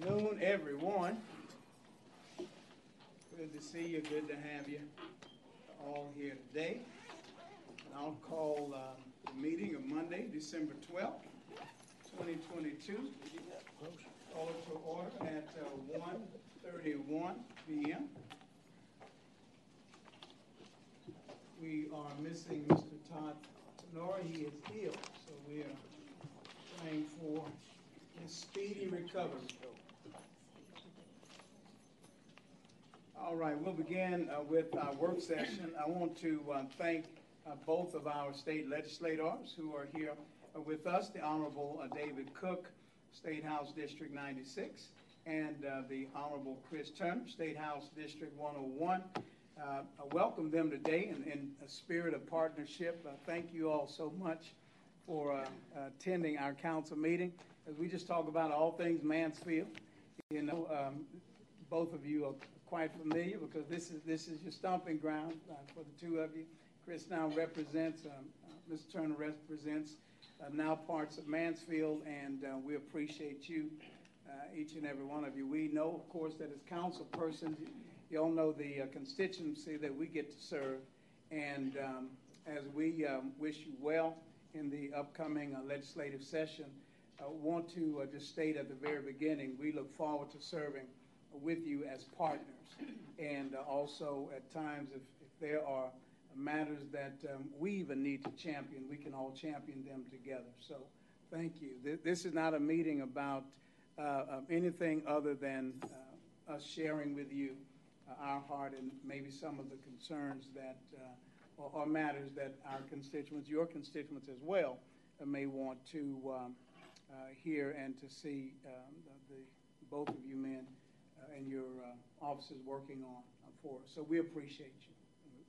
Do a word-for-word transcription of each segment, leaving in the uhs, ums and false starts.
afternoon, everyone. Good to see you. Good to have you all here today. And I'll call uh, the meeting of Monday, December twelfth, twenty twenty-two. Call it to order at uh, one thirty-one p m We are missing Mister Todd Nora. He is ill, so we are praying for his speedy recovery. All right, we'll begin uh, with our work session. I want to uh, thank uh, both of our state legislators who are here uh, with us, the Honorable uh, David Cook, State House District ninety-six, and uh, the Honorable Chris Turner, State House District one oh one. Uh, I welcome them today in, in a spirit of partnership. Uh, thank you all so much for uh, attending our council meeting. As we just talk about all things Mansfield, you know, um, both of you are quite familiar because this is this is your stomping ground uh, for the two of you. Chris now represents, um, uh, Mister Turner represents uh, now parts of Mansfield, and uh, we appreciate you, uh, each and every one of you. We know, of course, that as council persons, you all know the uh, constituency that we get to serve, and um, as we um, wish you well in the upcoming uh, legislative session, I uh, want to uh, just state at the very beginning, we look forward to serving with you as partners, and uh, also at times if, if there are matters that um, we even need to champion, we can all champion them together. So thank you. Th this is not a meeting about uh, anything other than uh, us sharing with you our heart and maybe some of the concerns that uh, or, or matters that our constituents, your constituents as well, uh, may want to um, uh, hear and to see um, the, the both of you men uh, and your uh, officers working on uh, for us. So we appreciate you.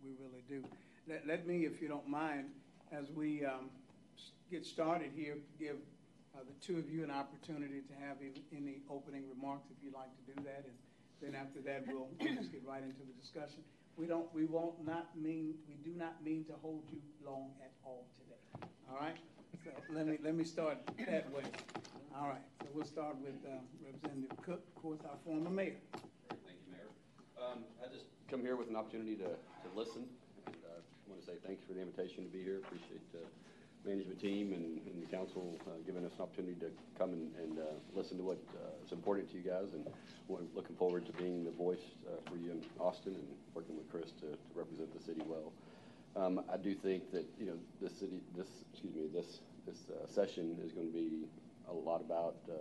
We really do. Let, let me, if you don't mind, as we um, get started here, give uh, the two of you an opportunity to have any opening remarks if you'd like to do that. And, then after that, we'll, we'll just get right into the discussion. We don't, we won't not mean, we do not mean to hold you long at all today. All right. So let me let me start that way. All right. So we'll start with uh, Representative Cook, of course, our former mayor. Great. Thank you, Mayor. Um, I just come here with an opportunity to, to listen. And I want to say thanks for the invitation to be here. Appreciate the management team and, and the council uh, giving us an opportunity to come and, and uh, listen to what uh, is important to you guys, and we're looking forward to being the voice uh, for you in Austin and working with Chris to, to represent the city well. Um, I do think that you know this city, this excuse me, this this uh, session is going to be a lot about uh,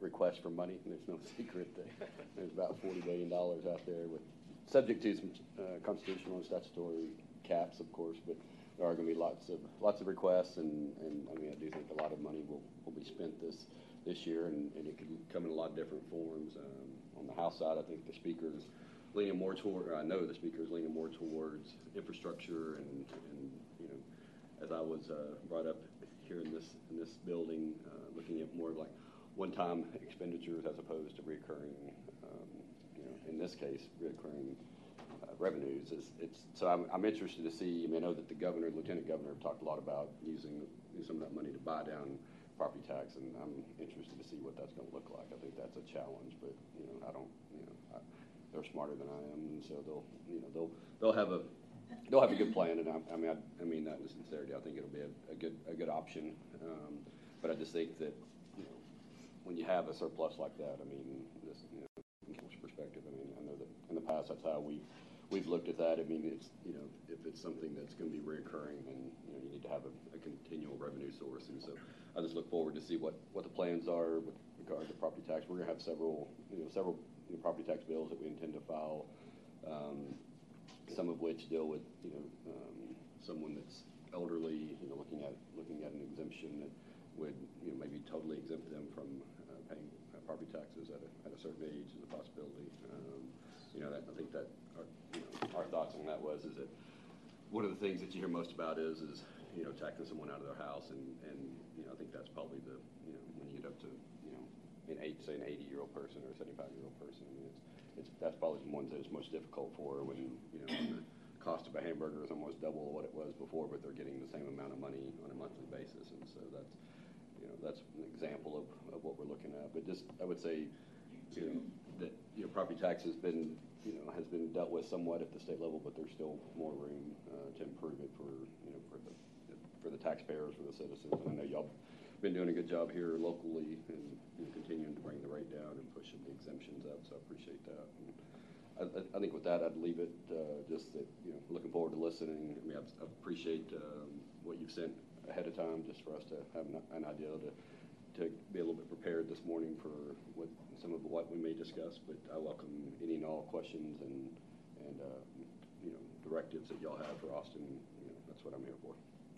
requests for money. And there's no secret that there's about forty billion dollars out there, with subject to some uh, constitutional and statutory caps, of course, but there are going to be lots of lots of requests, and, and I mean I do think a lot of money will, will be spent this this year, and, and it could come in a lot of different forms. Um, on the House side, I think the speaker is leaning more toward. I know the speaker is leaning more towards infrastructure, and, and you know, as I was uh, brought up here in this in this building, uh, looking at more of like one-time expenditures as opposed to recurring. Um, you know, in this case, recurring. Uh, revenues. It's, it's, so I'm, I'm interested to see, I mean, I know that the governor, lieutenant governor, have talked a lot about using some of that money to buy down property tax, and I'm interested to see what that's going to look like. I think that's a challenge, but, you know, I don't, you know, I, they're smarter than I am, and so they'll, you know, they'll, they'll have a, they'll have a good plan, and I, I mean, I, I mean that with sincerity. I think it'll be a, a good, a good option, um, but I just think that, you know, when you have a surplus like that, I mean, this, you know, perspective. I mean, I know that in the past that's how we've we've looked at that. I mean, it's you know, if it's something that's going to be reoccurring, then you know, you need to have a, a continual revenue source. And so, I just look forward to see what, what the plans are with regard to property tax. We're going to have several you know several you know, property tax bills that we intend to file, um, some of which deal with you know um, someone that's elderly. You know, looking at looking at an exemption that would you know, maybe totally exempt them from uh, paying property taxes at a, at a certain age is a possibility. Um, you know, that, I think that our, you know, our thoughts on that was is that one of the things that you hear most about is is you know taxing someone out of their house, and, and you know I think that's probably the you know when you get up to you know an eight say an eighty year old person or a seventy-five year old person, I mean, it's it's that's probably the ones that it's most difficult for when you know. When the, cost of a hamburger is almost double what it was before, but they're getting the same amount of money on a monthly basis, and so that's, you know, that's an example of, of what we're looking at. But just, I would say, you know, that your property tax has been, you know, has been dealt with somewhat at the state level, but there's still more room uh, to improve it for, you know, for the for the taxpayers, for the citizens. And I know y'all been doing a good job here locally and, and continuing to bring the rate down and pushing the exemptions up. So I appreciate that. And I, I think with that, I'd leave it uh, just that, you know, looking forward to listening. I mean, I, I appreciate um, what you've sent ahead of time just for us to have an, an idea to. to be a little bit prepared this morning for what some of what we may discuss, but I welcome any and all questions and and uh, you know, directives that y'all have for Austin. You know, that's what I'm here for.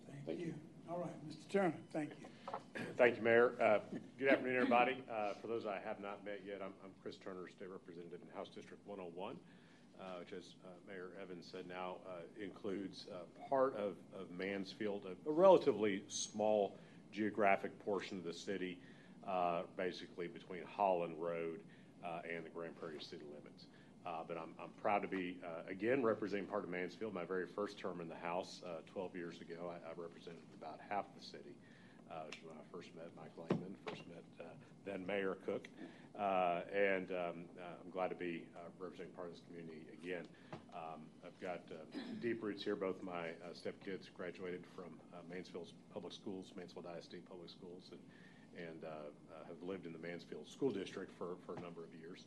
Thank, thank you. you. All right, Mister Turner, thank you. Thank you, Mayor. Uh, good afternoon, everybody. Uh, for those I have not met yet, I'm, I'm Chris Turner, State Representative in House District one oh one, uh, which, as uh, Mayor Evans said, now uh, includes uh, part of, of Mansfield, a, a relatively small geographic portion of the city, uh, basically between Holland Road uh, and the Grand Prairie city limits. Uh, but I'm, I'm proud to be, uh, again, representing part of Mansfield. My very first term in the House uh, twelve years ago, I, I represented about half the city. Uh, was when I first met Mike Langman, first met uh, then Mayor Cook. Uh, and um, uh, I'm glad to be uh, representing part of this community again. Um, I've got uh, deep roots here. Both my uh, stepkids graduated from uh, Mansfield's public schools, Mansfield I S D public schools, and, and uh, uh, have lived in the Mansfield School District for, for a number of years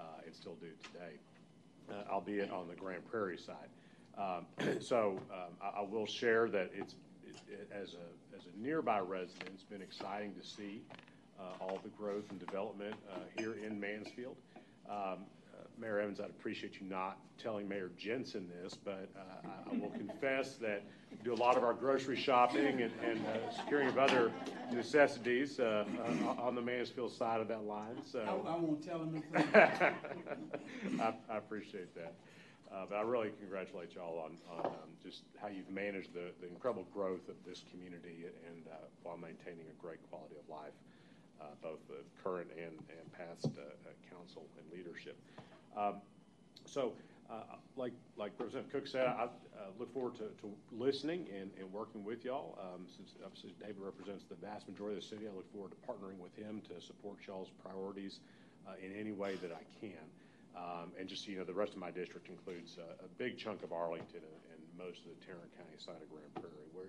uh, and still do today, uh, albeit on the Grand Prairie side. Um, so um, I, I will share that it's, it, it, as, a, as a nearby resident, it's been exciting to see uh, all the growth and development uh, here in Mansfield. Um, Mayor Evans, I'd appreciate you not telling Mayor Jensen this, but uh, I will confess that we do a lot of our grocery shopping and, and uh, securing of other necessities uh, uh, on the Mansfield side of that line. So I, I won't tell him anything. I, I appreciate that. Uh, but I really congratulate y'all on, on um, just how you've managed the, the incredible growth of this community and uh, while maintaining a great quality of life, uh, both the current and, and past uh, council and leadership. Um, so, uh, like like Representative Cook said, I uh, look forward to, to listening and, and working with y'all. Um, since obviously David represents the vast majority of the city, I look forward to partnering with him to support y'all's priorities uh, in any way that I can. Um, and just, you know, the rest of my district includes uh, a big chunk of Arlington and, and most of the Tarrant County side of Grand Prairie. Where,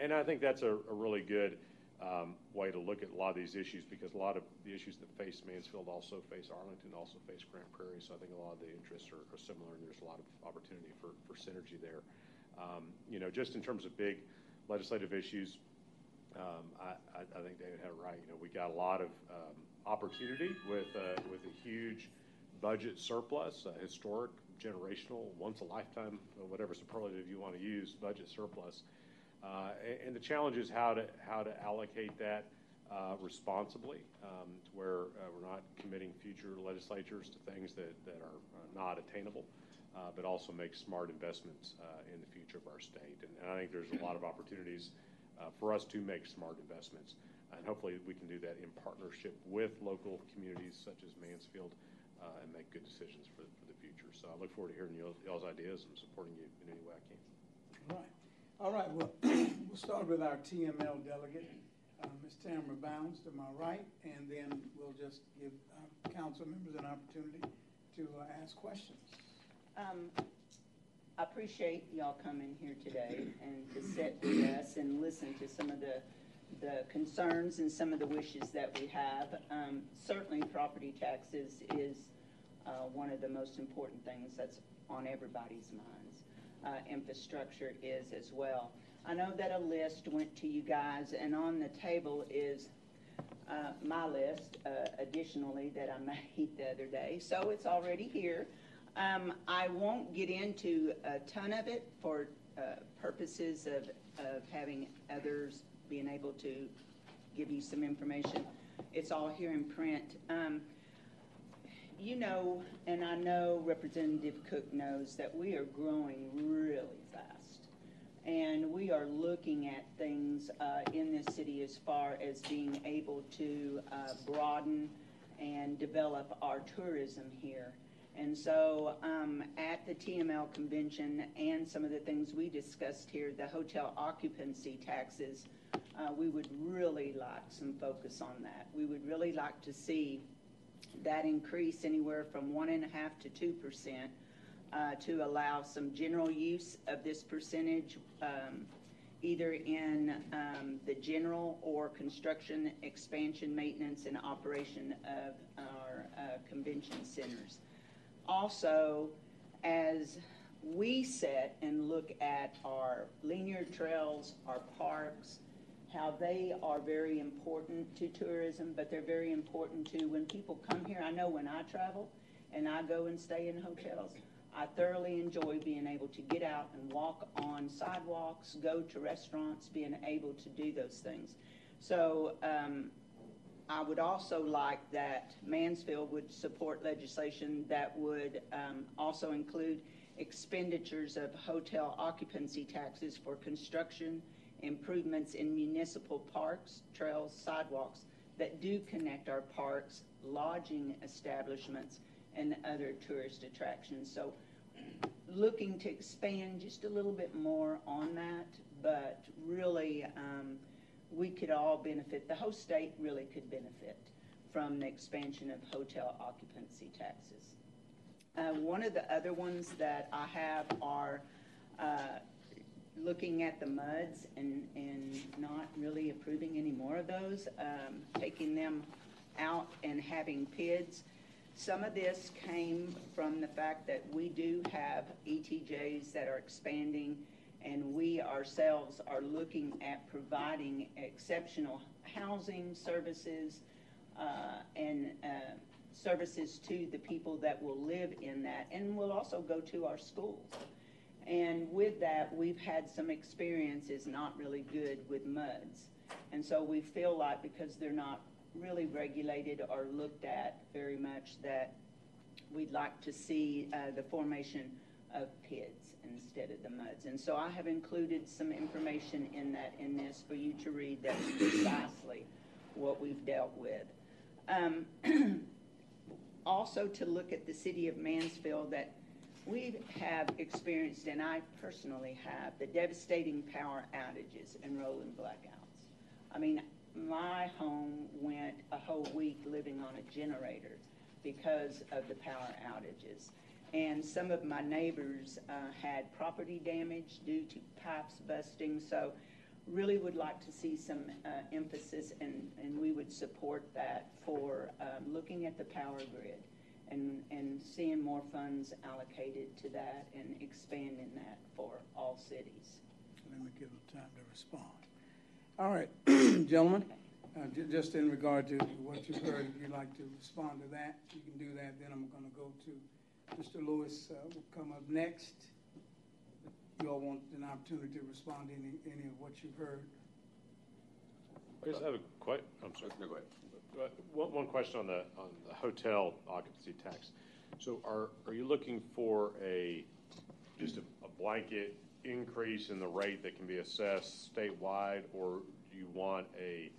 and I think that's a, a really good Um, way to look at a lot of these issues, because a lot of the issues that face Mansfield also face Arlington, also face Grand Prairie. So I think a lot of the interests are, are similar, and there's a lot of opportunity for, for synergy there. Um, you know, just in terms of big legislative issues, um, I, I, I think David had it right. You know, we got a lot of um, opportunity with uh, with a huge budget surplus, a historic, generational, once a lifetime, whatever superlative you want to use, budget surplus. Uh, and the challenge is how to how to allocate that uh, responsibly, um, to where uh, we're not committing future legislatures to things that, that are not attainable, uh, but also make smart investments uh, in the future of our state. And, and I think there's a lot of opportunities uh, for us to make smart investments, and hopefully we can do that in partnership with local communities such as Mansfield uh, and make good decisions for, for the future. So I look forward to hearing y'all's, y'all's ideas and supporting you in any way I can. All right. All right, well, we'll start with our T M L delegate, uh, Miz Tamara Bounds to my right, and then we'll just give our council members an opportunity to uh, ask questions. Um, I appreciate y'all coming here today and to sit with us and listen to some of the, the concerns and some of the wishes that we have. Um, certainly property taxes is uh, one of the most important things that's on everybody's minds. Uh, infrastructure is as well. I know that a list went to you guys, and on the table is uh, my list uh, additionally that I made the other day, so it's already here. Um, I won't get into a ton of it for uh, purposes of, of having others being able to give you some information. It's all here in print. Um, You know, and I know Representative Cook knows that we are growing really fast, and we are looking at things uh, in this city as far as being able to uh, broaden and develop our tourism here. And so um, at the T M L convention and some of the things we discussed here, the hotel occupancy taxes, uh, we would really like some focus on that. We would really like to see that increase anywhere from one and a half to two percent uh, to allow some general use of this percentage, um, either in um, the general or construction, expansion, maintenance, and operation of our uh, convention centers. Also, as we sit and look at our linear trails, our parks, how they are very important to tourism, but they're very important to when people come here. I know when I travel and I go and stay in hotels, I thoroughly enjoy being able to get out and walk on sidewalks, go to restaurants, being able to do those things. So um, I would also like that Mansfield would support legislation that would um, also include expenditures of hotel occupancy taxes for construction, improvements in municipal parks, trails, sidewalks that do connect our parks, lodging establishments, and other tourist attractions. So looking to expand just a little bit more on that, but really um, we could all benefit, the whole state really could benefit from the expansion of hotel occupancy taxes. Uh, one of the other ones that I have are uh, looking at the MUDs and, and not really approving any more of those, um, taking them out and having P I Ds. Some of this came from the fact that we do have E T Js that are expanding, and we ourselves are looking at providing exceptional housing services uh, and uh, services to the people that will live in that, and will also go to our schools. And with that, we've had some experiences not really good with MUDs. And so we feel like because they're not really regulated or looked at very much, that we'd like to see uh, the formation of P I Ds instead of the MUDs. And so I have included some information in that in this for you to read that's precisely what we've dealt with. Um, also to look at the city of Mansfield, that we have experienced, and I personally have, the devastating power outages and rolling blackouts. I mean, my home went a whole week living on a generator because of the power outages. And some of my neighbors uh, had property damage due to pipes busting. So really would like to see some uh, emphasis, and, and we would support that for um, looking at the power grid. And, and seeing more funds allocated to that and expanding that for all cities. Let me give them time to respond. All right, gentlemen, uh, just in regard to what you heard, if you'd like to respond to that, you can do that. Then I'm going to go to Mister Lewis, uh, will come up next. You all want an opportunity to respond to any, any of what you've heard. Chris, I have a question. I'm sorry. No, go ahead. One, one question on the on the hotel occupancy tax. So, are are you looking for a just a, a blanket increase in the rate that can be assessed statewide, or do you want a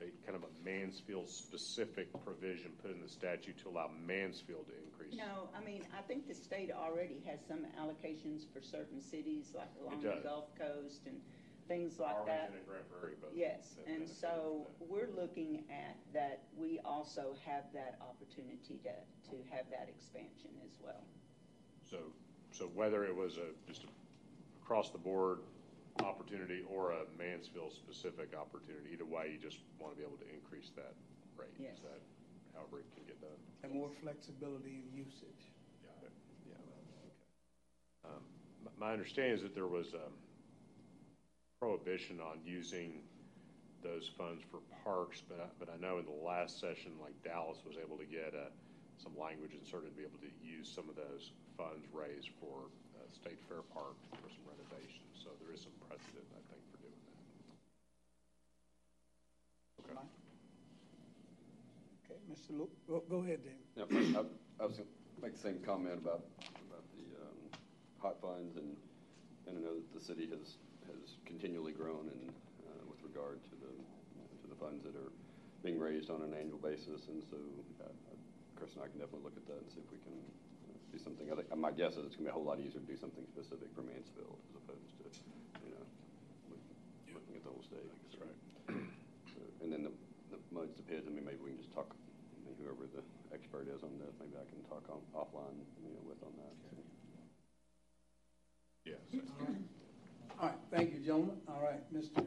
a kind of a Mansfield specific provision put in the statute to allow Mansfield to increase? No, I mean I think the state already has some allocations for certain cities, like along the Gulf Coast and things like Arlington that. And Grand Prairie, both yes, and so we're looking at that. We also have that opportunity to to have that expansion as well. So, so whether it was a just a across the board opportunity or a Mansfield specific opportunity, either way, you just want to be able to increase that rate. Yes. Is that however it can get done, and more flexibility in usage. Yeah, yeah. Well, okay. Um, my understanding is that there was Um, prohibition on using those funds for parks, but I, but I know in the last session, like Dallas was able to get uh, some language inserted to be able to use some of those funds raised for uh, State Fair Park for some renovations. So there is some precedent, I think, for doing that. Okay. Okay, Mister Luke, oh, go ahead, David. Yeah, I, I was going to make the same comment about about the um, hot funds, and and I know that the city has. has continually grown in, uh, with regard to the you know, to the funds that are being raised on an annual basis, and so uh, Chris and I can definitely look at that and see if we can uh, do something. I think my guess is it's going to be a whole lot easier to do something specific for Mansfield as opposed to you know looking at the whole state. That's right. So, and then the, the MUDs, the P I Ds. I mean, maybe we can just talk. You know, whoever the expert is on this, maybe I can talk on, offline you know, with on that. Okay. Yes. Yeah, all, right. all right. Thank you, gentlemen. All right, Mister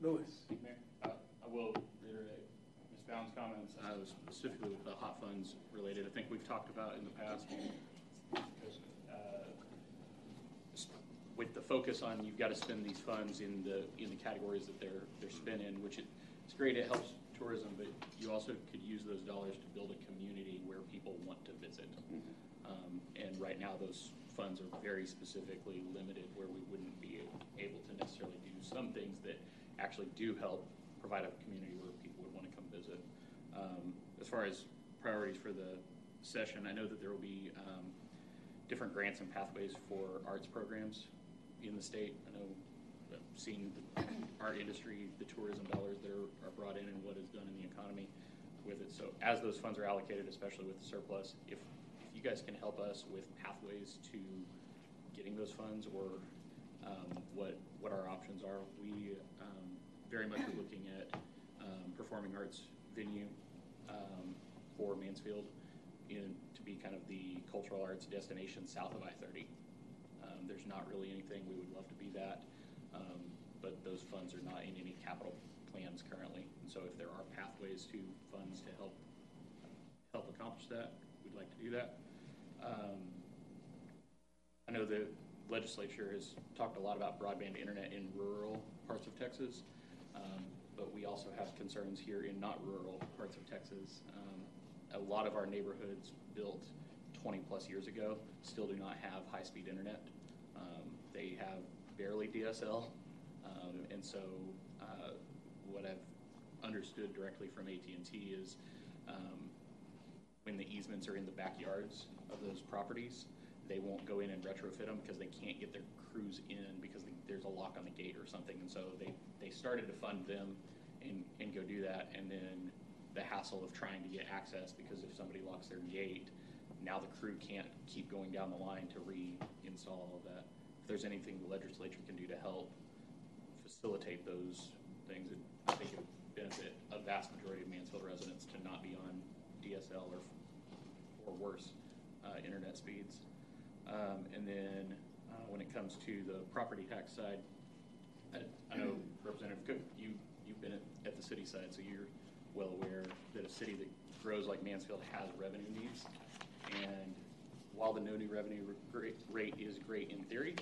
Lewis. Mayor, uh, I will reiterate Miz Bound's comments. I was specifically with the hot funds related. I think we've talked about in the past. With the focus on you've got to spend these funds in the in the categories that they're they're spent in, which it, it's great. It helps tourism, but you also could use those dollars to build a community where people want to visit. Um, and right now, those funds are very specifically limited, where we wouldn't be able to necessarily do some things that actually do help provide a community where people would want to come visit. Um, as far as priorities for the session, I know that there will be um, different grants and pathways for arts programs in the state. I know I've seen the art industry, the tourism dollars that are, are brought in and what is done in the economy with it. So as those funds are allocated, especially with the surplus, if, if you guys can help us with pathways to getting those funds or um, what what our options are, we um, very much are looking at um, performing arts venue um, for Mansfield in, to be kind of the cultural arts destination south of I thirty. Um, there's not really anything. We would love to be that, um, but those funds are not in any capital plans currently. And so if there are pathways to funds to help help accomplish that, we'd like to do that. Um, I know the legislature has talked a lot about broadband internet in rural parts of Texas, um, but we also have concerns here in not rural parts of Texas. Um, a lot of our neighborhoods built twenty plus years ago still do not have high-speed internet. Um, they have barely D S L, um, and so uh, what I've understood directly from A T and T is um, when the easements are in the backyards of those properties, they won't go in and retrofit them because they can't get their crews in because they, there's a lock on the gate or something, and so they, they started to fund them and, and go do that, and then the hassle of trying to get access because if somebody locks their gate, now the crew can't keep going down the line to reinstall all of that. If there's anything the legislature can do to help facilitate those things, it, I think it would benefit a vast majority of Mansfield residents to not be on D S L or, or worse uh, internet speeds. Um, and then uh, when it comes to the property tax side, I, I know Representative Cook, you, you've been at, at the city side, so you're well aware that a city that grows like Mansfield has revenue needs. And while the no new revenue rate is great in theory,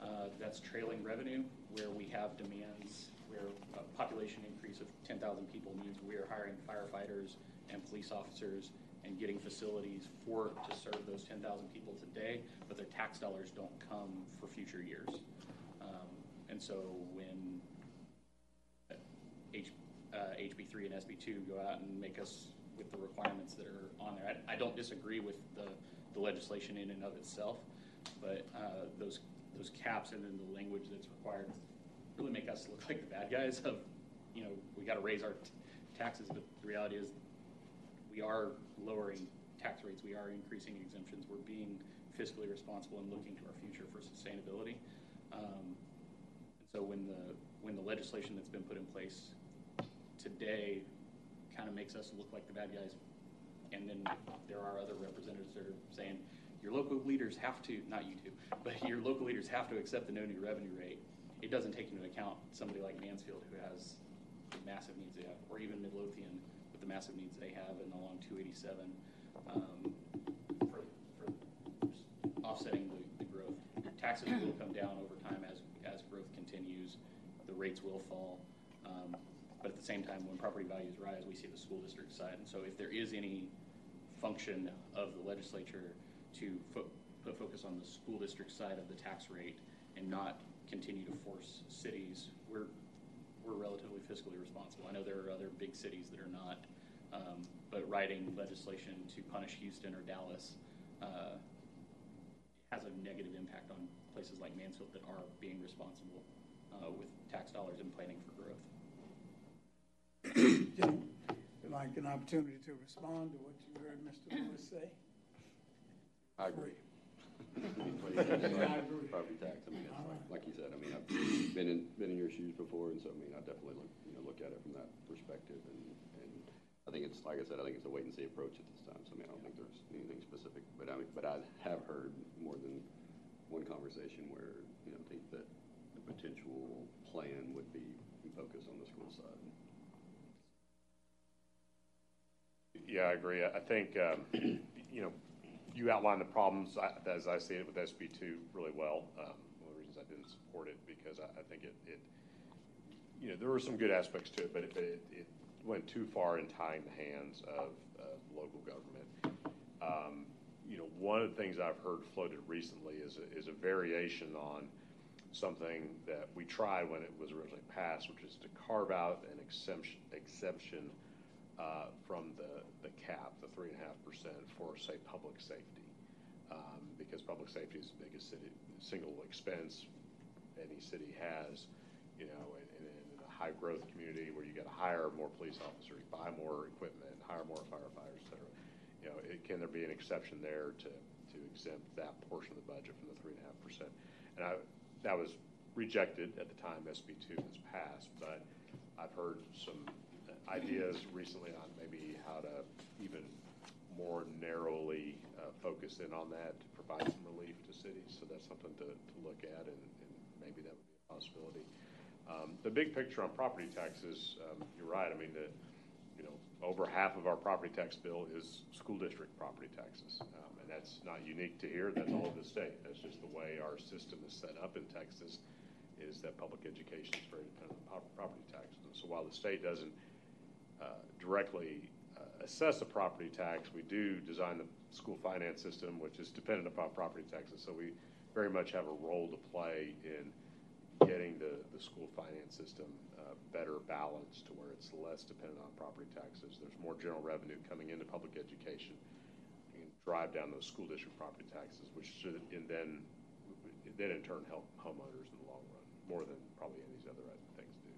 uh, that's trailing revenue where we have demands where a population increase of ten thousand people means we're hiring firefighters and police officers and getting facilities for to serve those ten thousand people today, but their tax dollars don't come for future years. Um, and so when H, uh, H B three and S B two go out and make us with the requirements that are on there. I, I don't disagree with the, the legislation in and of itself, but uh, those those caps and then the language that's required really make us look like the bad guys of, you know, we got to raise our t taxes, but the reality is we are lowering tax rates, we are increasing exemptions, we're being fiscally responsible and looking to our future for sustainability. Um, and so when the when the legislation that's been put in place today kind of makes us look like the bad guys, and then there are other representatives that are saying your local leaders have to, not you two, but your local leaders have to accept the no new revenue rate. It doesn't take into account somebody like Mansfield who has the massive needs they have, or even Midlothian with the massive needs they have and along two eighty-seven um, for, for offsetting the, the growth. Taxes will come down over time as, as growth continues, the rates will fall. Um, But at the same time, when property values rise, we see the school district side. And so if there is any function of the legislature to fo put focus on the school district side of the tax rate and not continue to force cities, we're, we're relatively fiscally responsible. I know there are other big cities that are not, um, but writing legislation to punish Houston or Dallas uh, has a negative impact on places like Mansfield that are being responsible uh, with tax dollars and planning for growth. Would like an opportunity to respond to what you heard Mister Lewis say? I agree. I agree. Property tax. I mean, it's like, like you said. I mean, I've been in been in your shoes before, and so I mean, I definitely look you know look at it from that perspective. And, and I I think it's, like I said, I think it's a wait and see approach at this time. So I mean, I don't think there's anything specific, but I mean, but I have heard more than one conversation where, you know, think that the potential plan would be focused on the school side. Yeah, I agree. I think, um, you know, you outlined the problems, as I see it, with S B two really well. Um, one of the reasons I didn't support it, because I, I think it, it, you know, there were some good aspects to it, but it, it, it went too far in tying the hands of, of local government. Um, you know, one of the things I've heard floated recently is a, is a variation on something that we tried when it was originally passed, which is to carve out an exemption, exemption Uh, from the, the cap, the three and a half percent for, say, public safety, um, because public safety is the biggest city, single expense any city has, you know, in, in a high growth community where you got to hire more police officers, buy more equipment, hire more firefighters, et cetera. You know, it, can there be an exception there to, to exempt that portion of the budget from the three and a half percent? And I, that was rejected at the time S B two was passed, but I've heard some ideas recently on maybe how to even more narrowly uh, focus in on that to provide some relief to cities. So that's something to, to look at, and, and maybe that would be a possibility. Um, the big picture on property taxes, um, you're right. I mean, the, you know, over half of our property tax bill is school district property taxes, um, and that's not unique to here. That's all of the state. That's just the way our system is set up in Texas, is that public education is very dependent on property taxes. And so while the state doesn't Uh, directly uh, assess a property tax, we do design the school finance system, which is dependent upon property taxes. So we very much have a role to play in getting the, the school finance system uh, better balanced to where it's less dependent on property taxes. There's more general revenue coming into public education. You can drive down those school district property taxes, which should, and then, then in turn help homeowners in the long run, more than probably any of these other things do.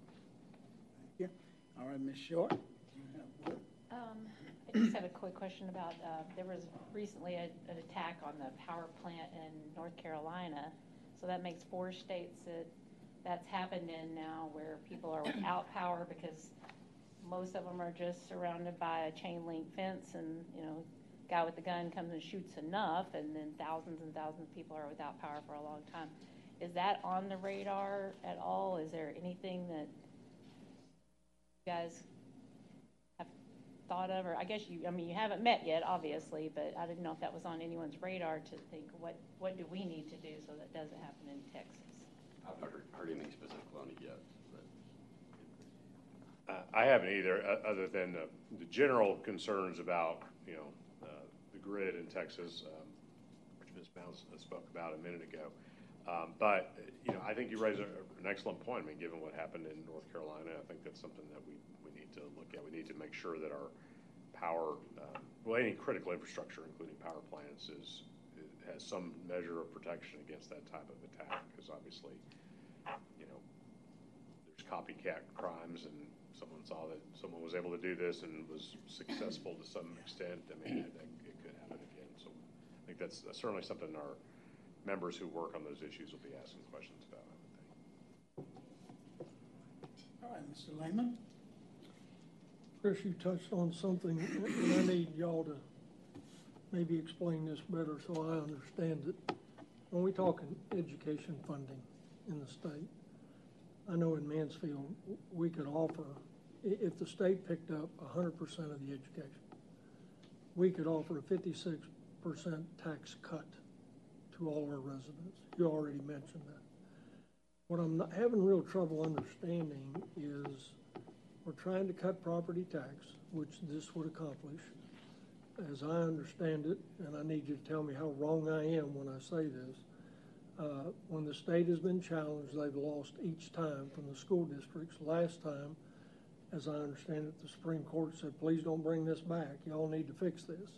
Thank you. All right, Miz Short. Um, I just had a quick question about, uh, there was recently a, an attack on the power plant in North Carolina, so that makes four states that that's happened in now, where people are without power because most of them are just surrounded by a chain link fence, and, you know, guy with the gun comes and shoots enough, and then thousands and thousands of people are without power for a long time. Is that on the radar at all? Is there anything that you guys thought of, or I guess you, I mean, you haven't met yet, obviously, but I didn't know if that was on anyone's radar to think, what, what do we need to do so that doesn't happen in Texas? I've not heard, heard anything specific on it yet. But. Uh, I haven't either, uh, other than the, the general concerns about, you know, uh, the grid in Texas, um, which Miz Bounce spoke about a minute ago. Um, but, you know, I think you raise a, an excellent point. I mean, given what happened in North Carolina, I think that's something that we, we need to look at. We need to make sure that our power, um, well, any critical infrastructure, including power plants, is, it has some measure of protection against that type of attack, because obviously, you know, there's copycat crimes, and someone saw that someone was able to do this and was successful to some extent. I mean, it, it could happen again. So I think that's, that's certainly something our members who work on those issues will be asking questions about, I would think. All right, Mister Lehman. Chris, you touched on something, and I need y'all to maybe explain this better so I understand it. When we talk education funding in the state, I know in Mansfield we could offer, if the state picked up one hundred percent of the education, we could offer a fifty-six percent tax cut to all our residents. You already mentioned that. What I'm not having real trouble understanding is we're trying to cut property tax, which this would accomplish, as I understand it, and I need you to tell me how wrong I am when I say this. Uh, when the state has been challenged, they've lost each time from the school districts. Last time, as I understand it, the Supreme Court said, please don't bring this back. Y'all need to fix this.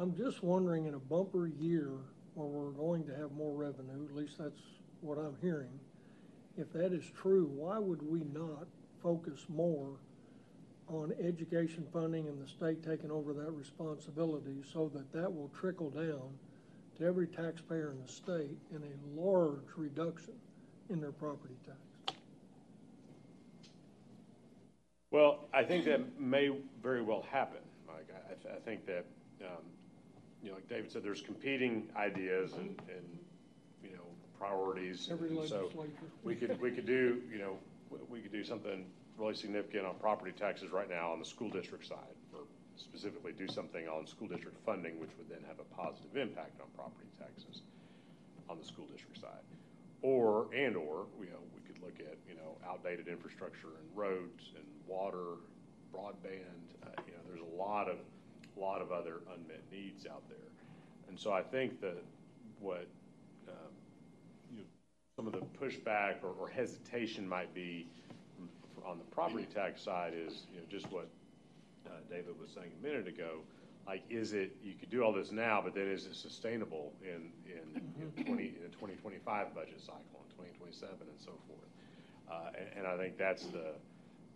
I'm just wondering, in a bumper year where we're going to have more revenue, at least that's what I'm hearing, if that is true, why would we not focus more on education funding and the state taking over that responsibility, so that that will trickle down to every taxpayer in the state in a large reduction in their property tax? Well, I think that may very well happen, Mike. I, th I think that, um, you know, like David said, there's competing ideas and, and you know, priorities. Every and so we could we could do, you know, we could do something really significant on property taxes right now on the school district side, or specifically do something on school district funding, which would then have a positive impact on property taxes on the school district side. Or, and or, you know, we could look at, you know, outdated infrastructure and roads and water, broadband. Uh, you know, there's a lot of, lot of other unmet needs out there. And so I think that what, um, you know, some of the pushback or, or hesitation might be on the property tax side is, you know, just what uh, David was saying a minute ago. Like, is it, you could do all this now, but then is it sustainable in in, you know, twenty, in the twenty twenty-five budget cycle, in twenty twenty-seven, and so forth? Uh, and, and I think that's the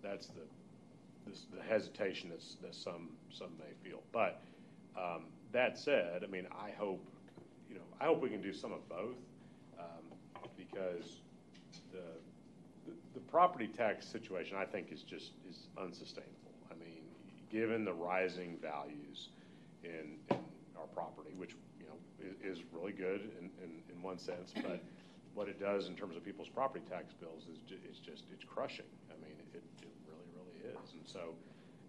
that's the this, the hesitation that's, that some some may feel. But um, that said, I mean, I hope you know I hope we can do some of both, um, because the, the the property tax situation, I think, is just is unsustainable. I mean, given the rising values in, in our property, which, you know, is, is really good in, in, in one sense, but what it does in terms of people's property tax bills is ju it's just, it's crushing. I mean, it, it really, really is. And so,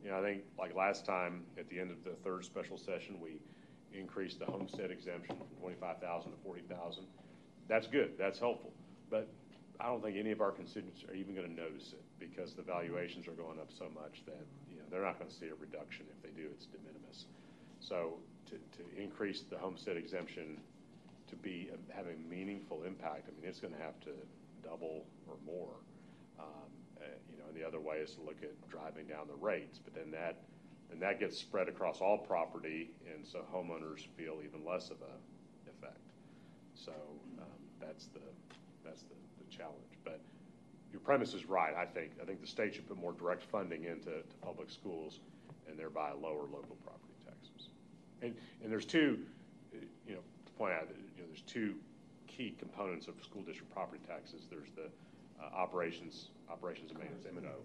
you know, I think, like last time, at the end of the third special session, we increased the homestead exemption from twenty-five thousand dollars to forty thousand dollars. That's good, that's helpful. But I don't think any of our constituents are even gonna notice it, because the valuations are going up so much that, you know, they're not gonna see a reduction. If they do, it's de minimis. So to, to increase the homestead exemption to be a, have a meaningful impact, I mean, it's gonna have to double or more. Um, uh, you know, and the other way is to look at driving down the rates, but then that, then that gets spread across all property, and so homeowners feel even less of a effect. So um, that's the, that's the, challenge. But your premise is right. I think I think the state should put more direct funding into to public schools, and thereby lower local property taxes. And and there's two, you know, to point out, you know, there's two key components of school district property taxes. There's the uh, operations operations and maintenance M and O,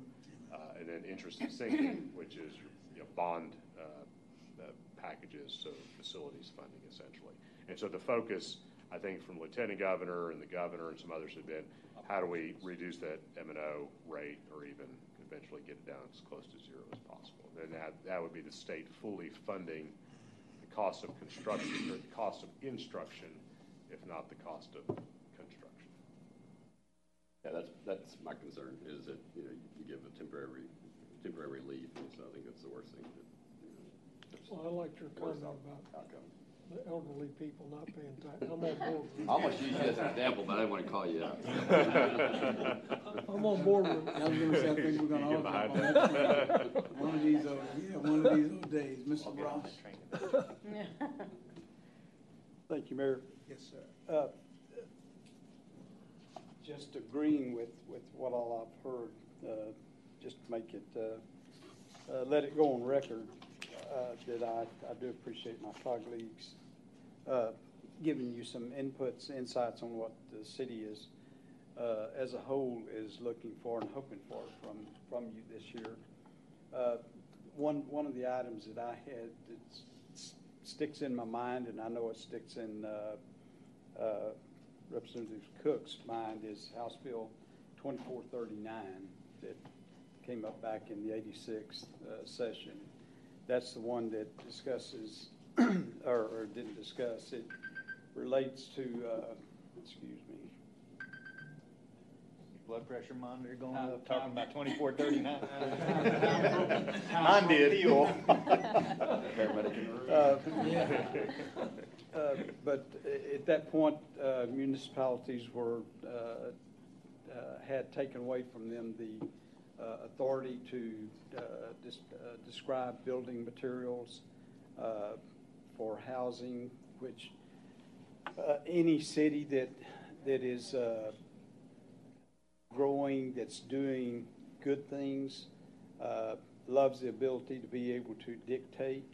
uh, and then interest and sinking, which is your, you know, bond uh, uh, packages, so facilities funding essentially. And so the focus, I think, from Lieutenant Governor and the Governor and some others have been, how do we reduce that M and O rate, or even eventually get it down as close to zero as possible? And that, that would be the state fully funding the cost of construction, or the cost of instruction, if not the cost of construction. Yeah, that's that's my concern, is that, you know, you give a temporary temporary relief, and so I think that's the worst thing. That, you know, well, I liked your comment about outcome. The elderly people not paying tax. I'm on board with I almost used you as an example, but I didn't want to call you out. I'm on board with it. I was going to say, I think we're going to all talk on that. One of these old, yeah, one of these old days. Mister Ross. Thank you, Mayor. Yes, sir. Uh, just agreeing with, with what all I've heard, uh, just to make it, uh, uh, let it go on record. Uh, that I, I do appreciate my colleagues uh, giving you some inputs, insights on what the city is uh, as a whole is looking for and hoping for from, from you this year. Uh, one, one of the items that I had that sticks in my mind, and I know it sticks in uh, uh, Representative Cook's mind, is House Bill twenty-four thirty-nine that came up back in the eighty-sixth uh, session. That's the one that discusses, or, or didn't discuss, it relates to, uh, excuse me. Your blood pressure monitor going I'm up? Talking about twenty-four thirty-nine. Mine did. uh, uh, but at that point, uh, municipalities were, uh, uh, had taken away from them the Uh, authority to uh, dis uh, describe building materials uh, for housing, which uh, any city that that is uh, growing, that's doing good things, uh, loves the ability to be able to dictate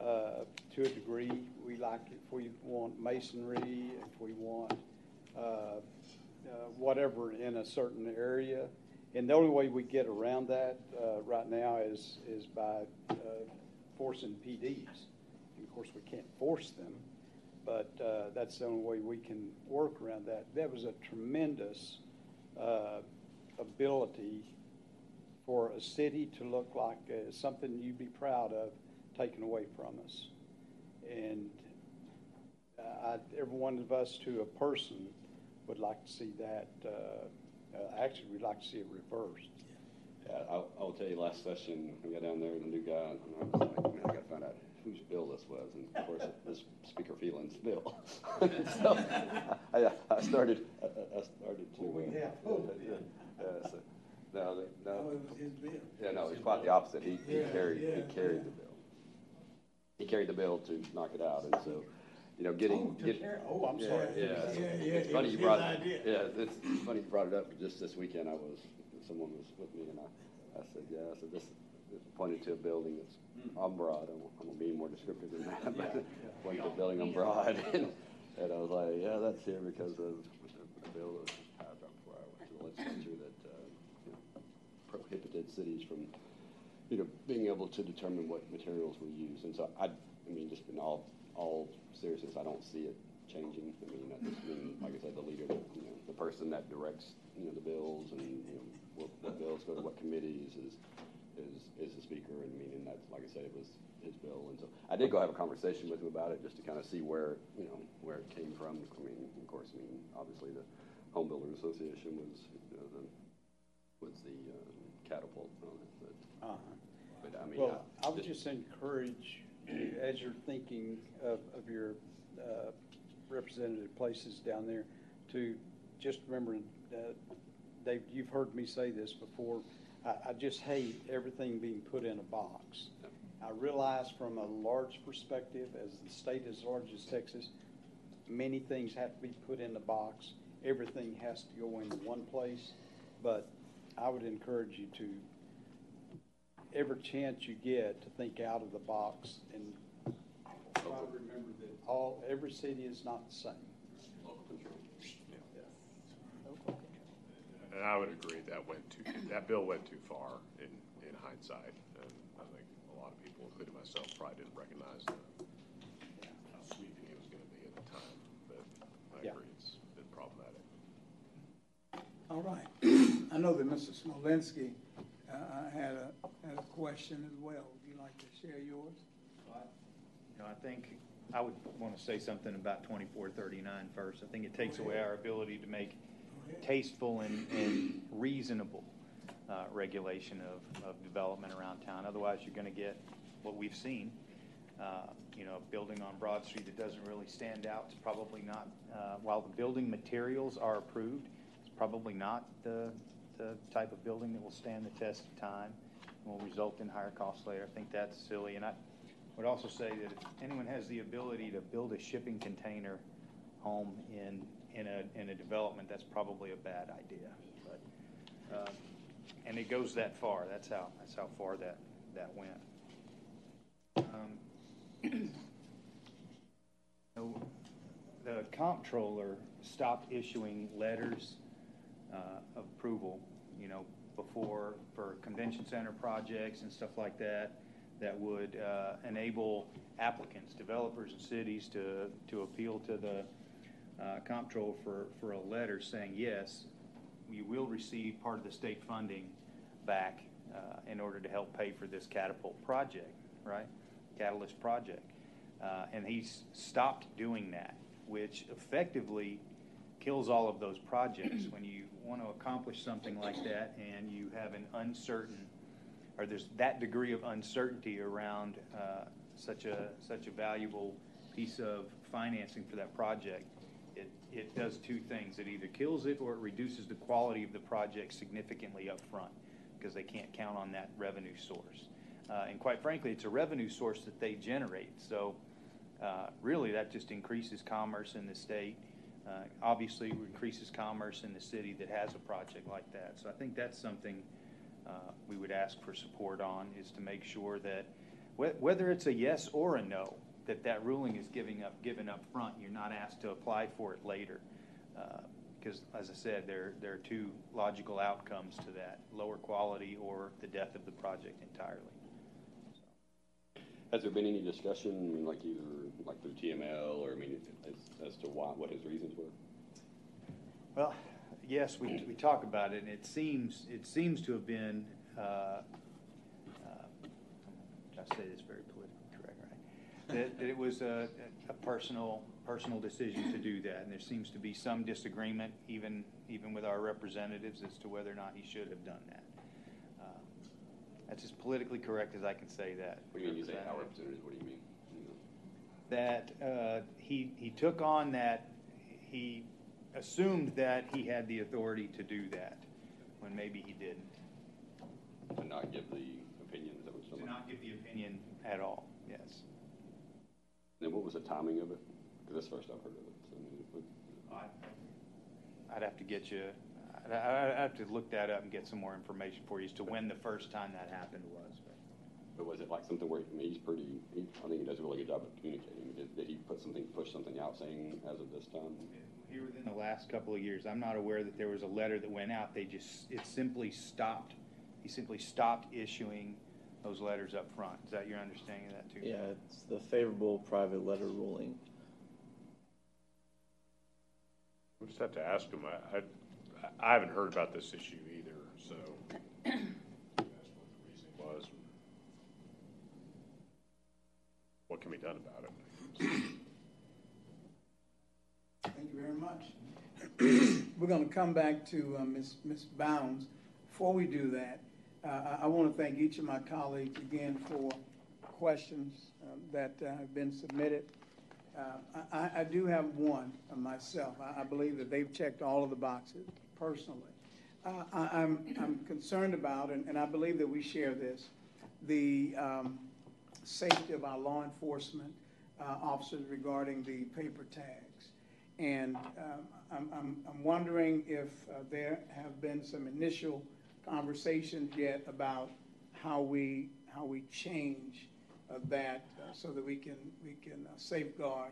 uh, to a degree. We like it if we want masonry, if we want uh, uh, whatever in a certain area. And the only way we get around that uh, right now is is by uh, forcing P Ds. And of course, we can't force them, but uh, that's the only way we can work around that. That was a tremendous uh, ability for a city to look like uh, something you'd be proud of taken away from us. And I, every one of us to a person would like to see that. Uh, uh, actually, we'd like to see it reversed. Yeah, I, I will tell you, last session, we got down there, the new guy, and I was like, man, I got to find out whose bill this was. And, of course, this Speaker Phelan's bill. So I, I started I, I started to... Well, yeah. Oh, yeah. Uh, so, no, they, no. Oh, it was his bill. Yeah, no, it's quite the opposite. He, yeah, he carried, yeah, he carried yeah. the bill. He carried the bill to knock it out, and so... You know, getting. Oh, get, oh I'm yeah, sorry. Yeah, yeah, so yeah, it's yeah funny it you brought. Idea. Yeah, it's funny you brought it up. Just this weekend, I was someone was with me, and I, I said, yeah, I said this, this pointed to a building that's mm. on Broad. I'm, I'm gonna be more descriptive than that, but yeah, yeah. pointed to a building on Broad, and, and I was like, yeah, that's here because of a bill that was passed before I went to the legislature that uh, you know, prohibited cities from, you know, being able to determine what materials we use, and so I, I mean, just in all. all seriousness, I don't see it changing. I mean, I just mean, like I said, the leader, you know, the person that directs, you know, the bills and you know, what, what bills go to what committees is is is the speaker. And meaning that, like I said, it was his bill. And so I did go have a conversation with him about it just to kind of see where you know where it came from. I mean, of course, I mean, obviously the Home Builders Association was you know, the was the um, catapult on it. But, uh -huh. but I mean, well, I, I would just, just encourage. As you're thinking of, of your uh, representative places down there, to just remember, uh, Dave, you've heard me say this before, I, I just hate everything being put in a box. I realize from a large perspective, as the state as large as Texas, many things have to be put in the box. Everything has to go into one place, but I would encourage you to every chance you get to think out of the box, and I remember that all every city is not the same. Local control. Yeah. Yeah. And I would agree that went too. That bill went too far in in hindsight, and I think a lot of people, including myself, probably didn't recognize the, yeah. how sweeping it was going to be at the time. But I yeah. agree, it's been problematic. All right. I know that Mister Smolenski. Uh, I had a, had a question as well. Would you like to share yours? Well, I, you know, I think I would want to say something about twenty-four thirty-nine first. I think it takes away our ability to make tasteful and, and reasonable uh, regulation of, of development around town. Otherwise, you're going to get what we've seen. Uh, you know, a building on Broad Street that doesn't really stand out is probably not, uh, while the building materials are approved, it's probably not the the type of building that will stand the test of time and will result in higher costs later. I think that's silly. And I would also say that if anyone has the ability to build a shipping container home in in a, in a development, that's probably a bad idea. But, uh, and it goes that far. That's how that's how far that, that went. Um, so the comptroller stopped issuing letters Uh, of approval, you know, before for convention center projects and stuff like that, that would uh, enable applicants, developers, and cities to to appeal to the uh, comptroller for for a letter saying yes, you will receive part of the state funding back uh, in order to help pay for this catapult project, right? Catalyst project, uh, and he's stopped doing that, which effectively kills all of those projects. When you want to accomplish something like that and you have an uncertain, or there's that degree of uncertainty around uh, such a such a valuable piece of financing for that project, it, it does two things. It either kills it or it reduces the quality of the project significantly up front because they can't count on that revenue source. Uh, and quite frankly, it's a revenue source that they generate. So uh, really that just increases commerce in the state. Uh, obviously, increases commerce in the city that has a project like that. So I think that's something uh, we would ask for support on, is to make sure that wh whether it's a yes or a no, that that ruling is giving up, given up front. You're not asked to apply for it later. Uh, because, as I said, there, there are two logical outcomes to that, lower quality or the death of the project entirely. So. Has there been any discussion, I mean, like either like through T M L or, I mean, as, as to why, what his reasons were? Well, yes, we, we talk about it, and it seems, it seems to have been, uh, uh, I say this very politically correct, right, that, that it was a, a personal personal decision to do that, and there seems to be some disagreement even even with our representatives as to whether or not he should have done that. Uh, that's as politically correct as I can say that. What do you mean you say our representatives? What do you mean? That uh, he he took on that, he assumed that he had the authority to do that when maybe he didn't. To not give the opinion. Is that what you're talking about? To not give the opinion at all, yes. Then what was the timing of it? Because that's the first I've heard of it. So, I mean, it would, you know. I'd, I'd have to get you, I'd, I'd have to look that up and get some more information for you as to when the first time that happened was. But, but was it like something where, I mean, he's pretty, he, I think he does a really good job of communicating. Did, did he put something, push something out saying as of this time? Here within the last couple of years, I'm not aware that there was a letter that went out. They just, it simply stopped. He simply stopped issuing those letters up front. Is that your understanding of that too? Yeah, it's the favorable private letter ruling. We'll just have to ask him. I, I, I haven't heard about this issue either, so that's what the reason was. What can be done about it? Thank you very much. We're going to come back to uh, Miz Bounds. Before we do that, uh, I want to thank each of my colleagues again for questions uh, that uh, have been submitted. Uh, I, I do have one myself. I, I believe that they've checked all of the boxes personally. Uh, I, I'm, I'm concerned about, and, and I believe that we share this, the um, safety of our law enforcement uh, officers regarding the paper tags. And um, I'm, I'm, I'm wondering if uh, there have been some initial conversations yet about how we how we change uh, that uh, so that we can we can uh, safeguard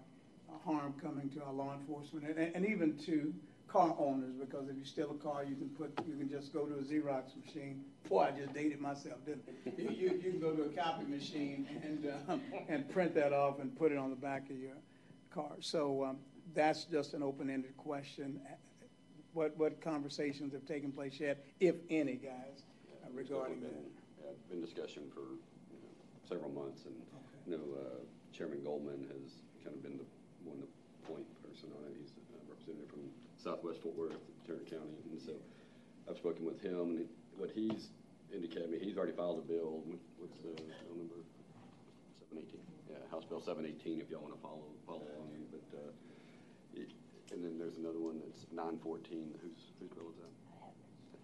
uh, harm coming to our law enforcement and, and even to car owners, because if you steal a car, you can put you can just go to a Xerox machine. Boy, I just dated myself, didn't I? you, you, you can go to a copy machine and um, and print that off and put it on the back of your car. So um, that's just an open-ended question. What, what conversations have taken place yet, if any, guys, yeah, uh, regarding been, that? Yeah, it's been discussion for you know, several months, and okay. you know, uh, Chairman Goldman has kind of been the one, the point person on it. He's a representative from Southwest Fort Worth, Tarrant County, and so I've spoken with him, and what he's indicated, I mean, he's already filed a bill. What's the bill number? seven eighteen. Yeah, House Bill seven eighteen, if y'all want to follow follow along, but. Uh, it, And then there's another one that's nine fourteen. Who's, whose bill is that?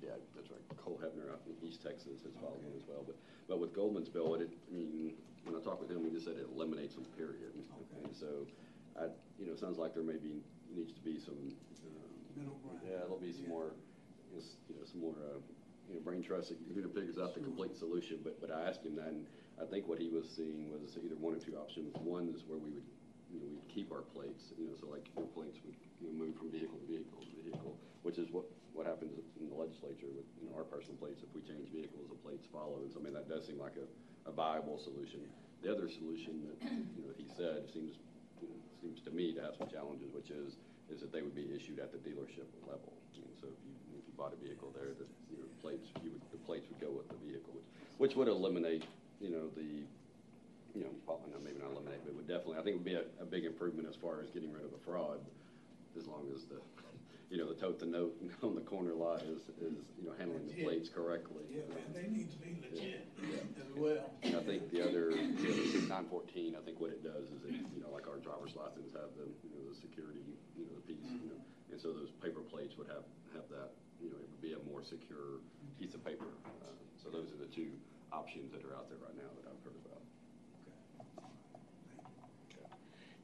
Yeah, that's right. Cole Hebner out in East Texas has filed one as well. But but with Goldman's bill, it, I mean, when I talked with him, he just said it eliminates them, period. Okay. And so, I, you know, it sounds like there maybe needs to be some, um, middle ground. Yeah, there'll be some yeah. more, you know, some more, uh, you know, brain trust that figures out the complete solution. But but I asked him that, and I think what he was seeing was either one or two options. One is where we would. You know, we'd keep our plates, you know, so like your plates would you know, move from vehicle to vehicle to vehicle, which is what, what happens in the legislature with you know, our personal plates. If we change vehicles, the plates follow. And so, I mean, that does seem like a, a viable solution. The other solution that you know, he said seems you know, seems to me to have some challenges, which is is that they would be issued at the dealership level. And so if you, if you bought a vehicle there, the you know, plates you would, the plates would go with the vehicle, which, which would eliminate you know the You know, probably not, maybe not eliminate, but it would definitely, I think it would be a, a big improvement as far as getting rid of the fraud, as long as the, you know, the tote the note on the corner lot is, is you know, handling the plates correctly. Yeah, um, man, they need to be legit yeah, yeah. as well. And I think the other, you know, the nine fourteen, I think what it does is it, you know, like our driver's license have the, you know, the security, you know, the piece, you know, and so those paper plates would have, have that, you know, it would be a more secure piece of paper. Uh, so those are the two options that are out there right now that I've heard about.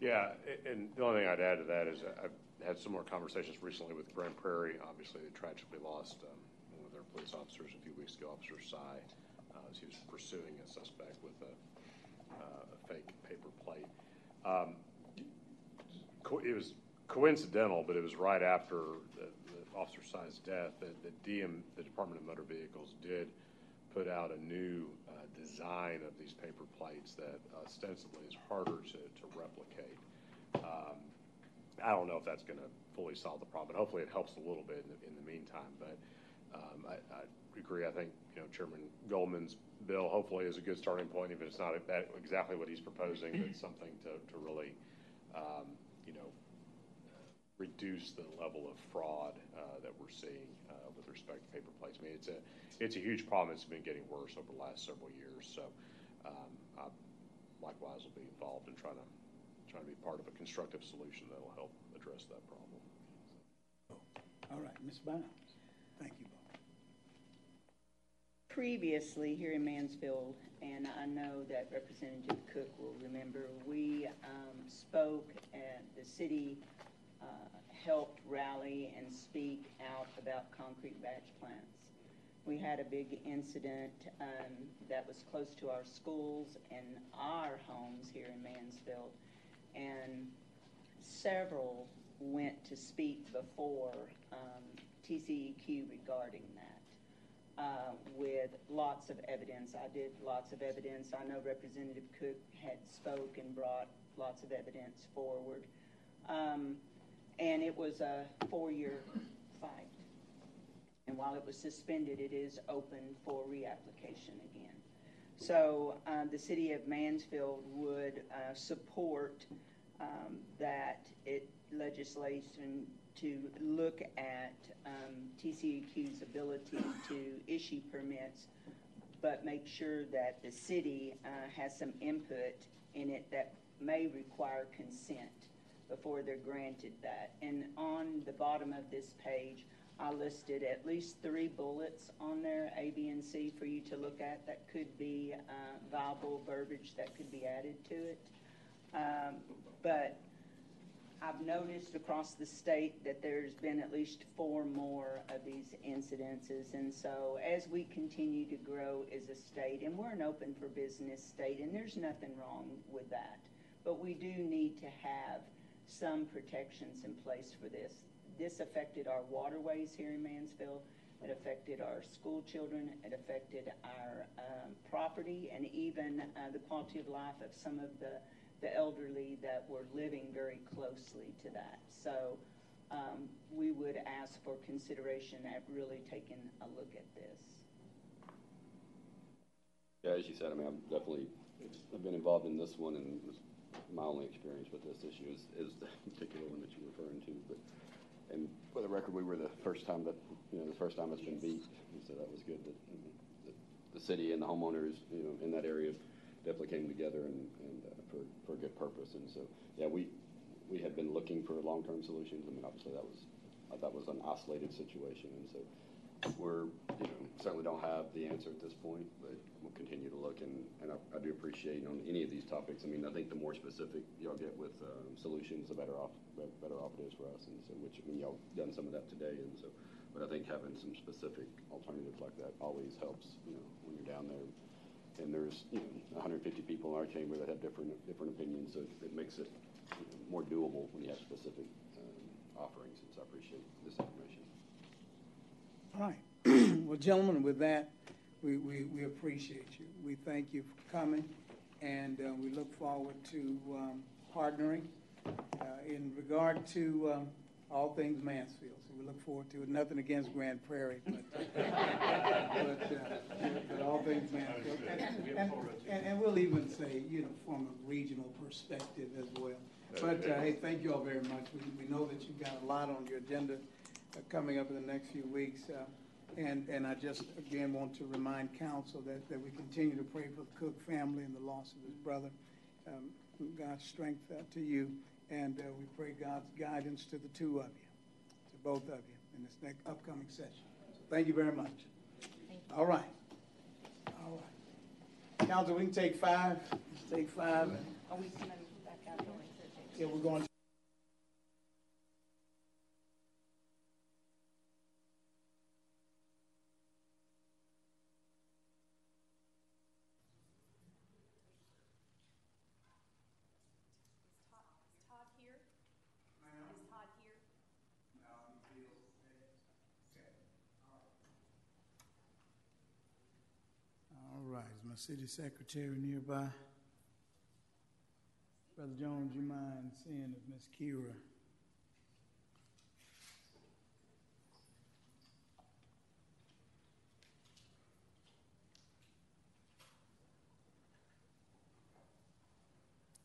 Yeah, and the only thing I'd add to that is I've had some more conversations recently with Grand Prairie. Obviously, they tragically lost um, one of their police officers a few weeks ago, Officer Sy, uh, as he was pursuing a suspect with a, uh, a fake paper plate. Um, it was coincidental, but it was right after the, the officer sized death, that the D M, the Department of Motor Vehicles, did put out a new uh, design of these paper plates that ostensibly is harder to, to replicate. Um, I don't know if that's going to fully solve the problem, but hopefully it helps a little bit in the, in the meantime. But um, I, I agree. I think, you know, Chairman Goldman's bill hopefully is a good starting point, even if it's not exactly what he's proposing, but something to, to really, um, you know, reduce the level of fraud uh, that we're seeing uh, with respect to paper plates. I mean, it's a it's a huge problem. It's been getting worse over the last several years. So, um, I likewise will be involved in trying to. Trying to be part of a constructive solution that will help address that problem. All right, Miz Barnes. Thank you, Bob. Previously here in Mansfield, and I know that Representative Cook will remember, we um, spoke at the city, uh, helped rally and speak out about concrete batch plants. We had a big incident um, that was close to our schools and our homes here in Mansfield. And several went to speak before um, T C E Q regarding that uh, with lots of evidence. I did lots of evidence. I know Representative Cook had spoke and brought lots of evidence forward. Um, and it was a four-year fight. And while it was suspended, it is open for reapplication again. So uh, the city of Mansfield would uh, support um, that it legislation to look at um, T C E Q's ability to issue permits, but make sure that the city uh, has some input in it that may require consent before they're granted that. And on the bottom of this page, I listed at least three bullets on there, A, B, and C, for you to look at that could be uh, viable verbiage that could be added to it. Um, but I've noticed across the state that there's been at least four more of these incidences. And so as we continue to grow as a state, and we're an open for business state, and there's nothing wrong with that, but we do need to have some protections in place for this. This affected our waterways here in Mansfield. It affected our school children. It affected our um, property and even uh, the quality of life of some of the, the elderly that were living very closely to that. So um, we would ask for consideration at really taking a look at this. Yeah, as you said, I mean, I've definitely I've been involved in this one, and my only experience with this issue is, is the particular one that you're referring to. But and for the record, we were the first time that, you know, the first time it's been beat. And so that was good that, that the city and the homeowners, you know, in that area definitely came together and, and uh, for, for a good purpose. And so, yeah, we we had been looking for long-term solutions. I mean, obviously that was, uh, that was an isolated situation. And so we're, you know, certainly don't have the answer at this point, but we'll continue to look. And, and I, I do appreciate on any of these topics. I mean, I think the more specific y'all get with um, solutions, the better off. better off it is for us, and so which I mean, y'all done some of that today, and so, but I think having some specific alternatives like that always helps, you know, when you're down there, and there's, you know, one hundred fifty people in our chamber that have different different opinions, so it makes it, you know, more doable when you have specific um, offerings, and so I appreciate this information. All right. Well, gentlemen, with that, we, we, we appreciate you. We thank you for coming, and uh, we look forward to um, partnering Uh, in regard to um, all things Mansfield, so we look forward to it. Nothing against Grand Prairie, but, but, uh, but all things Mansfield, and, and, and, and we'll even say, you know, from a regional perspective as well. But uh, hey, thank you all very much. We, we know that you've got a lot on your agenda uh, coming up in the next few weeks, uh, and and I just again want to remind Council that that we continue to pray for the Cook family and the loss of his brother. Um, God's strength uh, to you. And uh, we pray God's guidance to the two of you, to both of you, in this next upcoming session. So thank you very much. Thank you. All right. All right. Council, we can take five. Let's take five. Are we coming back out? Yeah, we're going to. Todd here? All right, is my city secretary nearby? Brother Jones, you mind seeing if Miss Kira?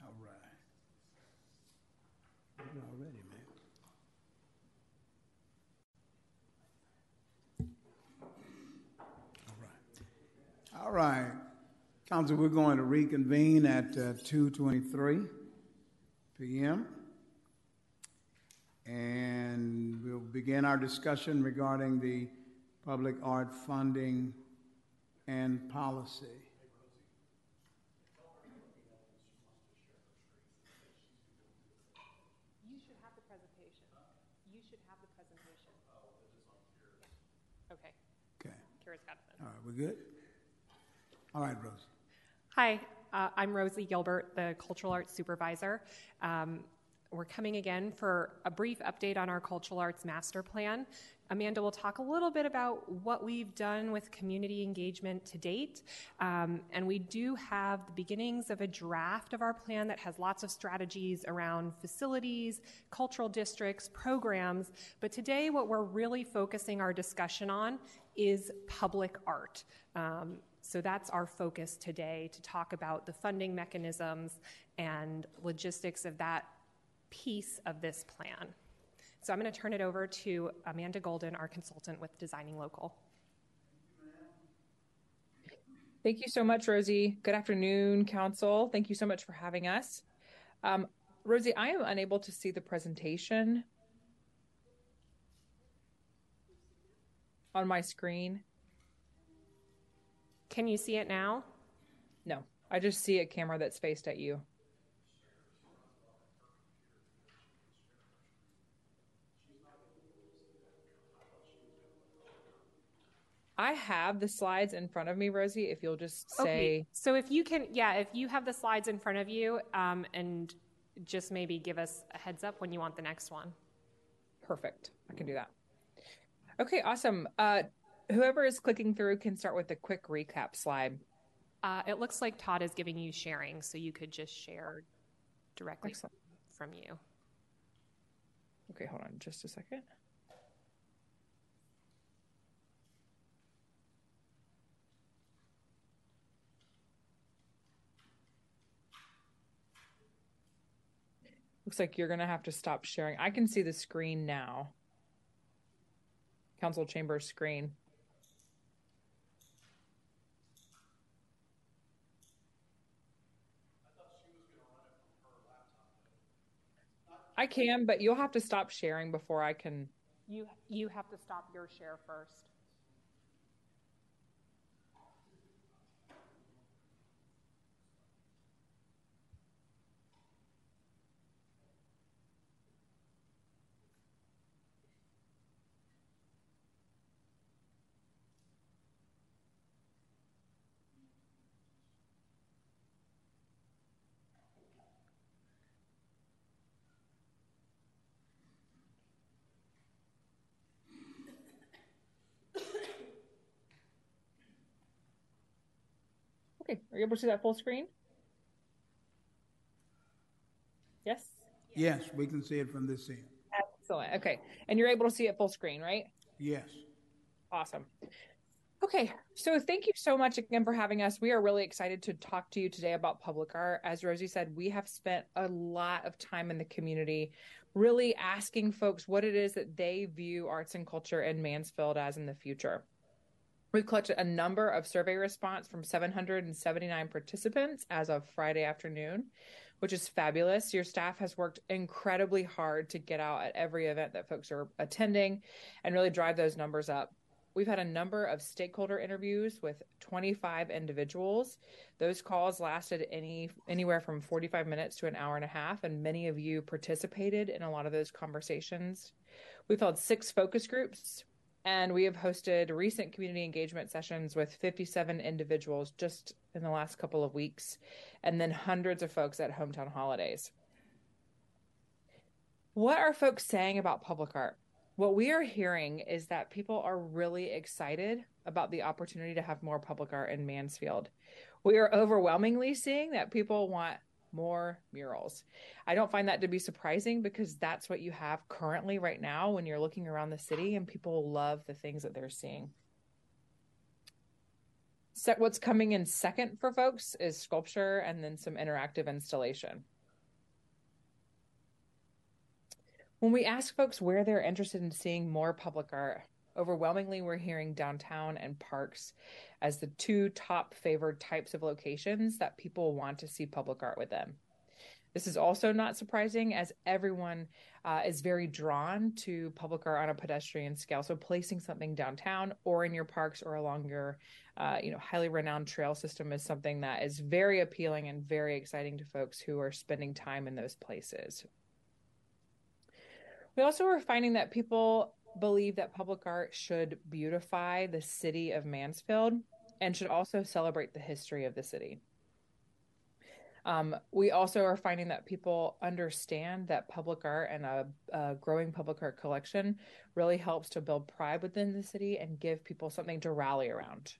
All right. You're all ready, man. All right, Council, we're going to reconvene at uh, two twenty-three p m and we'll begin our discussion regarding the public art funding and policy. You should have the presentation. You should have the presentation. Yeah. Okay. Okay. Kira's got it then. All right, we're good? All right, Rose. Hi, uh, I'm Rosie Gilbert, the Cultural Arts Supervisor. Um, we're coming again for a brief update on our Cultural Arts Master Plan. Amanda will talk a little bit about what we've done with community engagement to date. Um, and we do have the beginnings of a draft of our plan that has lots of strategies around facilities, cultural districts, programs. But today, what we're really focusing our discussion on is public art. Um, So that's our focus today, to talk about the funding mechanisms and logistics of that piece of this plan. So I'm going to turn it over to Amanda Golden, our consultant with Designing Local. Thank you so much, Rosie. Good afternoon, Council. Thank you so much for having us. Um, Rosie, I am unable to see the presentation on my screen. Can you see it now? No, I just see a camera that's faced at you. I have the slides in front of me, Rosie, if you'll just say. Okay. So if you can, yeah, if you have the slides in front of you, um, and just maybe give us a heads up when you want the next one. Perfect. I can do that. Okay, awesome. Uh, Whoever is clicking through can start with a quick recap slide. Uh, it looks like Todd is giving you sharing, so you could just share directly Excellent. from you. Okay, hold on just a second. Looks like you're going to have to stop sharing. I can see the screen now. Council chamber screen. I can, but you'll have to stop sharing before I can. You you have to stop your share first. Okay, are you able to see that full screen? Yes? Yes, we can see it from this end. Excellent, okay. And you're able to see it full screen, right? Yes. Awesome. Okay, so thank you so much again for having us. We are really excited to talk to you today about public art. As Rosie said, we have spent a lot of time in the community really asking folks what it is that they view arts and culture in Mansfield as in the future. We've collected a number of survey response from seven hundred seventy-nine participants as of Friday afternoon, which is fabulous. Your staff has worked incredibly hard to get out at every event that folks are attending and really drive those numbers up. We've had a number of stakeholder interviews with twenty-five individuals. Those calls lasted any anywhere from forty-five minutes to an hour and a half, and many of you participated in a lot of those conversations. We've held six focus groups, and we have hosted recent community engagement sessions with fifty-seven individuals just in the last couple of weeks, and then hundreds of folks at hometown holidays. What are folks saying about public art? What we are hearing is that people are really excited about the opportunity to have more public art in Mansfield. We are overwhelmingly seeing that people want more murals. I don't find that to be surprising because that's what you have currently right now when you're looking around the city, and people love the things that they're seeing. So what's coming in second for folks is sculpture and then some interactive installation. When we ask folks where they're interested in seeing more public art, overwhelmingly, we're hearing downtown and parks as the two top favored types of locations that people want to see public art within. This is also not surprising, as everyone uh, is very drawn to public art on a pedestrian scale. So placing something downtown or in your parks or along your uh, you know, highly renowned trail system is something that is very appealing and very exciting to folks who are spending time in those places. We also are finding that people believe that public art should beautify the city of Mansfield and should also celebrate the history of the city. Um, we also are finding that people understand that public art and a, a growing public art collection really helps to build pride within the city and give people something to rally around.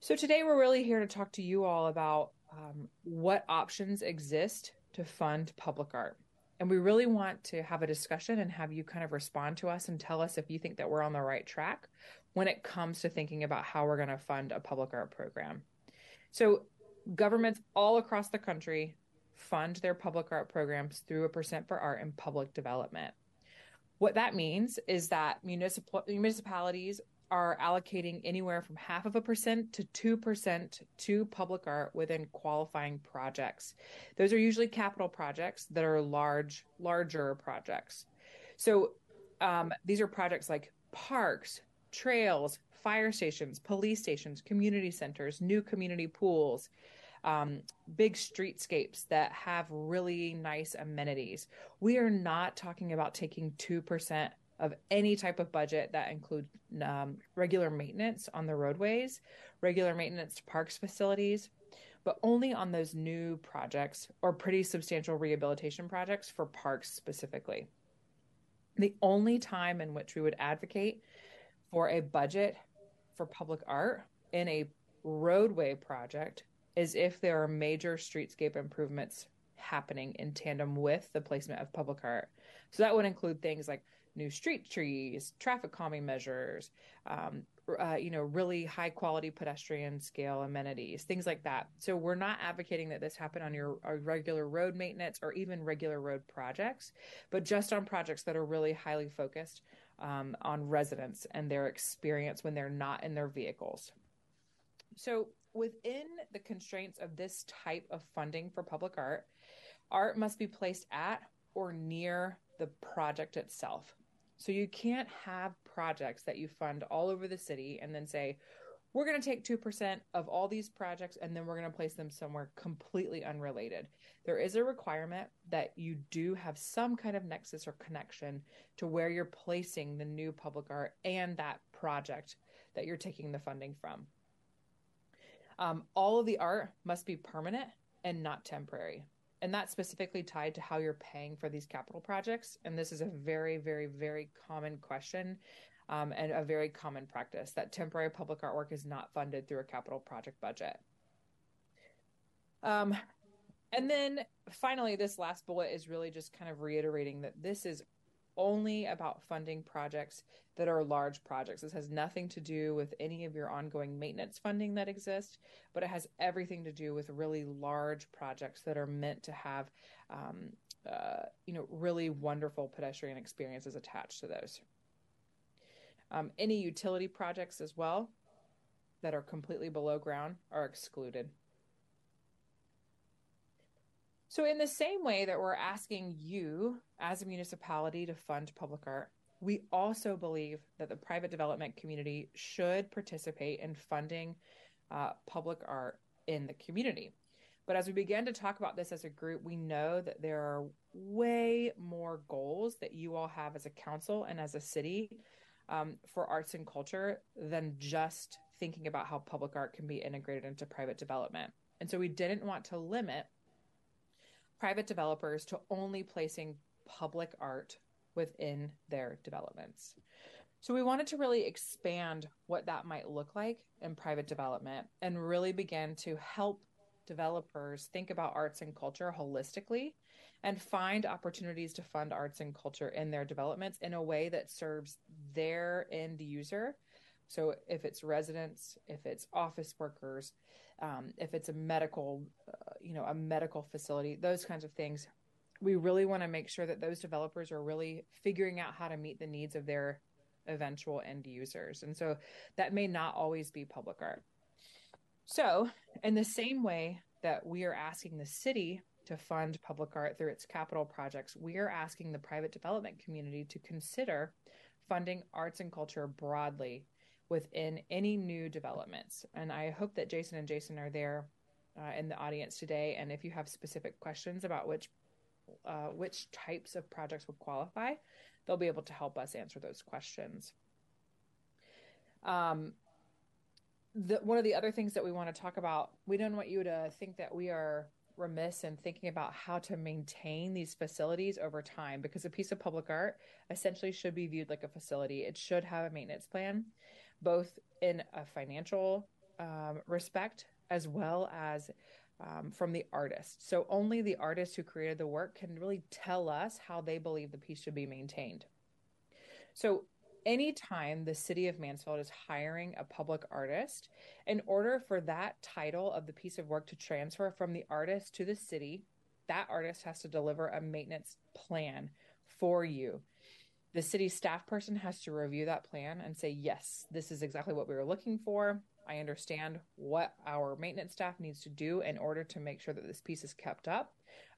So today we're really here to talk to you all about um, what options exist to fund public art. And we really want to have a discussion and have you kind of respond to us and tell us if you think that we're on the right track when it comes to thinking about how we're going to fund a public art program. So governments all across the country fund their public art programs through a percent for art and public development. What that means is that municipal municipalities are allocating anywhere from half of a percent to two percent to public art within qualifying projects. Those are usually capital projects that are large, larger projects. So um, these are projects like parks, trails, fire stations, police stations, community centers, new community pools, um, big streetscapes that have really nice amenities. We are not talking about taking two percent of any type of budget that includes um, regular maintenance on the roadways, regular maintenance to parks facilities, but only on those new projects or pretty substantial rehabilitation projects for parks specifically. The only time in which we would advocate for a budget for public art in a roadway project is if there are major streetscape improvements happening in tandem with the placement of public art. So that would include things like new street trees, traffic calming measures, um, uh, you know, really high quality pedestrian scale amenities, things like that. So we're not advocating that this happen on your, your regular road maintenance or even regular road projects, but just on projects that are really highly focused um, on residents and their experience when they're not in their vehicles. So within the constraints of this type of funding for public art, art must be placed at or near the project itself. So you can't have projects that you fund all over the city and then say, we're going to take two percent of all these projects and then we're going to place them somewhere completely unrelated. There is a requirement that you do have some kind of nexus or connection to where you're placing the new public art and that project that you're taking the funding from. Um, all of the art must be permanent and not temporary. And that's specifically tied to how you're paying for these capital projects. And this is a very, very, very common question um, and a very common practice, that temporary public artwork is not funded through a capital project budget. Um, and then finally, this last bullet is really just kind of reiterating that this is only about funding projects that are large projects. This has nothing to do with any of your ongoing maintenance funding that exists, but it has everything to do with really large projects that are meant to have, um, uh, you know, really wonderful pedestrian experiences attached to those. Um, any utility projects as well that are completely below ground are excluded. So in the same way that we're asking you as a municipality to fund public art, we also believe that the private development community should participate in funding uh, public art in the community. But as we begin to talk about this as a group, we know that there are way more goals that you all have as a council and as a city um, for arts and culture than just thinking about how public art can be integrated into private development. And so we didn't want to limit private developers to only placing public art within their developments. So we wanted to really expand what that might look like in private development and really begin to help developers think about arts and culture holistically and find opportunities to fund arts and culture in their developments in a way that serves their end user. So if it's residents, if it's office workers, um, if it's a medical, uh, you know, a medical facility, those kinds of things, we really want to make sure that those developers are really figuring out how to meet the needs of their eventual end users. And so that may not always be public art. So in the same way that we are asking the city to fund public art through its capital projects, we are asking the private development community to consider funding arts and culture broadly within any new developments. And I hope that Jason and Jason are there uh, in the audience today. And if you have specific questions about which uh, which types of projects would qualify, they'll be able to help us answer those questions. Um, the, one of the other things that we want to talk about, we don't want you to think that we are remiss in thinking about how to maintain these facilities over time, because a piece of public art essentially should be viewed like a facility. It should have a maintenance plan, both in a financial um, respect as well as um, from the artist. So only the artist who created the work can really tell us how they believe the piece should be maintained. So anytime the city of Mansfield is hiring a public artist, in order for that title of the piece of work to transfer from the artist to the city, that artist has to deliver a maintenance plan for you. The city staff person has to review that plan and say, yes, this is exactly what we were looking for. I understand what our maintenance staff needs to do in order to make sure that this piece is kept up.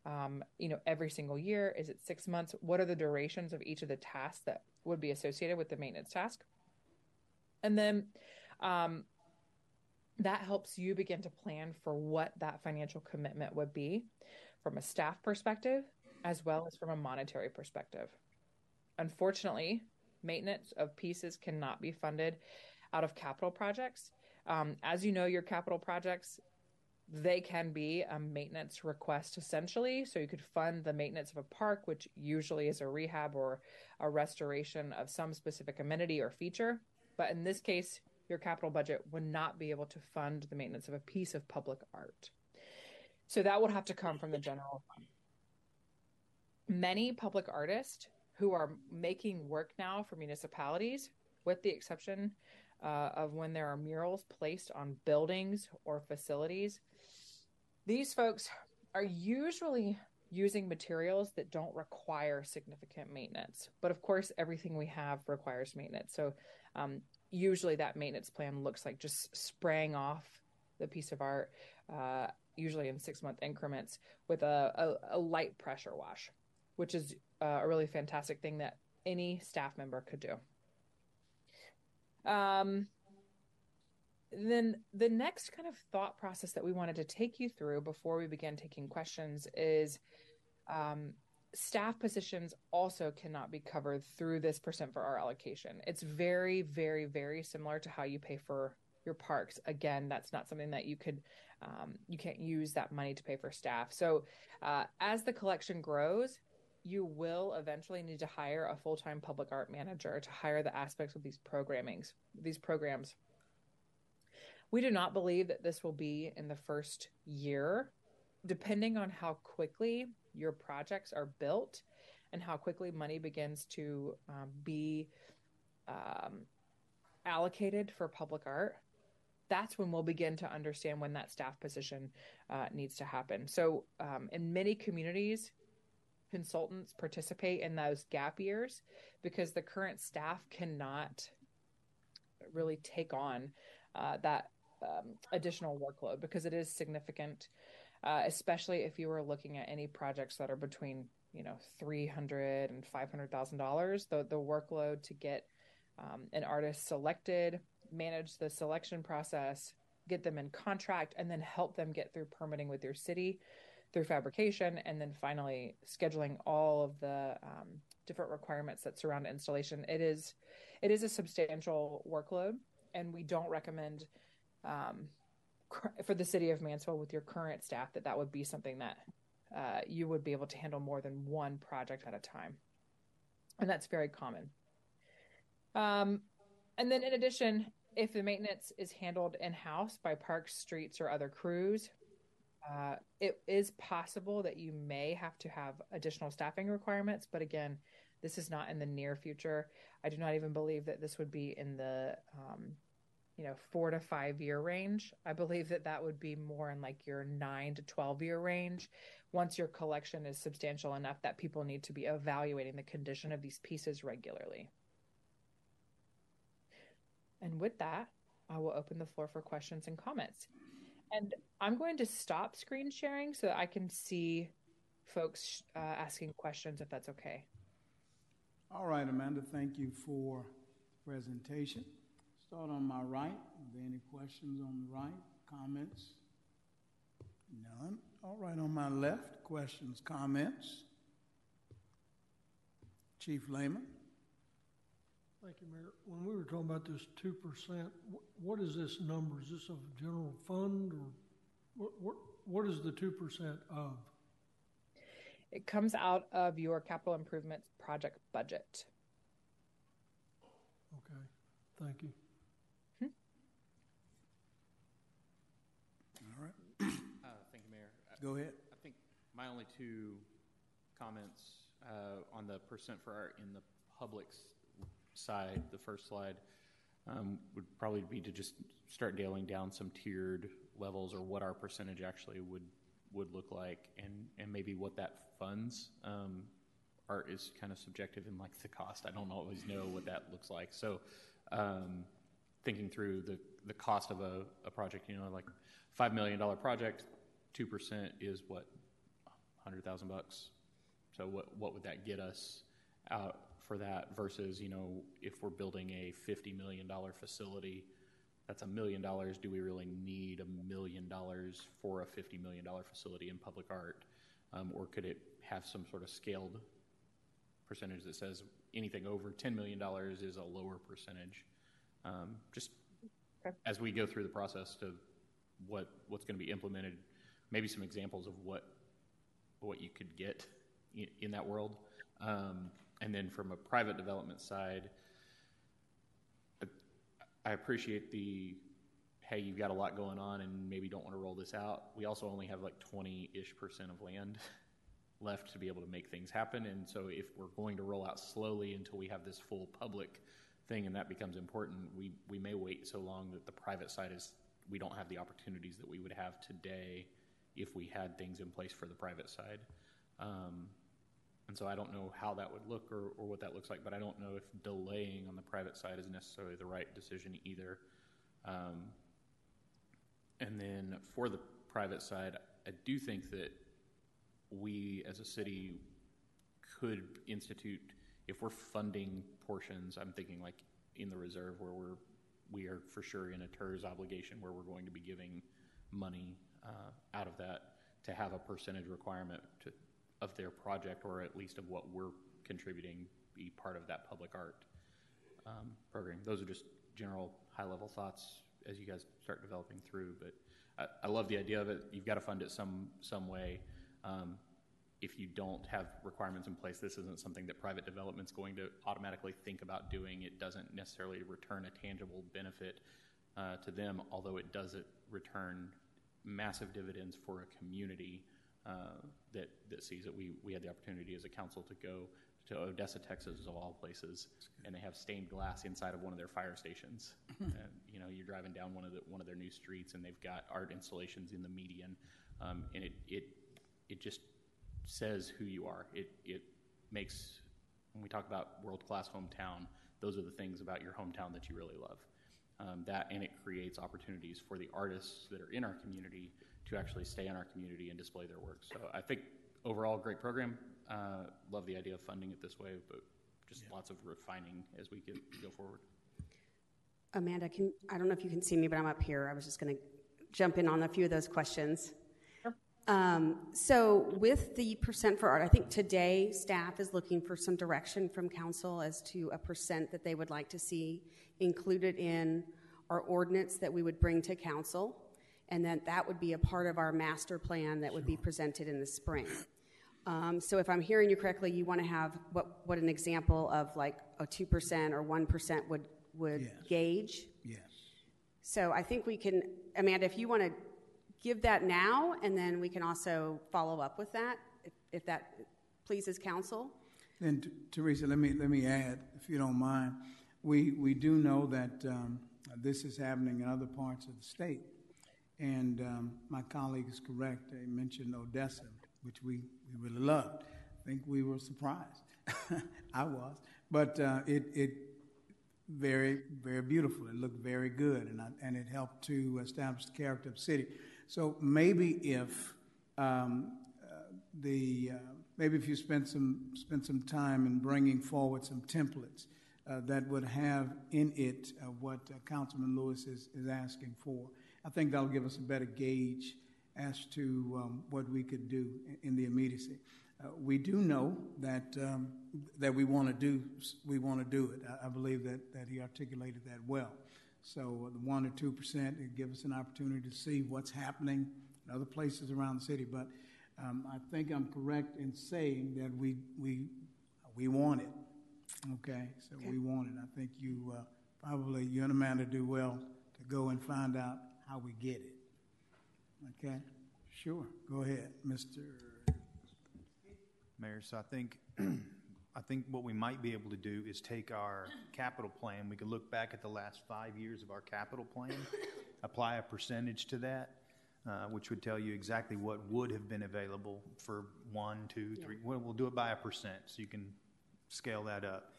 Um, you know, every single year, is it six months? What are the durations of each of the tasks that would be associated with the maintenance task? And then um, that helps you begin to plan for what that financial commitment would be from a staff perspective, as well as from a monetary perspective. Unfortunately, maintenance of pieces cannot be funded out of capital projects. Um, as you know, your capital projects, they can be a maintenance request essentially. So you could fund the maintenance of a park, which usually is a rehab or a restoration of some specific amenity or feature. But in this case, your capital budget would not be able to fund the maintenance of a piece of public art. So that would have to come from the general fund. Many public artists who are making work now for municipalities, with the exception uh, of when there are murals placed on buildings or facilities, these folks are usually using materials that don't require significant maintenance. But of course, everything we have requires maintenance. So um, usually that maintenance plan looks like just spraying off the piece of art, uh, usually in six-month increments with a, a, a light pressure wash, which is uh, a really fantastic thing that any staff member could do. Um, then the next kind of thought process that we wanted to take you through before we begin taking questions is um, staff positions also cannot be covered through this percent for our allocation. It's very, very, very similar to how you pay for your parks. Again, that's not something that you could, um, you can't use that money to pay for staff. So uh, as the collection grows, you will eventually need to hire a full-time public art manager to hire the aspects of these programmings, these programs. We do not believe that this will be in the first year, depending on how quickly your projects are built and how quickly money begins to um, be um, allocated for public art. That's when we'll begin to understand when that staff position uh, needs to happen. So um, in many communities, consultants participate in those gap years because the current staff cannot really take on uh, that um, additional workload because it is significant, uh, especially if you were looking at any projects that are between, you know, three hundred thousand dollars and five hundred thousand dollars. The, the workload to get um, an artist selected, manage the selection process, get them in contract, and then help them get through permitting with your city, through fabrication, and then finally scheduling all of the um, different requirements that surround installation. It is it is a substantial workload, and we don't recommend um, cr- for the city of Mansfield with your current staff that that would be something that uh, you would be able to handle more than one project at a time. And that's very common. Um, and then in addition, if the maintenance is handled in-house by parks, streets, or other crews, uh, it is possible that you may have to have additional staffing requirements. But again, this is not in the near future. I do not even believe that this would be in the, um, you know, four to five year range. I believe that that would be more in like your nine to twelve year range. Once your collection is substantial enough that people need to be evaluating the condition of these pieces regularly. And with that, I will open the floor for questions and comments. And I'm going to stop screen sharing so that I can see folks uh, asking questions, if that's okay. All right, Amanda, thank you for the presentation. Start on my right. Are there any questions on the right? Comments? None. All right, on my left, questions, comments? Chief Lehman. Thank you, Mayor. When we were talking about this two percent, what is this number? Is this a general fund, or what, what, what is the two percent of? It comes out of your capital improvements project budget. Okay, thank you. Hmm. All right. Uh, thank you, Mayor. Go ahead. I think my only two comments uh, on the percent for our in the public's side, the first slide, um, would probably be to just start nailing down some tiered levels or what our percentage actually would would look like, and, and maybe what that funds. Um, art is kind of subjective in like the cost. I don't always know what that looks like. So um, thinking through the, the cost of a, a project, you know, like five million dollars project, two percent is what, one hundred thousand bucks. So what what would that get us out for that versus, you know, if we're building a fifty million dollars facility, that's a million dollars. Do we really need a million dollars for a fifty million dollars facility in public art? Um, or could it have some sort of scaled percentage that says anything over ten million dollars is a lower percentage? Um, just okay. As we go through the process to what what's going to be implemented, maybe some examples of what what you could get in, in that world. Um, and then from a private development side, I appreciate the, hey, you've got a lot going on and maybe don't want to roll this out. We also only have like twenty-ish percent of land left to be able to make things happen. And so if we're going to roll out slowly until we have this full public thing and that becomes important, we, we may wait so long that the private side is, we don't have the opportunities that we would have today if we had things in place for the private side. Um, And so I don't know how that would look or, or what that looks like, but I don't know if delaying on the private side is necessarily the right decision either. Um, and then for the private side, I do think that we as a city could institute, if we're funding portions, I'm thinking like in the reserve where we're, we are for sure in a TERS obligation where we're going to be giving money uh, out of that, to have a percentage requirement to of their project, or at least of what we're contributing, be part of that public art um, program. Those are just general high-level thoughts as you guys start developing through, but I, I love the idea of it. You've got to fund it some some way. Um, if you don't have requirements in place, this isn't something that private development's going to automatically think about doing. It doesn't necessarily return a tangible benefit uh, to them, although it does return massive dividends for a community Uh, that, that sees it. We, we had the opportunity as a council to go to Odessa, Texas, of all places, and they have stained glass inside of one of their fire stations. And, you know, you're driving down one of the, one of their new streets, and they've got art installations in the median, um, and it, it it just says who you are. It it makes, when we talk about world-class hometown, those are the things about your hometown that you really love. Um, that, and it creates opportunities for the artists that are in our community to actually stay in our community and display their work. So I think overall, great program. Uh, love the idea of funding it this way, but just yeah. Lots of refining as we get, go forward. Amanda, can, I don't know if you can see me, but I'm up here. I was just going to jump in on a few of those questions. Sure. Um, so with the percent for art, I think today staff is looking for some direction from council as to a percent that they would like to see included in our ordinance that we would bring to council, and that that would be a part of our master plan that would be presented in the spring. Um, so if I'm hearing you correctly, you want to have what, what an example of like a two percent or one percent would, would yes. gauge? Yes. So I think we can, Amanda, if you want to give that now, and then we can also follow up with that, if, if that pleases council. And t- Teresa, let me let me add, if you don't mind, we, we do know that um, this is happening in other parts of the state. And um, my colleague is correct. They mentioned Odessa, which we, we really loved. I think we were surprised. I was. But uh, it it very, very beautiful. It looked very good, and I, and it helped to establish the character of the city. So maybe if um, uh, the... Uh, Maybe if you spent some spent some time in bringing forward some templates uh, that would have in it uh, what uh, Councilman Lewis is, is asking for, I think that'll give us a better gauge as to um, what we could do in, in the immediacy. Uh, we do know that um, that we want to do we want to do it. I, I believe that that he articulated that well. So the one or two percent it gives us an opportunity to see what's happening in other places around the city, but. Um, I think I'm correct in saying that we we we want it, okay? So okay. we want it. I think you uh, probably, you and Amanda do well to go and find out how we get it, okay? Sure. Go ahead, Mister Mayor. So I think I think what we might be able to do is take our capital plan. We can look back at the last five years of our capital plan, apply a percentage to that. Uh, which would tell you exactly what would have been available for one, two, three. Yeah. We'll, we'll do it by a percent, so you can scale that up.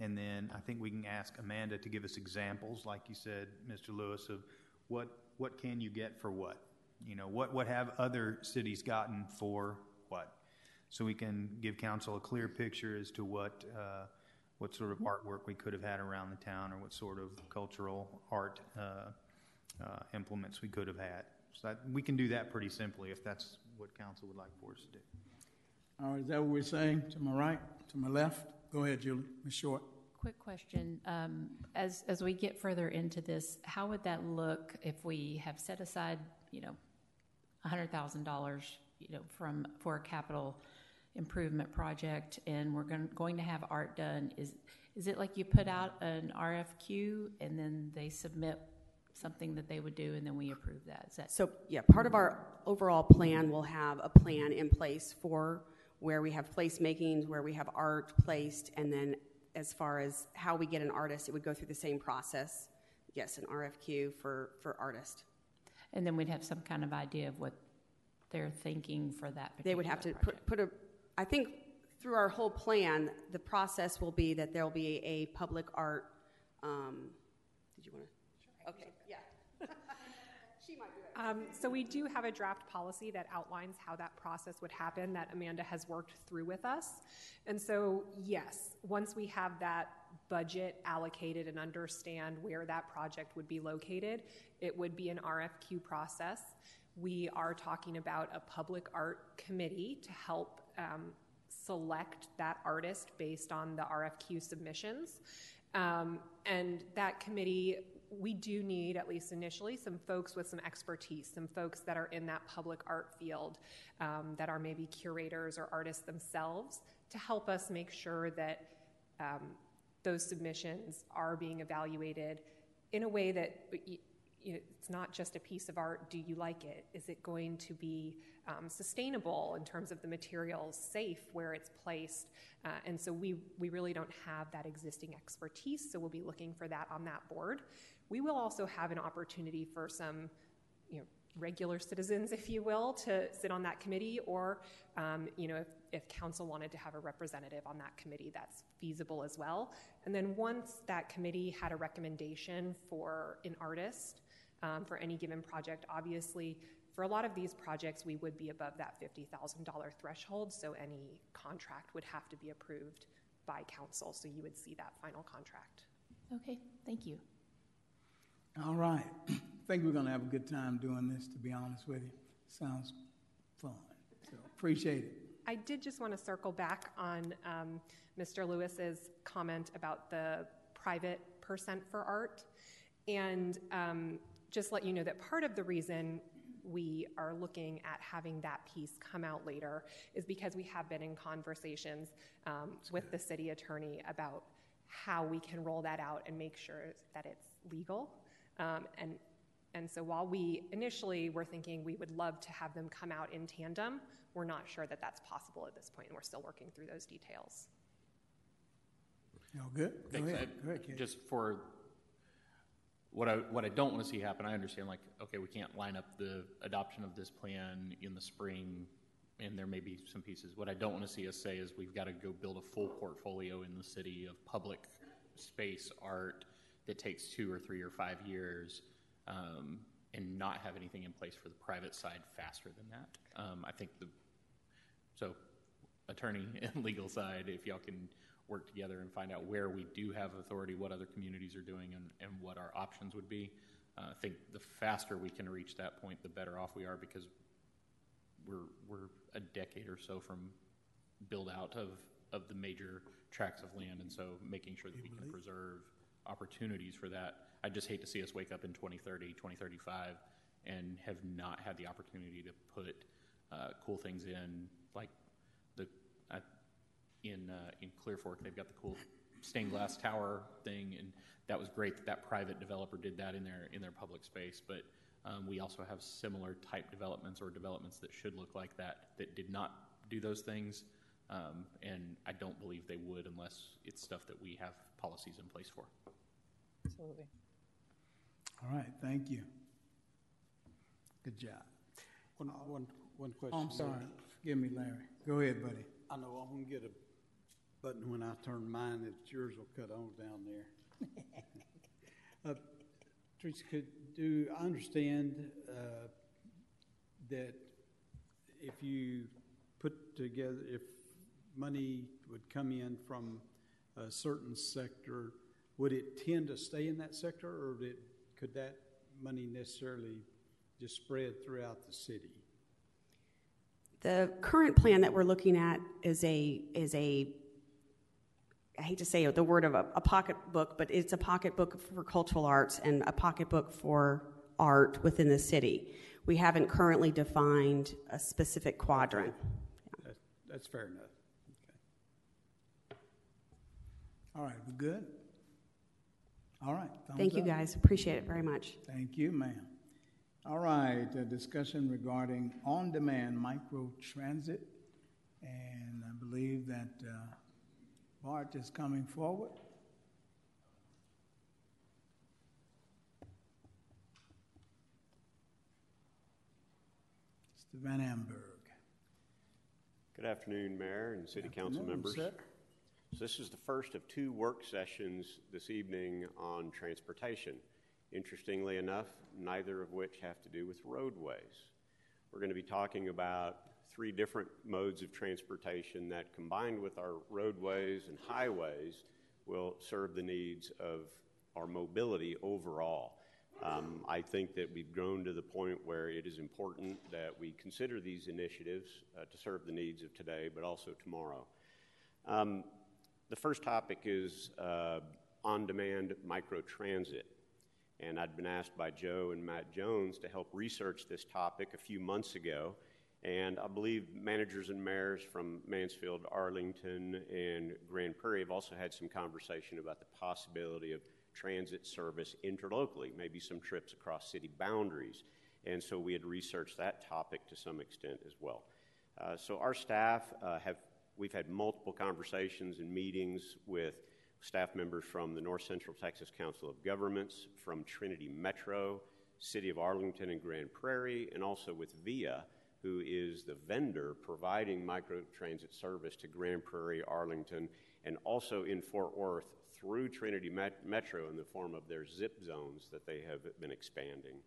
And then I think we can ask Amanda to give us examples, like you said, Mister Lewis, of what what can you get for what? You know, what, what have other cities gotten for what? So we can give council a clear picture as to what uh, what sort of artwork we could have had around the town, or what sort of cultural art uh, uh, implements we could have had. So that, we can do that pretty simply if that's what council would like for us to do. All right, is that what we're saying? To my right, to my left? Go ahead, Julie. Miz Short. Quick question. Um, as as we get further into this, how would that look if we have set aside, you know, one hundred thousand dollars, you know, from for a capital improvement project, and we're going going to have art done? Is is it like you put out an R F Q and then they submit something that they would do, and then we approve that? Is that so? Yeah, part of our overall plan will have a plan in place for where we have placemakings, where we have art placed, and then as far as how we get an artist, it would go through the same process. Yes, an R F Q for for artist, and then we'd have some kind of idea of what they're thinking for that particular They would have to put, put a. I think through our whole plan, the process will be that there'll be a public art. Um, did you want to? Okay, yeah. She might be right. Um, so we do have a draft policy that outlines how that process would happen that Amanda has worked through with us. And so, yes, once we have that budget allocated and understand where that project would be located, it would be an R F Q process. We are talking about a public art committee to help um, select that artist based on the R F Q submissions. Um, and that committee... We do need, at least initially, some folks with some expertise, some folks that are in that public art field um, that are maybe curators or artists themselves, to help us make sure that um, those submissions are being evaluated in a way that you, you know, it's not just a piece of art. Do you like it? Is it going to be um, sustainable in terms of the materials, safe where it's placed? Uh, and so we, we really don't have that existing expertise, so we'll be looking for that on that board. We will also have an opportunity for some, you know, regular citizens, if you will, to sit on that committee, or, um, you know, if, if council wanted to have a representative on that committee, that's feasible as well. And then once that committee had a recommendation for an artist um, for any given project, obviously, for a lot of these projects, we would be above that fifty thousand dollars threshold, so any contract would have to be approved by council, so you would see that final contract. Okay, thank you. All right. I think we're going to have a good time doing this, to be honest with you. Sounds fun. So appreciate it. I did just want to circle back on um, Mister Lewis's comment about the private percent for art, and um, just let you know that part of the reason we are looking at having that piece come out later is because we have been in conversations um, with the city attorney about how we can roll that out and make sure that it's legal. Um, and and so while we initially were thinking we would love to have them come out in tandem, we're not sure that that's possible at this point, and we're still working through those details. No, good. Go ahead. I, Go ahead, just for what I what I don't want to see happen, I understand, like, okay, we can't line up the adoption of this plan in the spring, and there may be some pieces. What I don't want to see us say is we've got to go build a full portfolio in the city of public space art that takes two or three or five years um, and not have anything in place for the private side faster than that. Um, I think the, so attorney and legal side, if y'all can work together and find out where we do have authority, what other communities are doing, and, and what our options would be. Uh, I think the faster we can reach that point, the better off we are, because we're we're a decade or so from build out of, of the major tracts of land, and so making sure that we can preserve opportunities for that. I just hate to see us wake up in twenty thirty, twenty thirty-five and have not had the opportunity to put uh, cool things in, like the uh, in uh, in Clear Fork, they've got the cool stained glass tower thing, and that was great that that private developer did that in their in their public space. But um, we also have similar type developments or developments that should look like that that did not do those things, um, and I don't believe they would unless it's stuff that we have policies in place for. Absolutely. All right, thank you. Good job. One, uh, one, one question. Oh, I'm sorry. Forgive me, Larry. Go ahead, buddy. I know I'm going to get a button when I turn mine. It's yours will cut on down there. uh, Teresa, could do, I understand uh, that if you put together, if money would come in from a certain sector, would it tend to stay in that sector, or did, could that money necessarily just spread throughout the city? The current plan that we're looking at is a, is a I hate to say the word of a, a pocketbook, but it's a pocketbook for cultural arts and a pocketbook for art within the city. We haven't currently defined a specific quadrant. Yeah. That, that's fair enough. Okay. All right, we're good? All right. Thank you, up. Guys. Appreciate it very much. Thank you, ma'am. All right. A discussion regarding on-demand microtransit, and I believe that uh, Bart is coming forward. Mister Van Amberg. Good afternoon, Mayor and City Good Council members. Sir. So this is the first of two work sessions this evening on transportation. Interestingly enough, neither of which have to do with roadways. We're going to be talking about three different modes of transportation that, combined with our roadways and highways, will serve the needs of our mobility overall. Um, I think that we've grown to the point where it is important that we consider these initiatives uh, to serve the needs of today, but also tomorrow. Um, The first topic is uh, on-demand microtransit, and I'd been asked by Joe and Matt Jones to help research this topic a few months ago, and I believe managers and mayors from Mansfield, Arlington, and Grand Prairie have also had some conversation about the possibility of transit service interlocally, maybe some trips across city boundaries, and so we had researched that topic to some extent as well. Uh, so our staff uh, have We've had multiple conversations and meetings with staff members from the North Central Texas Council of Governments, from Trinity Metro, City of Arlington and Grand Prairie, and also with V I A, who is the vendor providing microtransit service to Grand Prairie, Arlington, and also in Fort Worth through Trinity Met- Metro in the form of their zip zones that they have been expanding.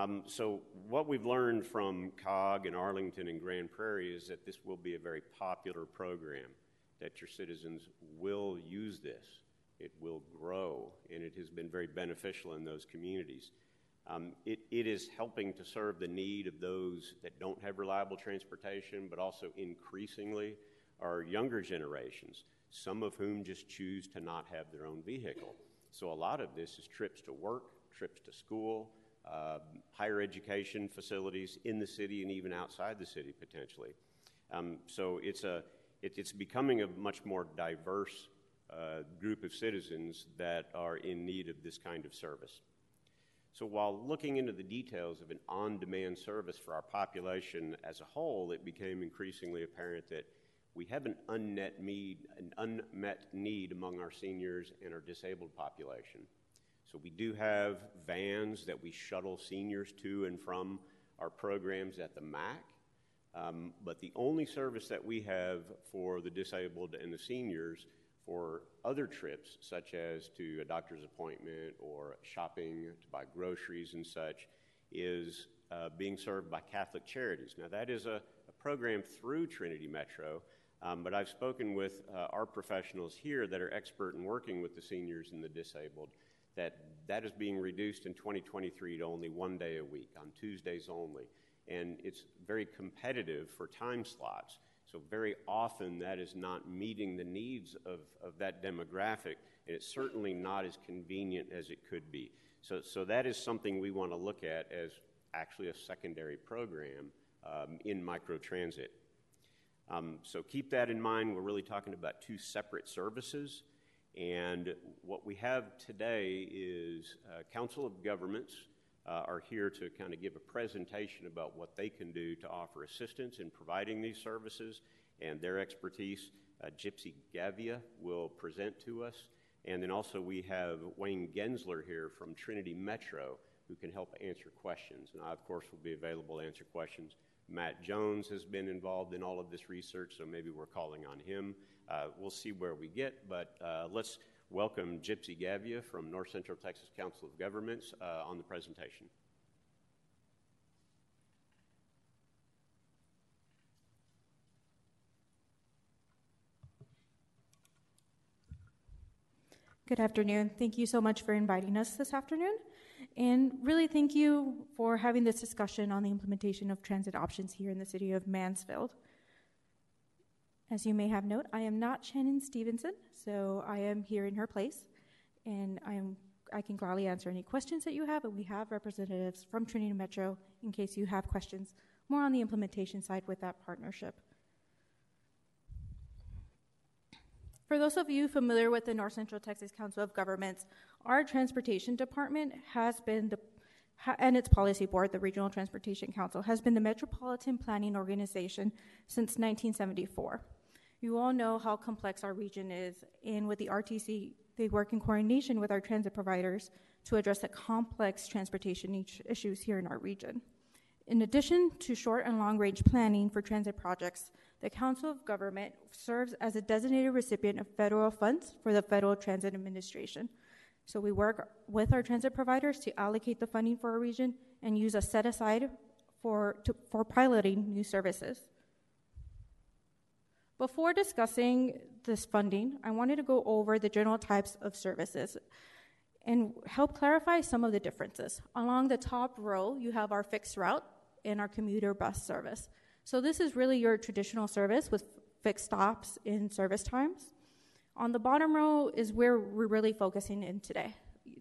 Um, so what we've learned from C O G and Arlington and Grand Prairie is that this will be a very popular program, that your citizens will use this. It will grow, and it has been very beneficial in those communities. Um, it, it is helping to serve the need of those that don't have reliable transportation, but also increasingly our younger generations, some of whom just choose to not have their own vehicle. So a lot of this is trips to work, trips to school, uh, higher education facilities in the city and even outside the city potentially. Um, so it's a it, it's becoming a much more diverse uh, group of citizens that are in need of this kind of service. So while looking into the details of an on-demand service for our population as a whole, it became increasingly apparent that we have an unmet need, an unmet need among our seniors and our disabled population. So we do have vans that we shuttle seniors to and from our programs at the M A C, um, but the only service that we have for the disabled and the seniors for other trips, such as to a doctor's appointment or shopping, to buy groceries and such, is uh, being served by Catholic Charities. Now, that is a, a program through Trinity Metro, um, but I've spoken with uh, our professionals here that are expert in working with the seniors and the disabled, that that is being reduced in twenty twenty-three to only one day a week, on Tuesdays only. And it's very competitive for time slots. So very often that is not meeting the needs of, of that demographic, and it's certainly not as convenient as it could be. So, so that is something we want to look at as actually a secondary program um, in microtransit. Um, so keep that in mind. We're really talking about two separate services, and what we have today is uh, Council of Governments Uh, are here to kind of give a presentation about what they can do to offer assistance in providing these services and their expertise. Uh, Gypsy Gavia will present to us. And then also we have Wayne Gensler here from Trinity Metro who can help answer questions. And I, of course, will be available to answer questions. Matt Jones has been involved in all of this research, so maybe we're calling on him. Uh, we'll see where we get, but uh, let's welcome Gypsy Gavia from North Central Texas Council of Governments uh, on the presentation. Good afternoon. Thank you so much for inviting us this afternoon. And really thank you for having this discussion on the implementation of transit options here in the city of Mansfield. As you may have noted, I am not Shannon Stevenson, so I am here in her place, and I am I can gladly answer any questions that you have, and we have representatives from Trinity Metro in case you have questions more on the implementation side with that partnership. For those of you familiar with the North Central Texas Council of Governments, our transportation department has been the and its policy board, the Regional Transportation Council, has been the metropolitan planning organization since nineteen seventy-four. You all know how complex our region is, and with the R T C, they work in coordination with our transit providers to address the complex transportation issues here in our region. In addition to short and long-range planning for transit projects, the Council of Government serves as a designated recipient of federal funds for the Federal Transit Administration. So we work with our transit providers to allocate the funding for our region and use a set-aside for, to, for piloting new services. Before discussing this funding, I wanted to go over the general types of services and help clarify some of the differences. Along the top row, you have our fixed route and our commuter bus service. So this is really your traditional service with fixed stops in service times. On the bottom row is where we're really focusing in today,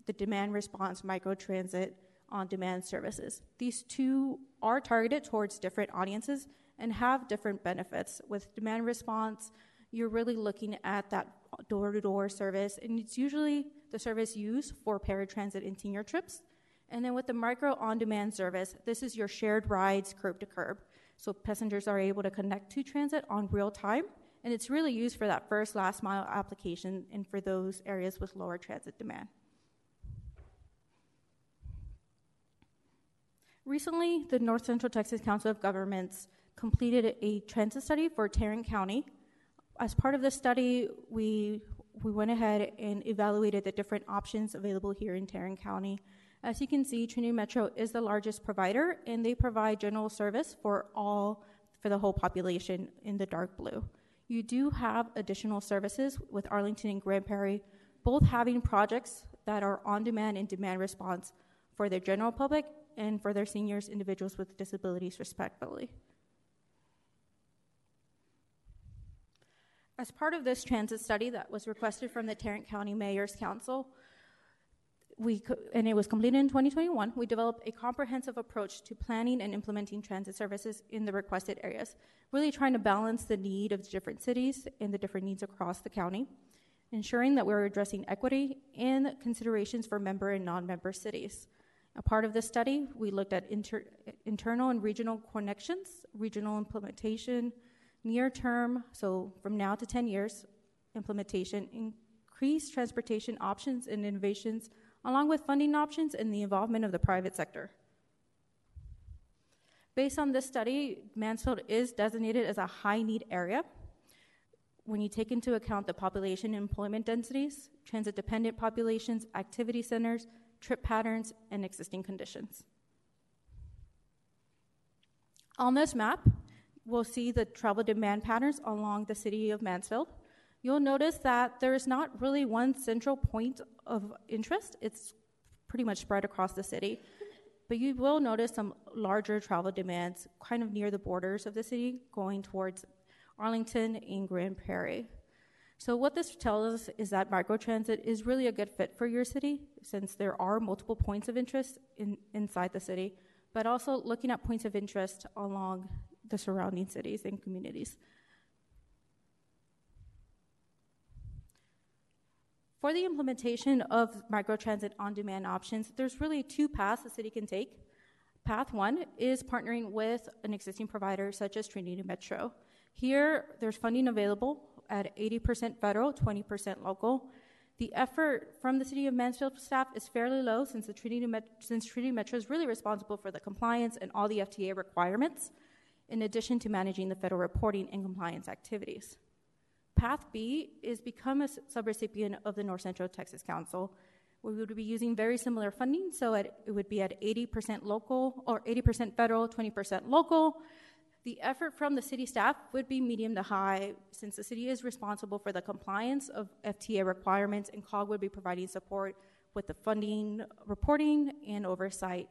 the demand response microtransit on-demand services. These two are targeted towards different audiences and have different benefits. With demand response, you're really looking at that door-to-door service, and it's usually the service used for paratransit and senior trips. And then with the micro on-demand service, this is your shared rides curb-to-curb. So passengers are able to connect to transit on real time, and it's really used for that first, last mile application and for those areas with lower transit demand. Recently, the North Central Texas Council of Governments completed a transit study for Tarrant County. As part of this study, we, we went ahead and evaluated the different options available here in Tarrant County. As you can see, Trinity Metro is the largest provider, and they provide general service for all, for the whole population in the dark blue. You do have additional services with Arlington and Grand Prairie, both having projects that are on demand and demand response for their general public and for their seniors, individuals with disabilities, respectively. As part of this transit study that was requested from the Tarrant County Mayor's Council, we and it was completed in twenty twenty-one, we developed a comprehensive approach to planning and implementing transit services in the requested areas, really trying to balance the need of the different cities and the different needs across the county, ensuring that we're addressing equity and considerations for member and non-member cities. A part of this study, we looked at inter, internal and regional connections, regional implementation, near term, so from now to ten years, implementation, increased transportation options and innovations, along with funding options and the involvement of the private sector. Based on this study, Mansfield is designated as a high-need area. When you take into account the population and employment densities, transit-dependent populations, activity centers, trip patterns, and existing conditions. On this map, we'll see the travel demand patterns along the city of Mansfield. You'll notice that there is not really one central point of interest. It's pretty much spread across the city. But you will notice some larger travel demands kind of near the borders of the city going towards Arlington and Grand Prairie. So what this tells us is that microtransit is really a good fit for your city, since there are multiple points of interest in, inside the city, but also looking at points of interest along the surrounding cities and communities. For the implementation of microtransit on-demand options, there's really two paths the city can take. Path one is partnering with an existing provider such as Trinity Metro. Here, there's funding available at eighty percent federal, twenty percent local. The effort from the City of Mansfield staff is fairly low, since the Trinity Met- since Trinity Metro is really responsible for the compliance and all the F T A requirements, in addition to managing the federal reporting and compliance activities. Path B is become a subrecipient of the North Central Texas Council, where we would be using very similar funding, so it, it would be at eighty percent local, or eighty percent federal, twenty percent local. The effort from the city staff would be medium to high, since the city is responsible for the compliance of F T A requirements, and C O G would be providing support with the funding, reporting, and oversight.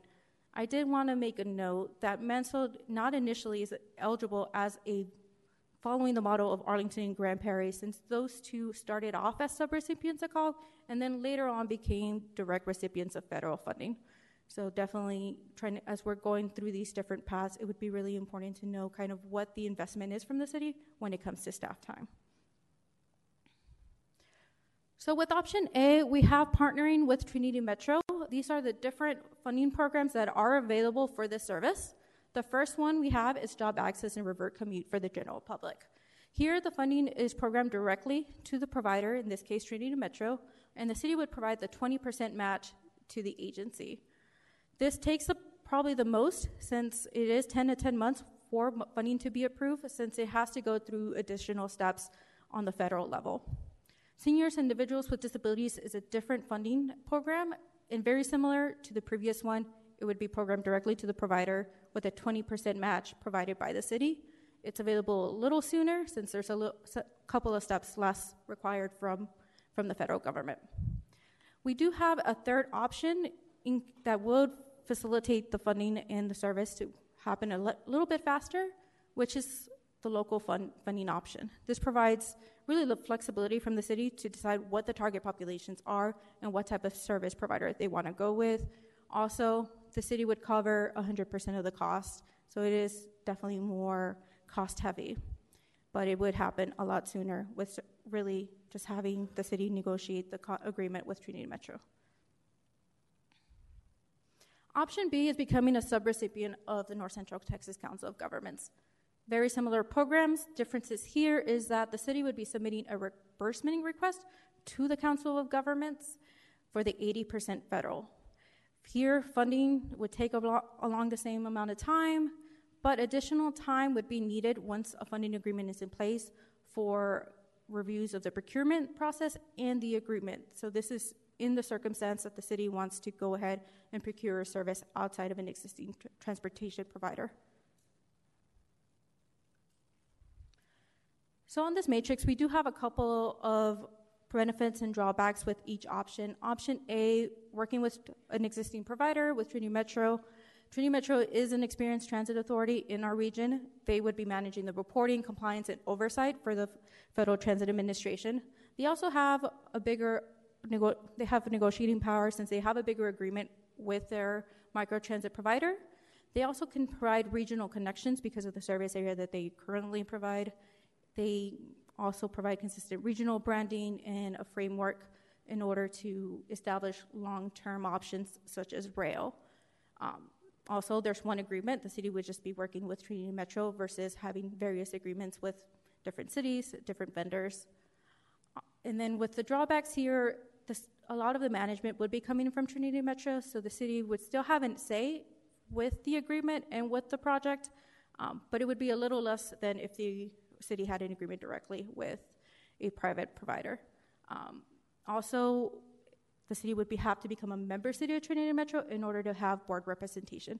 I did want to make a note that Mansfield not initially is eligible as a following the model of Arlington and Grand Prairie, since those two started off as subrecipients of C O G and then later on became direct recipients of federal funding. So definitely, trying to, as we're going through these different paths, it would be really important to know kind of what the investment is from the city when it comes to staff time. So with option A, we have partnering with Trinity Metro. These are the different funding programs that are available for this service. The first one we have is job access and revert commute for the general public. Here, the funding is programmed directly to the provider, in this case, Trinity Metro, and the city would provide the twenty percent match to the agency. This takes up probably the most, since it is ten to ten months for funding to be approved, since it has to go through additional steps on the federal level. Seniors and individuals with disabilities is a different funding program, and very similar to the previous one, it would be programmed directly to the provider with a twenty percent match provided by the city. It's available a little sooner, since there's a little, couple of steps less required from, from the federal government. We do have a third option in, that would facilitate the funding and the service to happen a le- little bit faster, which is the local fund funding option. This provides really the flexibility from the city to decide what the target populations are and what type of service provider they want to go with. Also, the city would cover one hundred percent of the cost, so it is definitely more cost heavy, but it would happen a lot sooner with really just having the city negotiate the co- agreement with Trinity Metro. Option B is becoming a subrecipient of the North Central Texas Council of Governments. Very similar programs. Differences here is that the city would be submitting a reimbursement request to the Council of Governments for the eighty percent federal. Here, funding would take a lo- along the same amount of time, but additional time would be needed once a funding agreement is in place for reviews of the procurement process and the agreement. So this is in the circumstance that the city wants to go ahead and procure a service outside of an existing tr- transportation provider. So on this matrix, we do have a couple of benefits and drawbacks with each option. Option A, working with an existing provider with Trinity Metro. Trinity Metro is an experienced transit authority in our region. They would be managing the reporting, compliance, and oversight for the Federal Transit Administration. They also have a bigger nego- they have negotiating power since they have a bigger agreement with their microtransit provider. They also can provide regional connections because of the service area that they currently provide. They also provide consistent regional branding and a framework in order to establish long-term options such as rail. Um, also, there's one agreement. The city would just be working with Trinity Metro versus having various agreements with different cities, different vendors. And then with the drawbacks here, this, a lot of the management would be coming from Trinity Metro, so the city would still have a say with the agreement and with the project, um, but it would be a little less than if the city had an agreement directly with a private provider. Um, also, the city would be, have to become a member city of Trinity Metro in order to have board representation.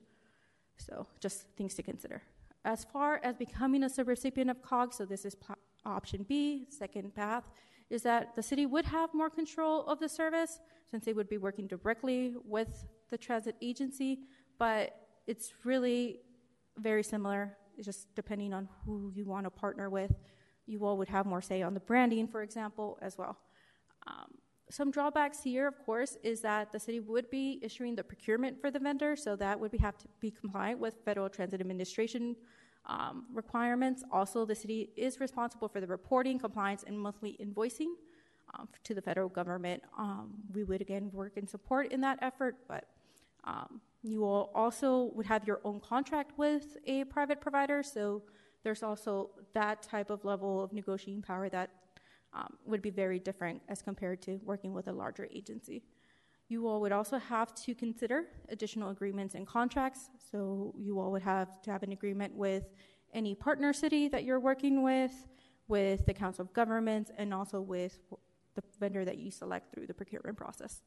So just things to consider. As far as becoming a subrecipient of C O G, so this is p- option B, second path, is that the city would have more control of the service since they would be working directly with the transit agency, but it's really very similar. It's just depending on who you want to partner with. You all would have more say on the branding, for example, as well. Um, some drawbacks here, of course, is that the city would be issuing the procurement for the vendor, so that would be, have to be compliant with Federal Transit Administration um, requirements. Also, the city is responsible for the reporting, compliance, and monthly invoicing um, to the federal government. Um, we would, again, work in support in that effort, but... Um, You all also would have your own contract with a private provider, so there's also that type of level of negotiating power that um, would be very different as compared to working with a larger agency. You all would also have to consider additional agreements and contracts, so you all would have to have an agreement with any partner city that you're working with, with the Council of Governments, and also with the vendor that you select through the procurement process.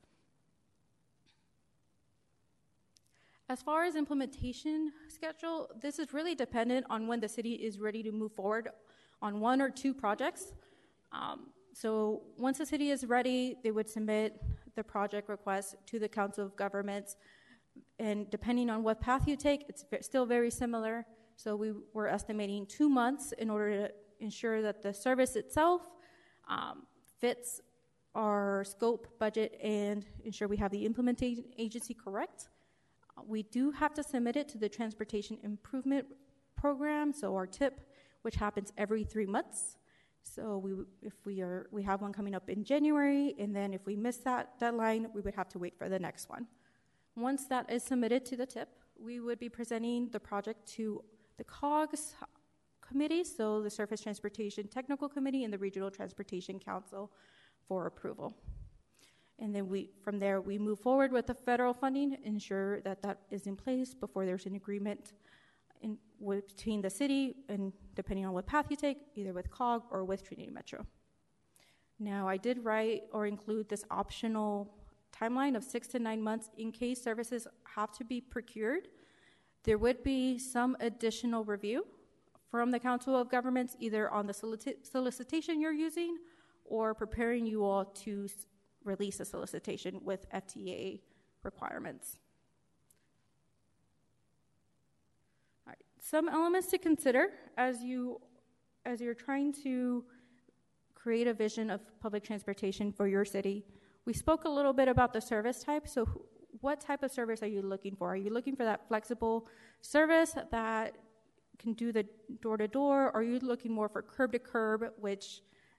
As far as implementation schedule, this is really dependent on when the city is ready to move forward on one or two projects. Um, so once the city is ready, they would submit the project request to the Council of Governments. And depending on what path you take, it's still very similar. So we were estimating two months in order to ensure that the service itself um, fits our scope, budget, and ensure we have the implementation agency correct. We do have to submit it to the Transportation Improvement Program, so our TIP, which happens every three months. So we, if we are, we have one coming up in January, and then if we miss that deadline, we would have to wait for the next one. Once that is submitted to the TIP, we would be presenting the project to the C O G's committee, so the Surface Transportation Technical Committee and the Regional Transportation Council for approval. And then we, from there, we move forward with the federal funding, ensure that that is in place before there's an agreement in, between the city and, depending on what path you take, either with C O G or with Trinity Metro. Now, I did write or include this optional timeline of six to nine months in case services have to be procured. There would be some additional review from the Council of Governments, either on the solici- solicitation you're using or preparing you all to release a solicitation with F T A requirements. All right. Some elements to consider as you, as you're trying to create a vision of public transportation for your city. We spoke a little bit about the service type. So what type of service are you looking for? Are you looking for that flexible service that can do the door-to-door? Or are you looking more for curb-to-curb, which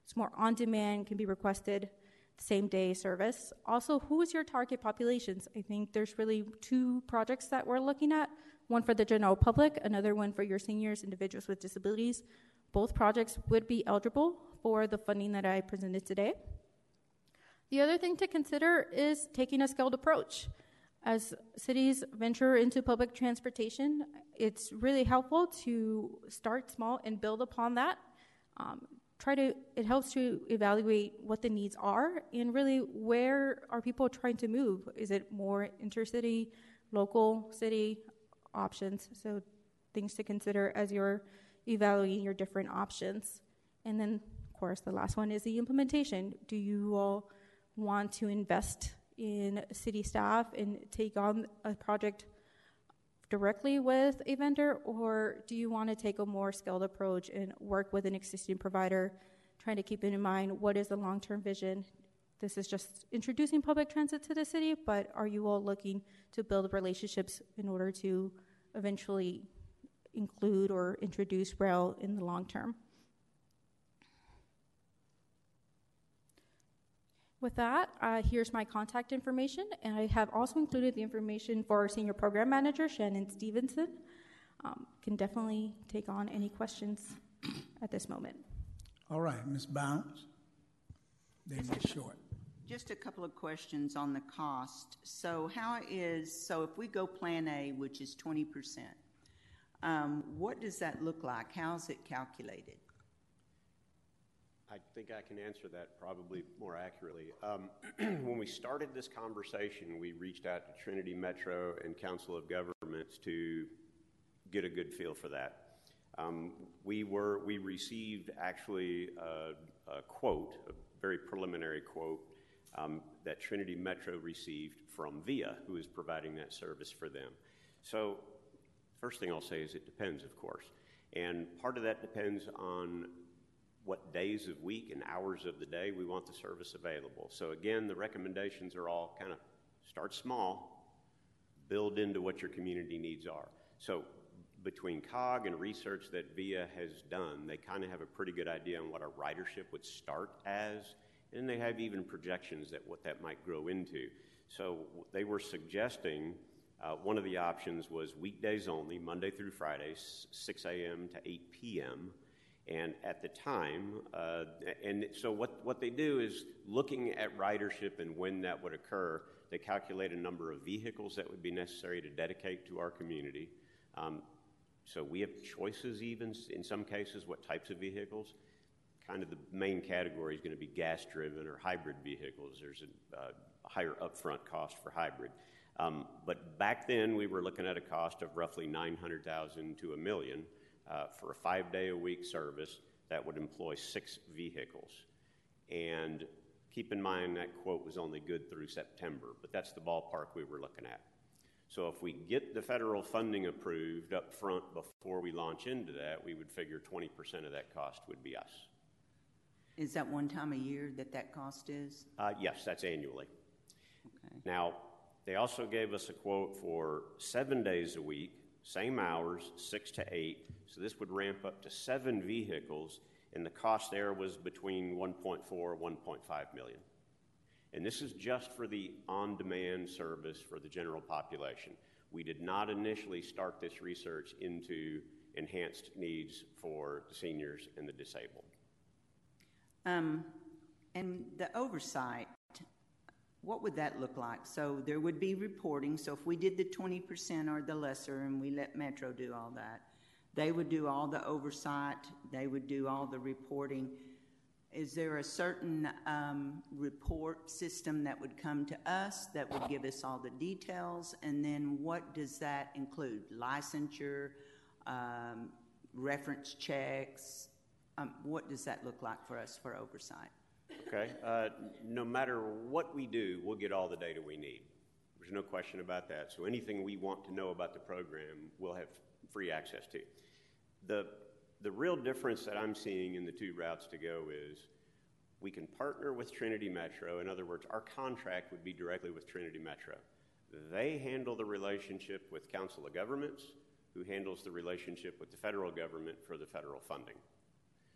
is more on-demand, can be requested same-day service? Also, who is your target populations? I think there's really two projects that we're looking at, one for the general public, another one for your seniors, individuals with disabilities. Both projects would be eligible for the funding that I presented today. The other thing to consider is taking a scaled approach. As cities venture into public transportation, it's really helpful to start small and build upon that. Um, Try to. It helps to evaluate what the needs are and really where are people trying to move. Is it more intercity, local city options? So things to consider as you're evaluating your different options. And then, of course, the last one is the implementation. Do you all want to invest in city staff and take on a project directly with a vendor, or do you want to take a more scaled approach and work with an existing provider, trying to keep in mind what is the long-term vision This is just introducing public transit to the city, but are you all looking to build relationships in order to eventually include or introduce rail in the long term? With that, uh, here's my contact information, and I have also included the information for our senior program manager, Shannon Stevenson. Um, can definitely take on any questions at this moment. All right, Miz Bounds. They were short. Just a couple of questions on the cost. So how is, so if we go Plan A, which is twenty percent, um, what does that look like? How is it calculated? I think I can answer that probably more accurately. Um, when we started this conversation, we reached out to Trinity Metro and Council of Governments to get a good feel for that. Um, we were, we received actually a, a quote, a very preliminary quote, um, that Trinity Metro received from V I A, who is providing that service for them. So first thing I'll say is it depends, of course. And part of that depends on what days of week and hours of the day we want the service available. So again, the recommendations are all kind of start small, build into what your community needs are. So between C O G and research that V I A has done, they kind of have a pretty good idea on what our ridership would start as, and they have even projections that what that might grow into. So they were suggesting uh, one of the options was weekdays only, Monday through Friday, six a.m. to eight p.m. And at the time, uh, and so what, what they do is looking at ridership and when that would occur, they calculate a number of vehicles that would be necessary to dedicate to our community. Um, So we have choices even, in some cases, what types of vehicles. Kind of the main category is going to be gas-driven or hybrid vehicles. There's a uh, higher upfront cost for hybrid. Um, but back then, we were looking at a cost of roughly nine hundred thousand dollars to a million uh, for a five-day-a-week service that would employ six vehicles. And keep in mind that quote was only good through September, but that's the ballpark we were looking at. So if we get the federal funding approved up front before we launch into that, we would figure twenty percent of that cost would be us. Is that one time a year that that cost is? Uh, yes, that's annually. Okay. Now, they also gave us a quote for seven days a week, same hours, six to eight. So this would ramp up to seven vehicles, and the cost there was between one point four and one point five million. And this is just for the on-demand service for the general population. We did not initially start this research into enhanced needs for the seniors and the disabled. Um, and the oversight, what would that look like? So there would be reporting. So if we did the twenty percent or the lesser and we let Metro do all that, they would do all the oversight, they would do all the reporting. Is there a certain um, report system that would come to us that would give us all the details? And then what does that include? Licensure, um, reference checks? Um, what does that look like for us for oversight? Okay. Uh, no matter what we do, we'll get all the data we need. There's no question about that. So anything we want to know about the program, we'll have free access to. The The real difference that I'm seeing in the two routes to go is we can partner with Trinity Metro. In other words, our contract would be directly with Trinity Metro. They handle the relationship with Council of Governments, who handles the relationship with the federal government for the federal funding.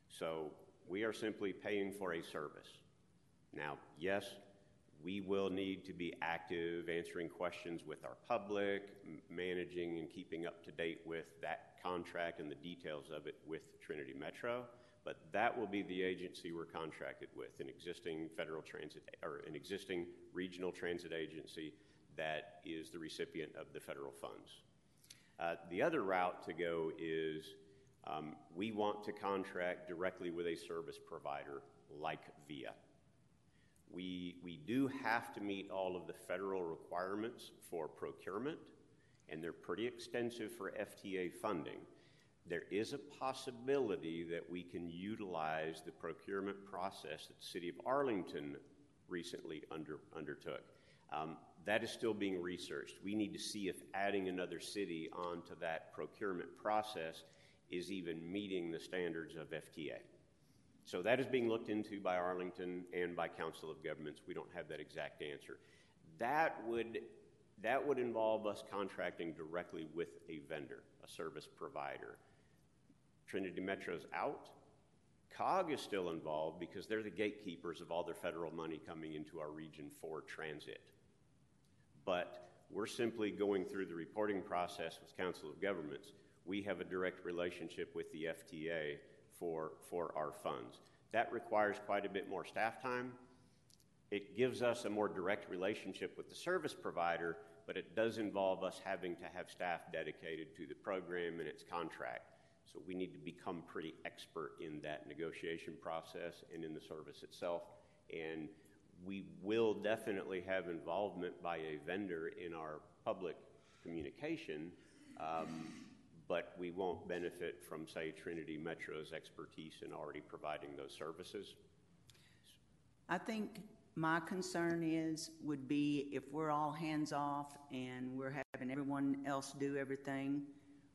So we are simply paying for a service. Now, yes, we will need to be active, answering questions with our public, m- managing and keeping up to date with that contract and the details of it with Trinity Metro, but that will be the agency we're contracted with, an existing federal transit or an existing regional transit agency that is the recipient of the federal funds. Uh, the other route to go is um, we want to contract directly with a service provider like V I A. We, we do have to meet all of the federal requirements for procurement, and they're pretty extensive for F T A funding. There is a possibility that we can utilize the procurement process that the city of Arlington recently under, undertook. Um, that is still being researched. We need to see if adding another city onto that procurement process is even meeting the standards of F T A. So that is being looked into by Arlington and by Council of Governments. We don't have that exact answer. That would, that would involve us contracting directly with a vendor, a service provider. Trinity Metro's out. C O G is still involved because they're the gatekeepers of all their federal money coming into our region for transit. But we're simply going through the reporting process with Council of Governments. We have a direct relationship with the F T A for, for our funds. That requires quite a bit more staff time. It gives us a more direct relationship with the service provider, but it does involve us having to have staff dedicated to the program and its contract. So we need to become pretty expert in that negotiation process and in the service itself. And we will definitely have involvement by a vendor in our public communication, um, but we won't benefit from, say, Trinity Metro's expertise in already providing those services. I think my concern is, would be if we're all hands off and we're having everyone else do everything,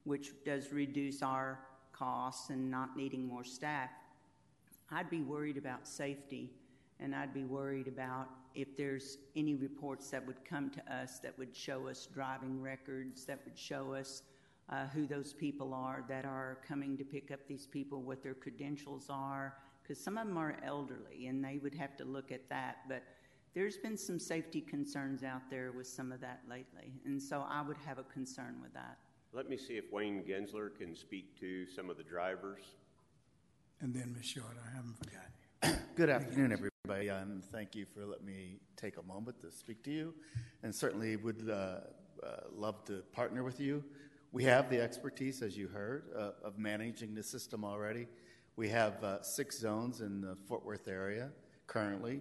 which does reduce our costs and not needing more staff, I'd be worried about safety, and I'd be worried about if there's any reports that would come to us that would show us driving records, that would show us uh, who those people are that are coming to pick up these people, what their credentials are, because some of them are elderly, and they would have to look at that. But there's been some safety concerns out there with some of that lately, and so I would have a concern with that. Let me see if Wayne Gensler can speak to some of the drivers. And then, Miz Short, I haven't forgotten. Good afternoon, everybody, and thank you for letting me take a moment to speak to you, and certainly would uh, uh, love to partner with you. We have the expertise, as you heard, uh, of managing the system already. We have uh, six zones in the Fort Worth area currently.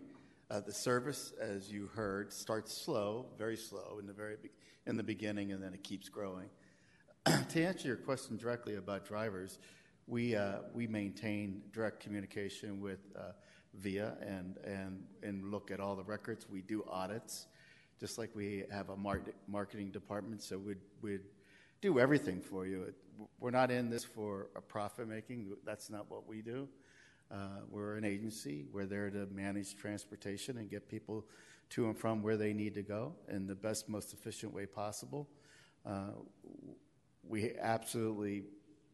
Uh, the service, as you heard, starts slow, very slow in the very be- in the beginning, and then it keeps growing. To answer your question directly about drivers, we uh, we maintain direct communication with uh, V I A and, and and look at all the records. We do audits, just like we have a mar- marketing department. So we'd we'd do everything for you. It, we're not in this for a profit making. That's not what we do. Uh, we're an agency. We're there to manage transportation and get people to and from where they need to go in the best, most efficient way possible. Uh, We absolutely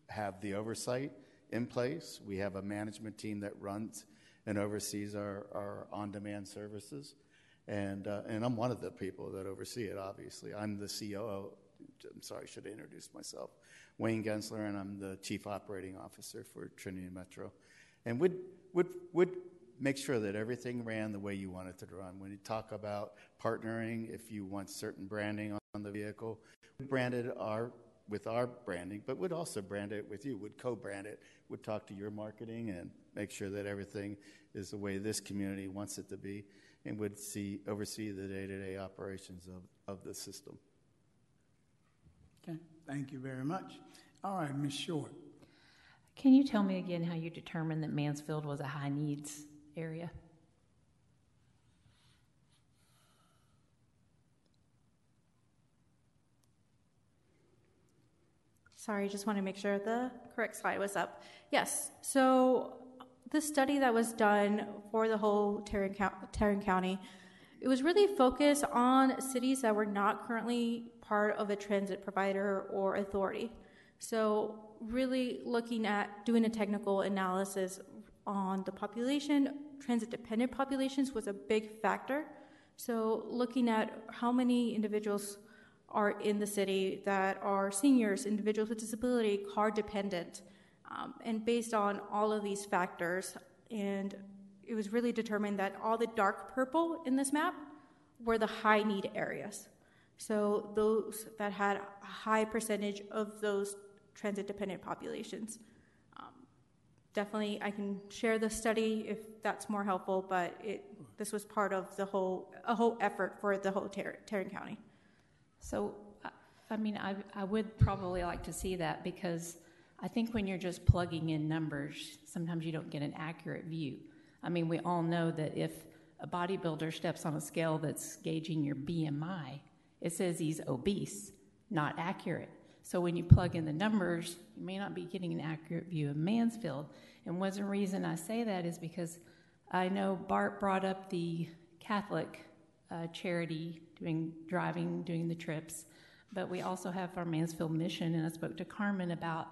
have the oversight in place. We have a management team that runs and oversees our, our on-demand services, and uh, and I'm one of the people that oversee it, obviously. I'm the C O O. I'm sorry, I should have introduced myself. Wayne Gensler, and I'm the Chief Operating Officer for Trinity Metro. And would would would make sure that everything ran the way you want it to run. When you talk about partnering, if you want certain branding on the vehicle, we branded our with our branding, but would also brand it with you, would co-brand it, would talk to your marketing and make sure that everything is the way this community wants it to be, and would see oversee the day-to-day operations of, of the system. Okay. Thank you very much. All right, Miz Short. Can you tell me again how you determined that Mansfield was a high-needs area? Sorry, just want to make sure the correct slide was up. Yes, so the study that was done for the whole Tarrant County, it was really focused on cities that were not currently part of a transit provider or authority. So really looking at doing a technical analysis on the population, transit-dependent populations was a big factor. So looking at how many individuals are in the city that are seniors, individuals with disability, car dependent, um, and based on all of these factors, and it was really determined that all the dark purple in this map were the high need areas. So those that had a high percentage of those transit dependent populations. Um, definitely I can share the study if that's more helpful, but it, this was part of the whole, a whole effort for the whole Tarrant County. So, I mean, I, I would probably like to see that, because I think when you're just plugging in numbers, sometimes you don't get an accurate view. I mean, we all know that if a bodybuilder steps on a scale that's gauging your B M I, it says he's obese, not accurate. So when you plug in the numbers, you may not be getting an accurate view of Mansfield. And one reason I say that is because I know Bart brought up the Catholic uh, charity doing driving, doing the trips, but we also have our Mansfield mission, and I spoke to Carmen about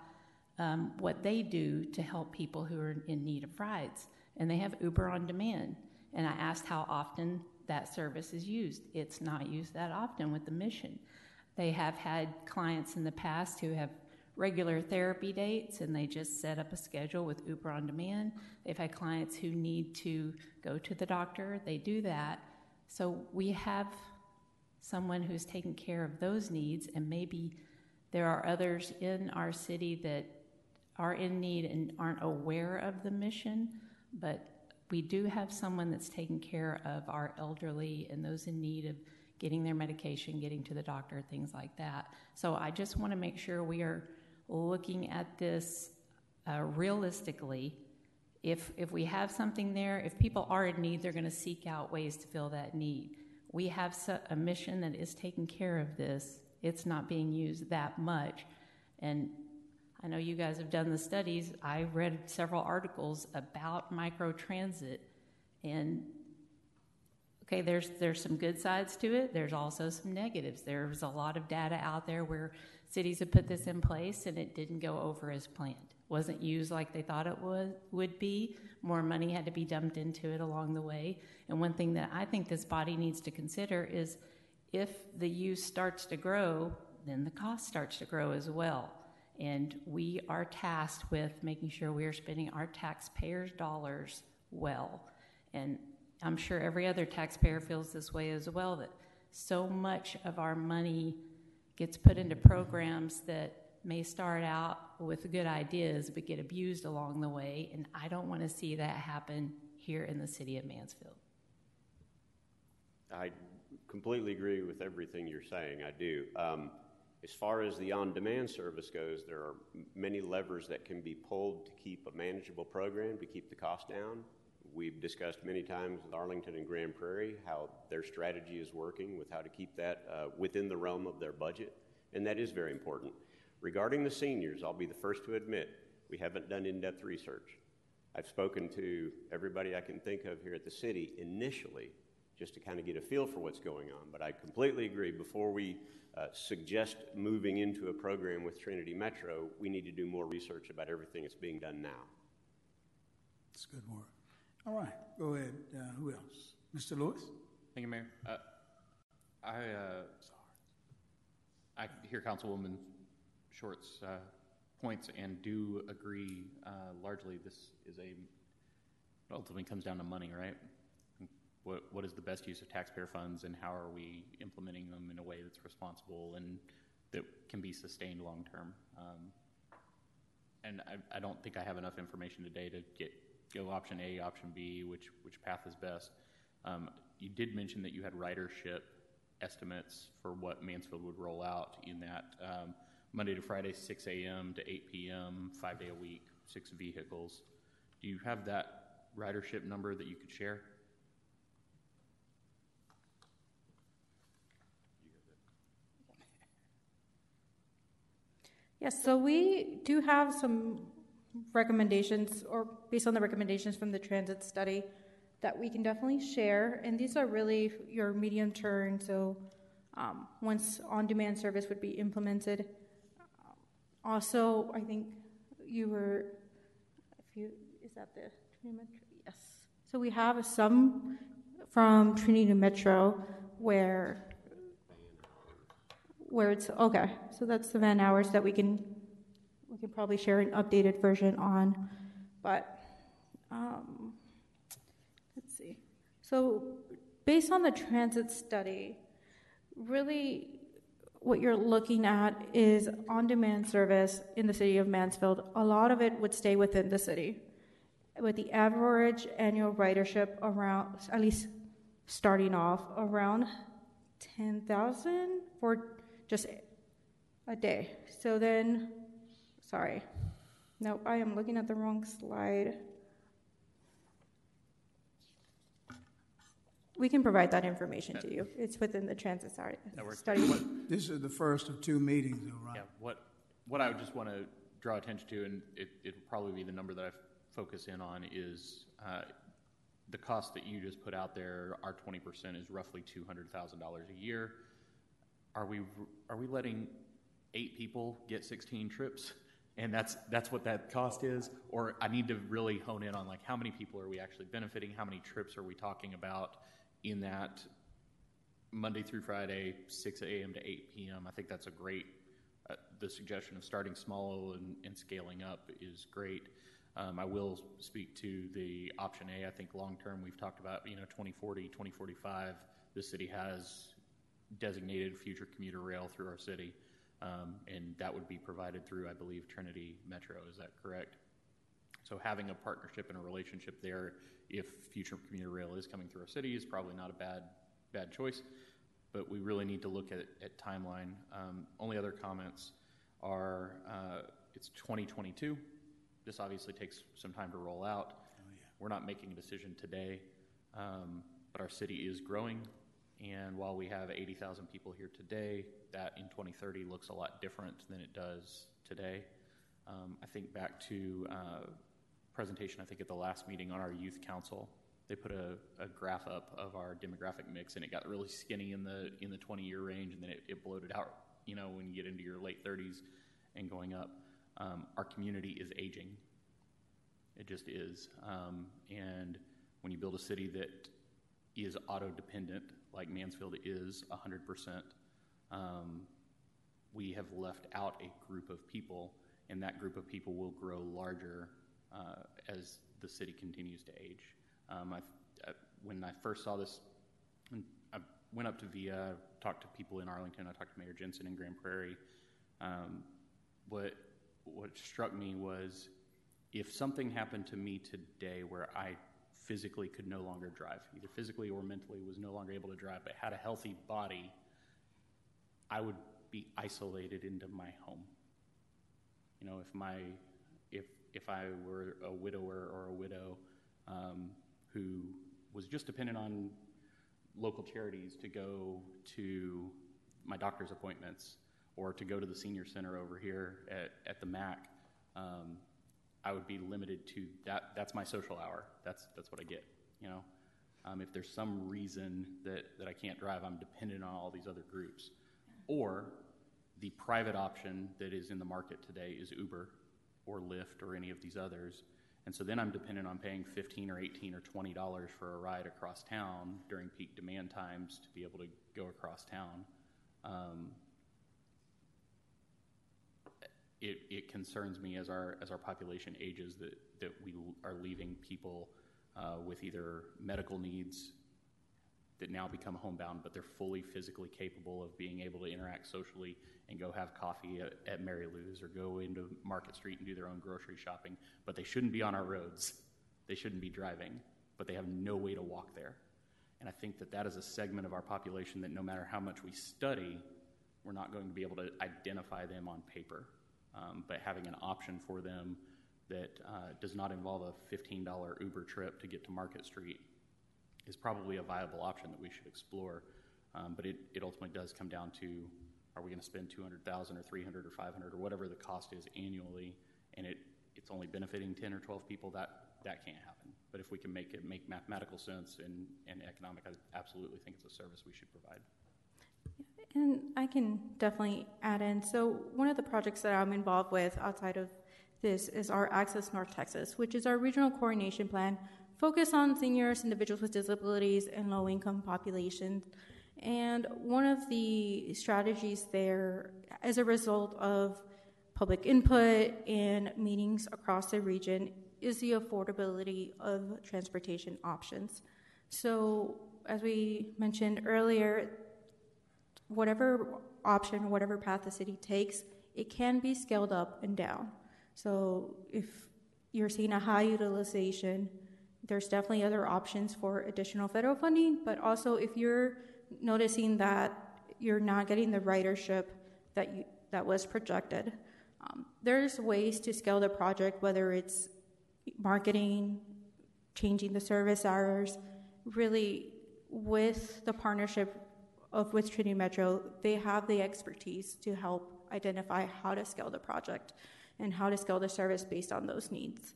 um, what they do to help people who are in need of rides. And they have Uber on demand. And I asked how often that service is used. It's not used that often with the mission. They have had clients in the past who have regular therapy dates, and they just set up a schedule with Uber on demand. They've had clients who need to go to the doctor. They do that. So we have someone who's taking care of those needs, and maybe there are others in our city that are in need and aren't aware of the mission, but we do have someone that's taking care of our elderly and those in need of getting their medication, getting to the doctor, things like that. So I just want to make sure we are looking at this uh, realistically. If if we have something there, if people are in need, they're going to seek out ways to fill that need. We have a mission that is taking care of this. It's not being used that much. And I know you guys have done the studies. I read several articles about microtransit, and okay, there's there's some good sides to it. There's also some negatives. There's a lot of data out there where cities have put this in place and it didn't go over as planned. Wasn't used like they thought it was, would be. More money had to be dumped into it along the way. And one thing that I think this body needs to consider is if the use starts to grow, then the cost starts to grow as well. And we are tasked with making sure we are spending our taxpayers' dollars well. And I'm sure every other taxpayer feels this way as well, that so much of our money gets put into programs that may start out with good ideas but get abused along the way, and I don't want to see that happen here in the city of Mansfield. I completely agree with everything you're saying. I do. Um, As far as the on-demand service goes, there are many levers that can be pulled to keep a manageable program, to keep the cost down. We've discussed many times with Arlington and Grand Prairie how their strategy is working with how to keep that uh, within the realm of their budget, and that is very important. Regarding the seniors, I'll be the first to admit we haven't done in-depth research. I've spoken to everybody I can think of here at the city initially just to kind of get a feel for what's going on, but I completely agree. Before we uh, suggest moving into a program with Trinity Metro, we need to do more research about everything that's being done now. That's good work. All right, go ahead. Uh, who else? Mister Lewis? Thank you, Mayor. Uh, I uh, I hear Councilwoman Short's uh, points and do agree uh, largely. This is a, ultimately comes down to money, right? What, what is the best use of taxpayer funds, and how are we implementing them in a way that's responsible and that can be sustained long term? Um, and I, I don't think I have enough information today to get go option A, option B, which which path is best. Um, you did mention that you had ridership estimates for what Mansfield would roll out in that um, Monday to Friday, six a.m. to eight p.m., five day a week, six vehicles. Do you have that ridership number that you could share? Yes, so we do have some recommendations, or based on the recommendations from the transit study, that we can definitely share. And these are really your medium term. So um, once on-demand service would be implemented. Also, I think you were, if you is that the Trinity Metro? Yes. So we have some from Trinity Metro where. Where it's okay, so that's the van hours that we can we can probably share an updated version on, but um, let's see. So based on the transit study, really what you're looking at is on-demand service in the city of Mansfield. A lot of it would stay within the city, with the average annual ridership around, at least starting off around ten thousand for. Just a day. So then, sorry. No, I am looking at the wrong slide. We can provide that information to you. It's within the transit study. This is the first of two meetings, though, right? Yeah. What what I would just want to draw attention to, and it would probably be the number that I focus in on, is uh, the cost that you just put out there. Our twenty percent is roughly two hundred thousand dollars a year. Are we are we letting eight people get sixteen trips, and that's that's what that cost is? Or I need to really hone in on, like, how many people are we actually benefiting? How many trips are we talking about in that Monday through Friday, six a.m. to eight p.m.? I think that's a great. Uh, the suggestion of starting small and, and scaling up is great. Um, I will speak to the option A. I think long-term we've talked about, you know, twenty forty, twenty forty-five. The city has designated future commuter rail through our city, um, and that would be provided through, I believe, Trinity Metro. Is that correct? So having a partnership and a relationship there, if future commuter rail is coming through our city, is probably not a bad bad choice. But we really need to look at, at timeline. Um, only other comments are uh, it's twenty twenty-two. This obviously takes some time to roll out. Oh, yeah. We're not making a decision today, um, but our city is growing. And while we have eighty thousand people here today, that in twenty thirty looks a lot different than it does today. Um, I think back to uh, presentation, I think at the last meeting on our youth council, they put a, a graph up of our demographic mix, and it got really skinny in the in the twenty-year range, and then it, it bloated out, you know, when you get into your late thirties and going up. Um, our community is aging. It just is. Um, and when you build a city that is auto-dependent, like Mansfield is one hundred percent, um, we have left out a group of people, and that group of people will grow larger uh, as the city continues to age. Um, I, I, when I first saw this, I went up to V I A, talked to people in Arlington, I talked to Mayor Jensen in Grand Prairie. Um, what, what struck me was, if something happened to me today where I physically could no longer drive, either physically or mentally was no longer able to drive, but had a healthy body, I would be isolated into my home. You know, if my, if, if I were a widower or a widow, um, who was just dependent on local charities to go to my doctor's appointments or to go to the senior center over here at, at the M A C, um, I would be limited to that. That's my social hour. That's that's what I get, you know. Um, if there's some reason that, that I can't drive, I'm dependent on all these other groups. Or the private option that is in the market today is Uber or Lyft or any of these others. And so then I'm dependent on paying fifteen or eighteen or twenty dollars for a ride across town during peak demand times to be able to go across town. Um, it, it concerns me as our as our population ages that, that we are leaving people uh, with either medical needs that now become homebound, but they're fully physically capable of being able to interact socially and go have coffee at, at Mary Lou's or go into Market Street and do their own grocery shopping, but they shouldn't be on our roads. They shouldn't be driving, but they have no way to walk there. And I think that that is a segment of our population that no matter how much we study, we're not going to be able to identify them on paper. Um, but having an option for them that uh, does not involve a fifteen dollars Uber trip to get to Market Street is probably a viable option that we should explore. Um, but it, it ultimately does come down to, are we gonna spend two hundred thousand or three hundred or five hundred or whatever the cost is annually, and it, it's only benefiting ten or twelve people? That that can't happen. But if we can make it make mathematical sense and, and economic, I absolutely think it's a service we should provide. And I can definitely add in. So one of the projects that I'm involved with outside of this is our Access North Texas, which is our regional coordination plan focus on seniors, individuals with disabilities, and low-income populations. And one of the strategies there, as a result of public input and meetings across the region, is the affordability of transportation options. So as we mentioned earlier, whatever option, whatever path the city takes, it can be scaled up and down. So if you're seeing a high utilization, there's definitely other options for additional federal funding, but also if you're noticing that you're not getting the ridership that you, that was projected, um, there's ways to scale the project, whether it's marketing, changing the service hours. Really, with the partnership of with Trinity Metro, they have the expertise to help identify how to scale the project and how to scale the service based on those needs.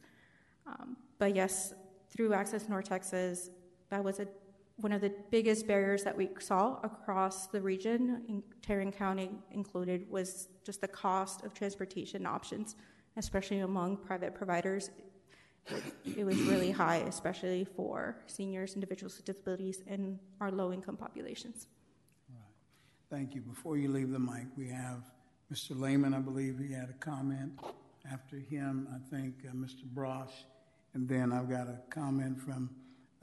Um, but yes, through Access North Texas, that was a, one of the biggest barriers that we saw across the region, in Tarrant County included, was just the cost of transportation options, especially among private providers. It, it was really high, especially for seniors, individuals with disabilities, and our low-income populations. All right. Thank you. Before you leave the mic, we have Mister Lehman, I believe he had a comment. After him, I think uh, Mister Brosh, and then I've got a comment from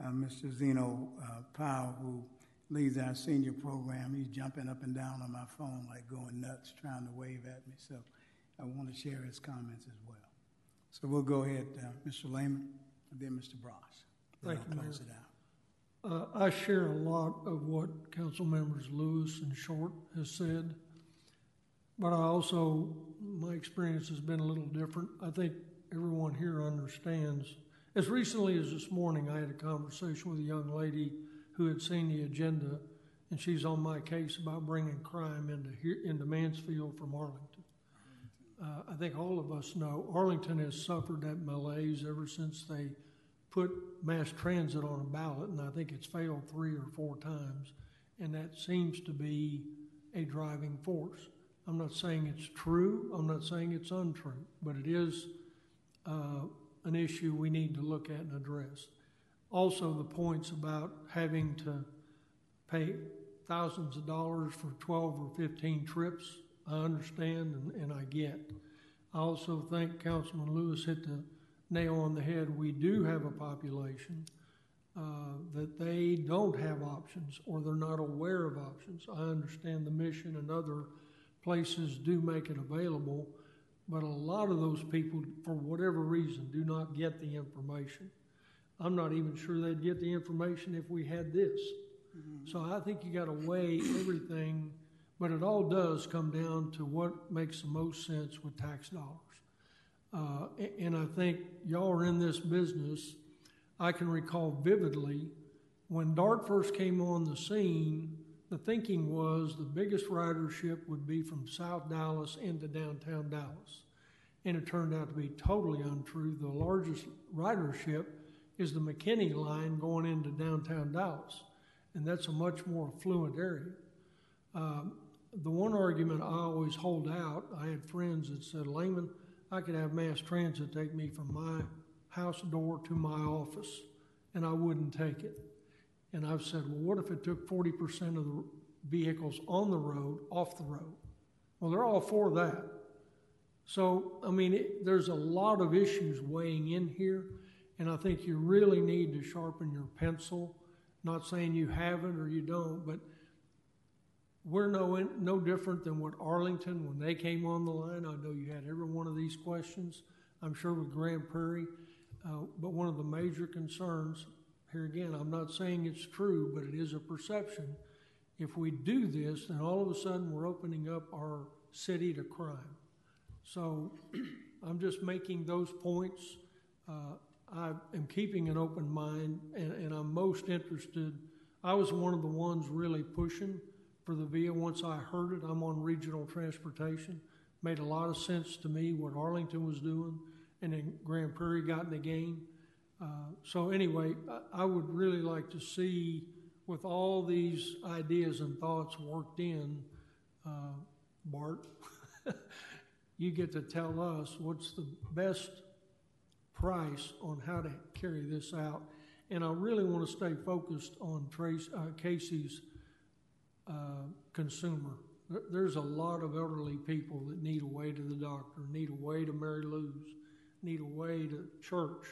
uh, Mister Zeno uh, Powell, who leads our senior program. He's jumping up and down on my phone like going nuts, trying to wave at me. So I want to share his comments as well. So we'll go ahead, uh, Mister Lehman, and then Mister Brosh. Thank you, close Mayor. It out. Uh, I share a lot of what Council Members Lewis and Short has said, but I also, my experience has been a little different. I think everyone here understands. As recently as this morning, I had a conversation with a young lady who had seen the agenda, and she's on my case about bringing crime into here, into Mansfield from Arlington. Uh, I think all of us know Arlington has suffered that malaise ever since they put mass transit on a ballot, and I think it's failed three or four times, and that seems to be a driving force. I'm not saying it's true. I'm not saying it's untrue, but it is uh, an issue we need to look at and address. Also, the points about having to pay thousands of dollars for twelve or fifteen trips, I understand and, and I get. I also think Councilman Lewis hit the nail on the head. We do have a population uh, that they don't have options or they're not aware of options. I understand the mission and other places do make it available, but a lot of those people, for whatever reason, do not get the information. I'm not even sure they'd get the information if we had this. Mm-hmm. So I think you got to weigh everything. But it all does come down to what makes the most sense with tax dollars. Uh, and I think y'all are in this business. I can recall vividly when D A R T first came on the scene, the thinking was the biggest ridership would be from South Dallas into downtown Dallas. And it turned out to be totally untrue. The largest ridership is the McKinney line going into downtown Dallas. And that's a much more affluent area. Um, the one argument I always hold out, I had friends that said, Lehman, I could have mass transit take me from my house door to my office, and I wouldn't take it. And I've said, well, what if it took forty percent of the vehicles on the road off the road? Well, they're all for that. So, I mean, it, there's a lot of issues weighing in here, and I think you really need to sharpen your pencil. Not saying you haven't or you don't, but we're no, in, no different than what Arlington, when they came on the line, I know you had every one of these questions, I'm sure with Grand Prairie, uh, but one of the major concerns, here again, I'm not saying it's true, but it is a perception. If we do this, then all of a sudden we're opening up our city to crime. So I'm just making those points. Uh, I am keeping an open mind, and, and I'm most interested. I was one of the ones really pushing for the V I A. Once I heard it, I'm on regional transportation. Made a lot of sense to me what Arlington was doing, and then Grand Prairie got in the game. Uh, so anyway, I, I would really like to see, with all these ideas and thoughts worked in, uh, Bart, you get to tell us what's the best price on how to carry this out. And I really want to stay focused on Trace, uh, Casey's Uh, consumer. There's a lot of elderly people that need a way to the doctor, need a way to Mary Lou's, need a way to church.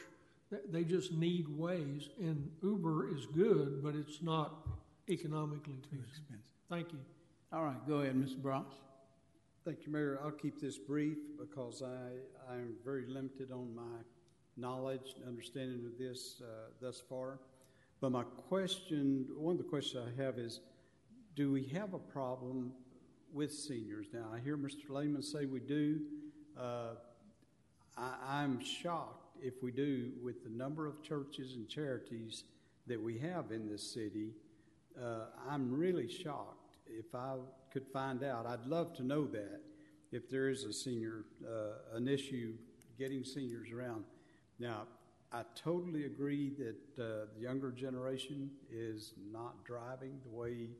They just need ways, and Uber is good, but it's not economically too expensive. Thank you. All right, go ahead, Mister Brosh. Thank you, Mayor. I'll keep this brief because I am very limited on my knowledge and understanding of this uh, thus far. But my question, one of the questions I have is, do we have a problem with seniors? Now, I hear Mister Lehman say we do. Uh, I, I'm shocked if we do with the number of churches and charities that we have in this city. Uh, I'm really shocked if I could find out. I'd love to know that. if there is a senior, uh, an issue getting seniors around. Now, I totally agree that uh, the younger generation is not driving the way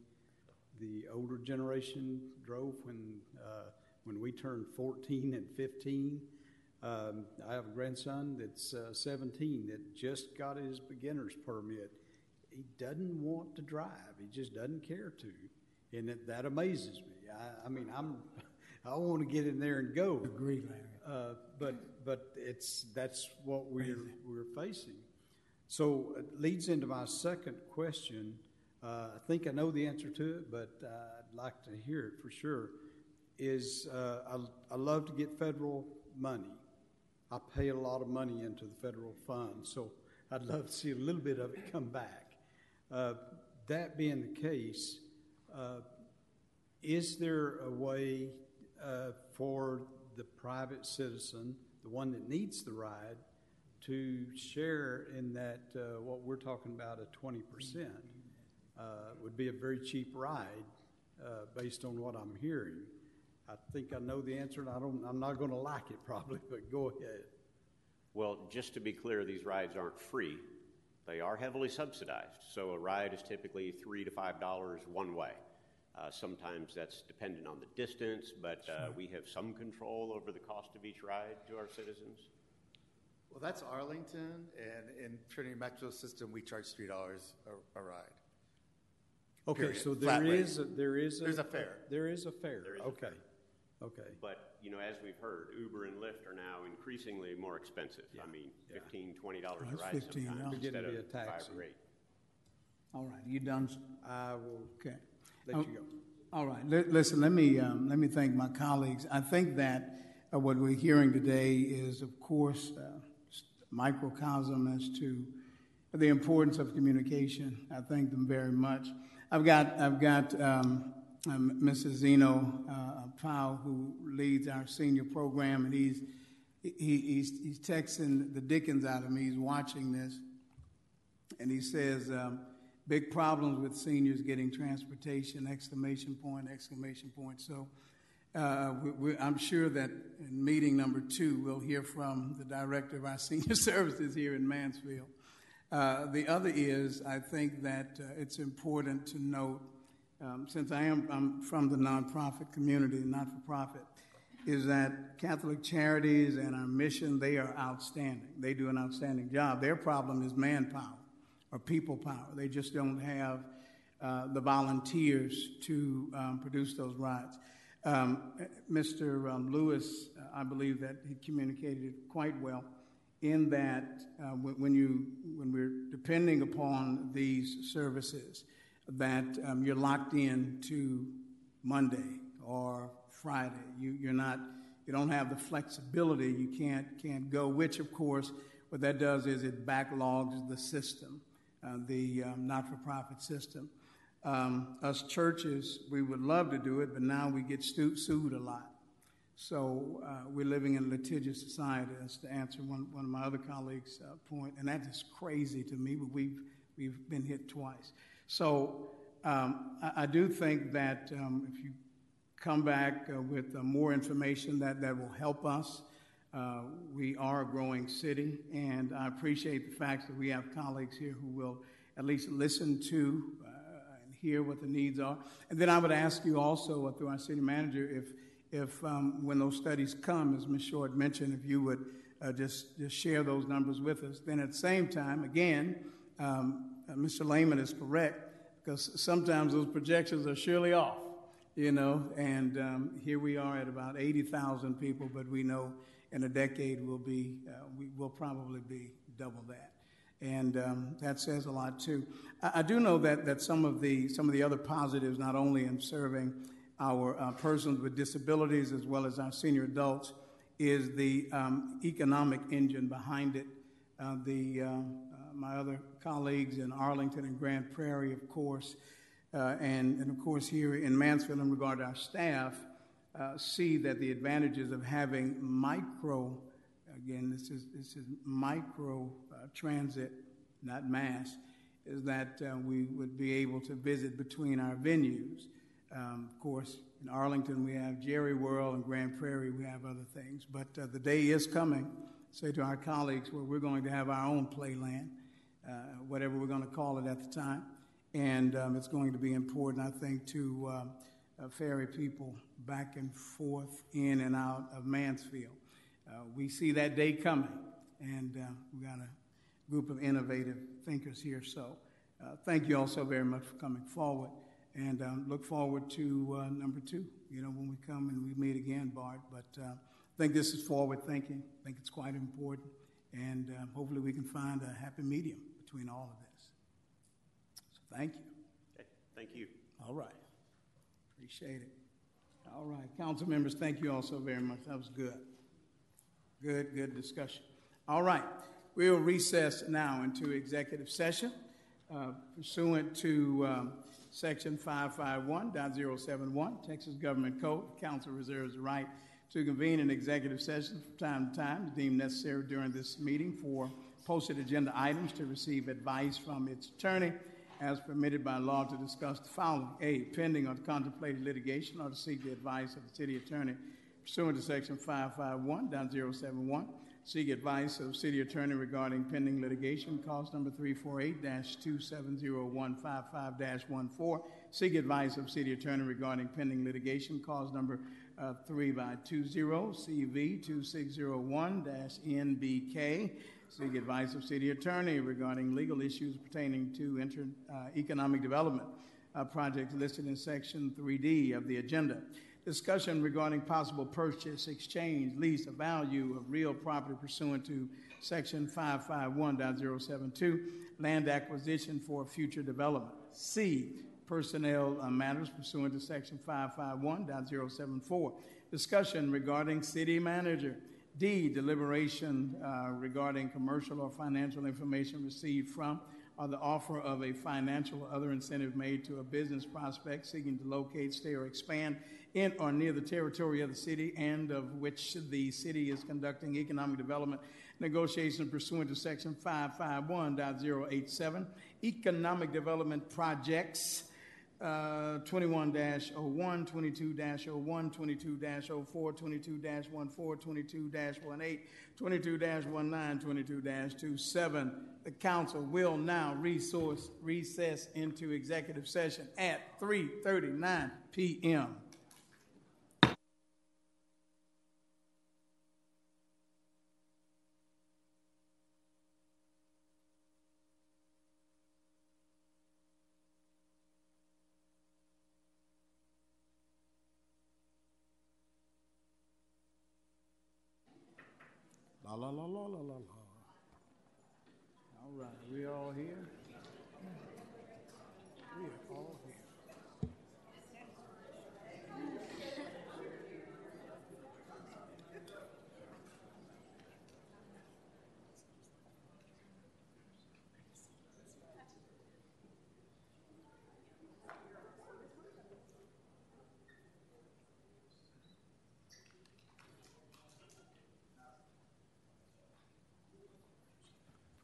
the older generation drove when uh, when we turned fourteen and fifteen. Um, I have a grandson that's uh, seventeen that just got his beginner's permit. He doesn't want to drive. He just doesn't care to, and it, that amazes me. I, I mean, I'm I want to get in there and go. Agreed, Larry. Uh, but but it's that's what we're we're facing. So it leads into my second question. Uh, I think I know the answer to it, but uh, I'd like to hear it for sure. Is uh, I, I love to get federal money. I pay a lot of money into the federal fund, so I'd love to see a little bit of it come back. Uh, that being the case, uh, is there a way uh, for the private citizen, the one that needs the ride, to share in that uh, what we're talking about, a twenty percent? Uh, would be a very cheap ride uh, based on what I'm hearing. I think I know the answer, and I don't, I'm not going to like it probably, but go ahead. Well, just to be clear, these rides aren't free. They are heavily subsidized. So a ride is typically three to five dollars one way. Uh, sometimes that's dependent on the distance, but uh, we have some control over the cost of each ride to our citizens. Well, that's Arlington, and in Trinity Metro system, we charge three dollars a, a ride. Okay, period. So there is, a, there is a, There's a fare. Uh, there is a fare. There is okay. a fare. Okay. Okay. But, you know, as we've heard, Uber and Lyft are now increasingly more expensive. Yeah. I mean, yeah. fifteen dollars, twenty dollars oh, a ride fifteen sometimes instead of a taxi. Five or eight. All right. You done? I will okay. let oh, you go. All right. L listen, let me, um, let me thank my colleagues. I think that uh, what we're hearing today is, of course, uh, microcosm as to the importance of communication. I thank them very much. I've got I've got um, um, Missus Zeno uh, Powell, who leads our senior program, and he's he, he's he's texting the Dickens out of me. He's watching this, and he says, um, "Big problems with seniors getting transportation!" Exclamation point! Exclamation point! So, uh, we, we, I'm sure that in meeting number two, we'll hear from the director of our senior services here in Mansfield. Uh, the other is, I think that uh, it's important to note, um, since I am I'm from the nonprofit community, not-for-profit, is that Catholic Charities and our mission, they are outstanding. They do an outstanding job. Their problem is manpower or people power. They just don't have uh, the volunteers to um, produce those rides. Um, Mister Um, Lewis, uh, I believe that he communicated quite well, in that uh, when, you, when we're depending upon these services, that um, you're locked in to Monday or Friday. You, you're not, you don't have the flexibility. You can't, can't go, which, of course, what that does is it backlogs the system, uh, the um, not-for-profit system. Um, us churches, we would love to do it, but now we get sued a lot. So uh, we're living in a litigious society, as to answer one, one of my other colleagues' uh, point, and that is crazy to me, but we've, we've been hit twice. So um, I, I do think that um, if you come back uh, with uh, more information, that, that will help us. Uh, we are a growing city, and I appreciate the fact that we have colleagues here who will at least listen to uh, and hear what the needs are. And then I would ask you also, uh, through our city manager, if If um, when those studies come, as Miz Short mentioned, if you would uh, just, just share those numbers with us. Then at the same time, again, um, uh, Mister Lehman is correct, because sometimes those projections are surely off, you know, and um, here we are at about eighty thousand people, but we know in a decade we'll, be, uh, we will probably be double that. And um, that says a lot, too. I, I do know that, that some, of the, some of the other positives, not only in serving our uh, persons with disabilities as well as our senior adults, is the um, economic engine behind it. Uh, the, uh, uh, my other colleagues in Arlington and Grand Prairie, of course, uh, and, and of course here in Mansfield in regard to our staff, uh, see that the advantages of having micro, again, this is, this is micro uh, transit, not mass, is that uh, we would be able to visit between our venues. Um, of course, in Arlington, we have Jerry World, and Grand Prairie, we have other things. But uh, the day is coming, say to our colleagues, where we're going to have our own playland, uh, whatever we're going to call it at the time. And um, it's going to be important, I think, to um, uh, ferry people back and forth, in and out of Mansfield. Uh, we see that day coming, and uh, we've got a group of innovative thinkers here. So uh, thank you all so very much for coming forward, and um, look forward to uh, number two, you know, when we come and we meet again, Bart. But uh, I think this is forward thinking. I think it's quite important, and uh, hopefully we can find a happy medium between all of this. Thank you. Okay, thank you. All right. Appreciate it. All right. Council members, thank you all so very much. That was good. Good, good discussion. All right. We will recess now into executive session uh, pursuant to um, Section five five one point zero seven one, Texas Government Code. Council reserves the right to convene an executive session from time to time deemed necessary during this meeting for posted agenda items, to receive advice from its attorney as permitted by law, to discuss the following: A, pending or contemplated litigation, or to seek the advice of the city attorney pursuant to Section five five one point zero seven one, seek advice of city attorney regarding pending litigation, cause number three four eight, two seven zero one five five dash one four, seek advice of city attorney regarding pending litigation, cause number uh, three by two zero C V two six zero one dash N B K, seek advice of city attorney regarding legal issues pertaining to inter, uh, economic development uh, projects listed in Section three D of the agenda. Discussion regarding possible purchase, exchange, lease, or value of real property pursuant to Section five five one point zero seven two, land acquisition for future development. C, personnel uh, matters pursuant to Section five five one point zero seven four, discussion regarding city manager. D, deliberation uh, regarding commercial or financial information received from or the offer of a financial or other incentive made to a business prospect seeking to locate, stay, or expand in or near the territory of the city and of which the city is conducting economic development negotiations pursuant to Section five five one point zero eight seven, economic development projects, Uh, twenty-one dash oh one, twenty-two dash oh one, twenty-two dash oh four, twenty-two dash fourteen, twenty-two dash eighteen, twenty-two dash nineteen, twenty-two dash twenty-seven. The council will now resource recess into executive session at three thirty-nine p m La, la, la, la, la, la. All right, we all here? We are all here.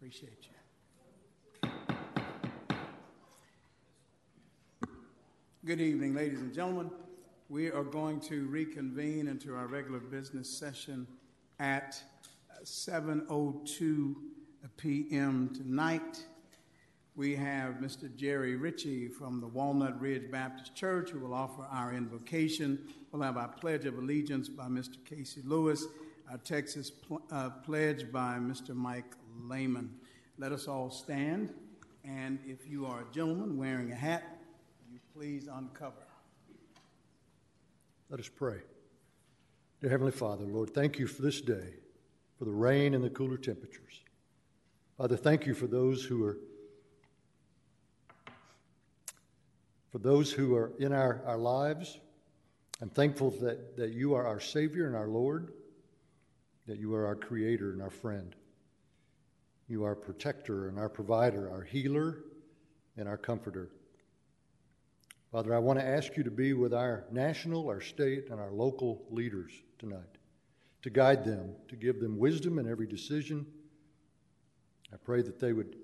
Appreciate you. Good evening, ladies and gentlemen. We are going to reconvene into our regular business session at seven oh two p m tonight. We have Mister Jerry Ritchie from the Walnut Ridge Baptist Church, who will offer our invocation. We'll have our Pledge of Allegiance by Mister Casey Lewis, our Texas pl- uh, Pledge by Mister Mike Layman. Let us all stand, and if you are a gentleman wearing a hat, you please uncover. Let us pray. Dear Heavenly Father, Lord, thank you for this day, for the rain and the cooler temperatures. Father, thank you for those who are for those who are in our, our lives. I'm thankful that, that you are our Savior and our Lord, that you are our Creator and our friend. You are our protector and our provider, our healer and our comforter. Father, I want to ask you to be with our national, our state, and our local leaders tonight, to guide them, to give them wisdom in every decision. I pray that they would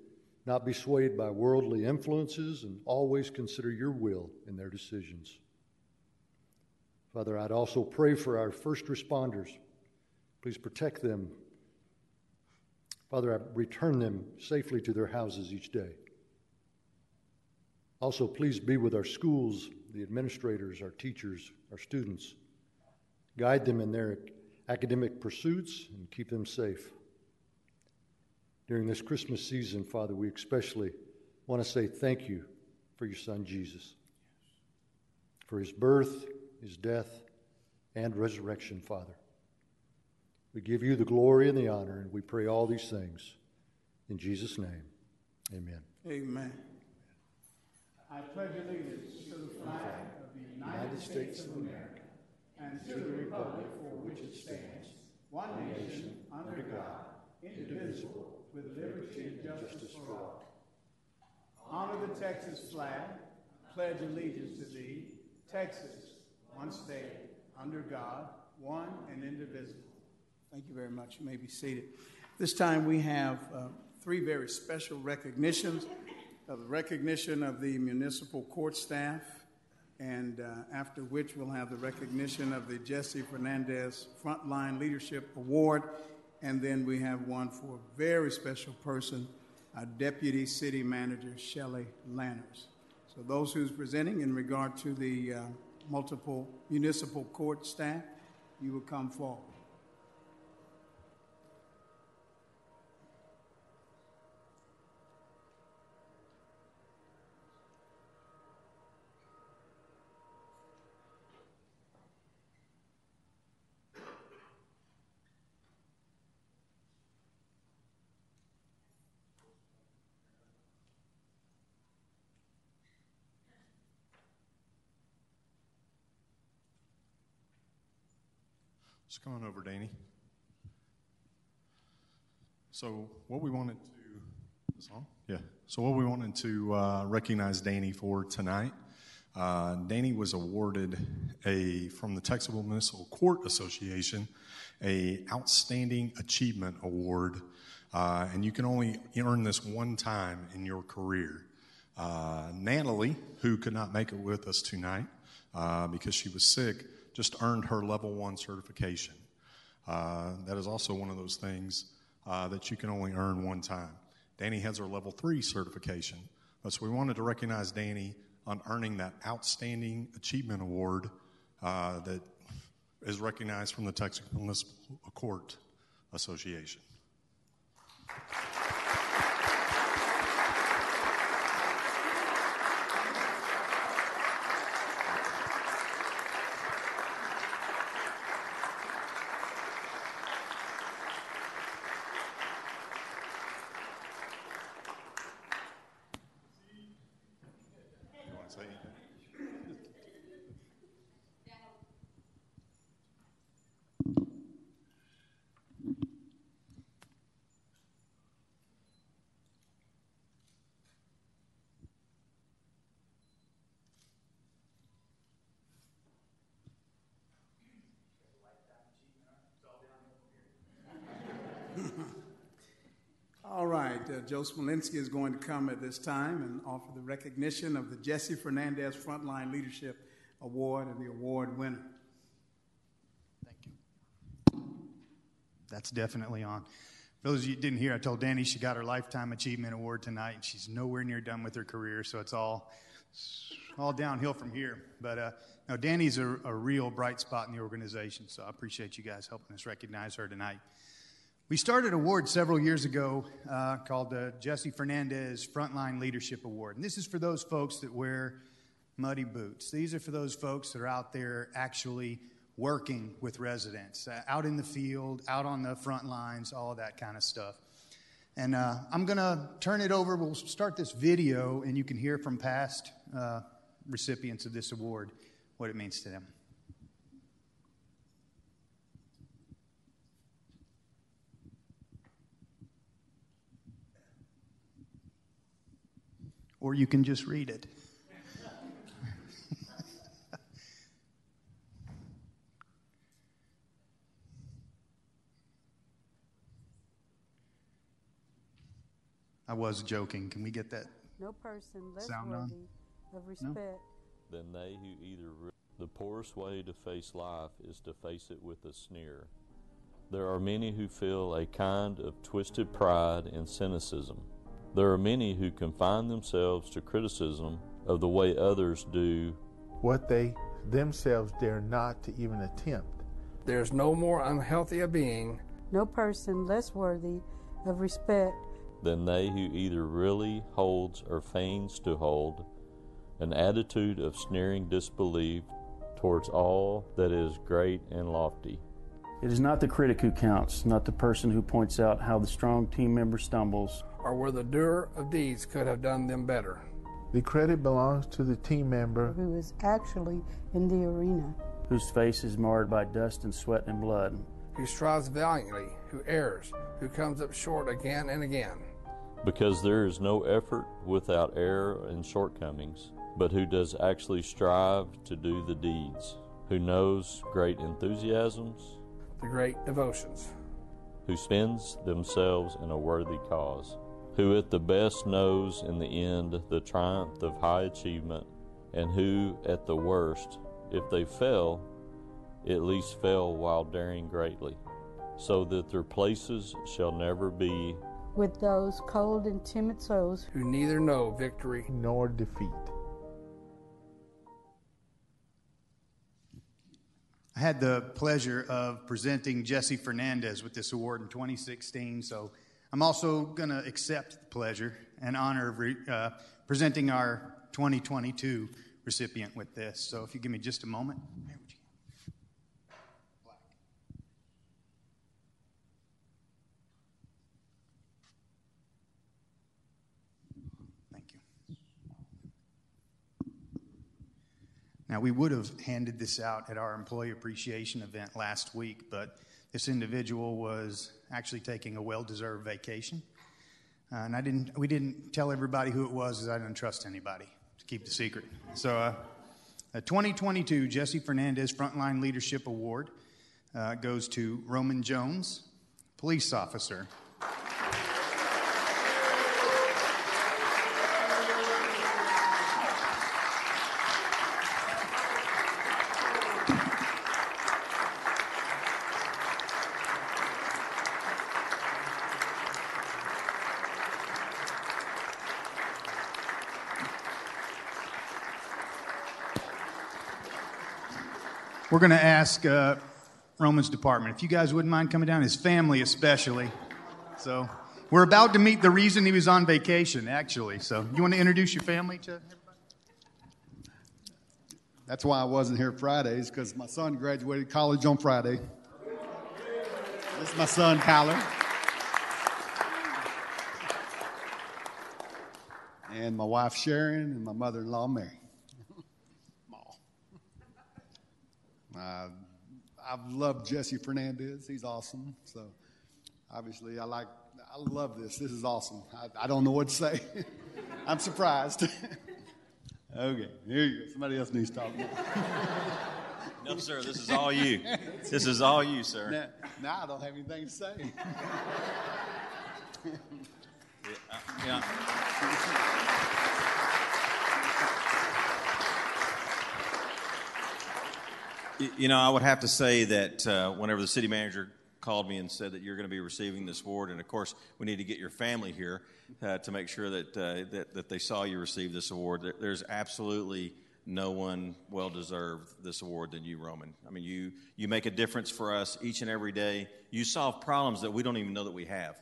not be swayed by worldly influences and always consider your will in their decisions. Father, I'd also pray for our first responders. Please protect them. Father, I return them safely to their houses each day. Also, please be with our schools, the administrators, our teachers, our students. Guide them in their academic pursuits and keep them safe. During this Christmas season, Father, we especially want to say thank you for your son, Jesus, for his birth, his death, and resurrection, Father. We give you the glory and the honor, and we pray all these things in Jesus' name. Amen. Amen. I pledge allegiance to the flag of the United States of America and to the republic for which it stands, one nation, under God, indivisible, with liberty and justice for all. Honor the Texas flag. Pledge allegiance to thee, Texas, one state, under God, one and indivisible. Thank you very much. You may be seated. This time we have uh, three very special recognitions. Uh, the recognition of the municipal court staff, and uh, after which we'll have the recognition of the Jesse Fernandez Frontline Leadership Award. And then we have one for a very special person, our Deputy City Manager, Shelley Lanners. So those who's presenting in regard to the uh, multiple municipal court staff, you will come forward. Just come on over, Danny. So what we wanted to, this on? Yeah. So what we wanted to uh, recognize Danny for tonight. Uh, Danny was awarded a from the Texas Municipal Court Association a Outstanding Achievement Award, uh, and you can only earn this one time in your career. Uh, Natalie, who could not make it with us tonight uh, because she was sick, just earned her level one certification. Uh, that is also one of those things uh, that you can only earn one time. Danny has her level three certification. So we wanted to recognize Danny on earning that Outstanding Achievement Award uh, that is recognized from the Texas Municipal Court Association. Uh, Joe Smolinski is going to come at this time and offer the recognition of the Jesse Fernandez Frontline Leadership Award and the award winner. Thank you. That's definitely on. For those of you who didn't hear, I told Danny she got her Lifetime Achievement Award tonight, and she's nowhere near done with her career, so it's all, all downhill from here. But uh, no, Danny's a, a real bright spot in the organization, so I appreciate you guys helping us recognize her tonight. We started an award several years ago uh, called the Jesse Fernandez Frontline Leadership Award. And this is for those folks that wear muddy boots. These are for those folks that are out there actually working with residents, uh, out in the field, out on the front lines, all of that kind of stuff. And uh, I'm going to turn it over. We'll start this video, and you can hear from past uh, recipients of this award what it means to them. Or you can just read it. I was joking. Can we get that? No person less worthy of respect no? than they who either The poorest way to face life is to face it with a sneer. There are many who feel a kind of twisted pride and cynicism. There are many who confine themselves to criticism of the way others do what they themselves dare not to even attempt. There's no more unhealthy a being, no person less worthy of respect than they who either really holds or feigns to hold an attitude of sneering disbelief towards all that is great and lofty. It is not the critic who counts, not the person who points out how the strong team member stumbles, or where the doer of deeds could have done them better. The credit belongs to the team member who is actually in the arena, whose face is marred by dust and sweat and blood, who strives valiantly, who errs, who comes up short again and again. Because there is no effort without error and shortcomings, but who does actually strive to do the deeds, who knows great enthusiasms, the great devotions, who spends themselves in a worthy cause, who at the best knows in the end the triumph of high achievement, and who at the worst, if they fail, at least fail while daring greatly, so that their places shall never be with those cold and timid souls who neither know victory nor defeat. I had the pleasure of presenting Jesse Fernandez with this award in twenty sixteen, so I'm also going to accept the pleasure and honor of re- uh, presenting our twenty twenty-two recipient with this. So if you give me just a moment. Now, we would have handed this out at our employee appreciation event last week, but this individual was actually taking a well-deserved vacation. Uh, and I didn't, we didn't tell everybody who it was because I didn't trust anybody to keep the secret. So uh, the twenty twenty-two Jesse Fernandez Frontline Leadership Award uh, goes to Roman Jones, police officer. We're going to ask uh, Roman's department, if you guys wouldn't mind coming down, his family especially. So we're about to meet the reason he was on vacation, actually. So you want to introduce your family to everybody? That's why I wasn't here Fridays, because my son graduated college on Friday. This is my son, Tyler. And my wife, Sharon, and my mother-in-law, Mary. Uh, I've loved Jesse Fernandez. He's awesome. So obviously I like, I love this. This is awesome. I, I don't know what to say. I'm surprised. Okay, here you go. Somebody else needs to talk. No, sir, this is all you. This is all you, sir. Now, now I don't have anything to say. yeah, uh, yeah. You know, I would have to say that uh, whenever the city manager called me and said that you're going to be receiving this award, and of course we need to get your family here uh, to make sure that, uh, that that they saw you receive this award. There's absolutely no one well deserved this award than you, Roman. I mean, you you make a difference for us each and every day. You solve problems that we don't even know that we have,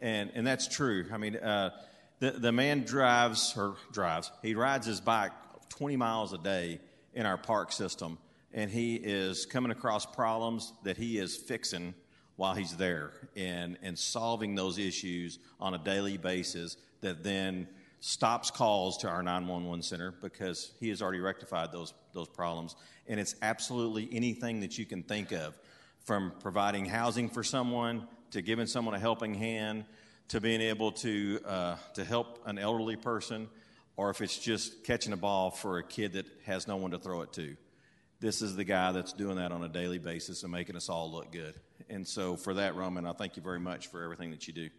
and and that's true. I mean, uh, the the man drives or drives. He rides his bike twenty miles a day in our park system. And he is coming across problems that he is fixing while he's there and, and solving those issues on a daily basis that then stops calls to our nine one one center because he has already rectified those those problems. And it's absolutely anything that you can think of, from providing housing for someone to giving someone a helping hand to being able to uh, to help an elderly person, or if it's just catching a ball for a kid that has no one to throw it to. This is the guy that's doing that on a daily basis and making us all look good. And so for that, Roman, I thank you very much for everything that you do.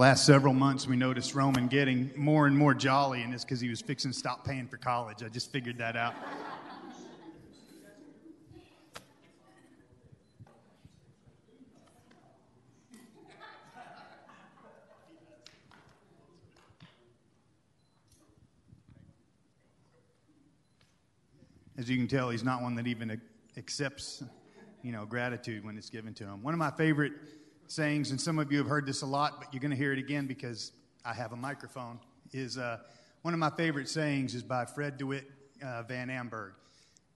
last several months, we noticed Roman getting more and more jolly, and it's because he was fixing to stop paying for college. I just figured that out. As you can tell, he's not one that even accepts, you know, gratitude when it's given to him. One of my favorite sayings, and some of you have heard this a lot, but you're going to hear it again because I have a microphone, is uh, one of my favorite sayings is by Fred DeWitt uh, Van Amberg.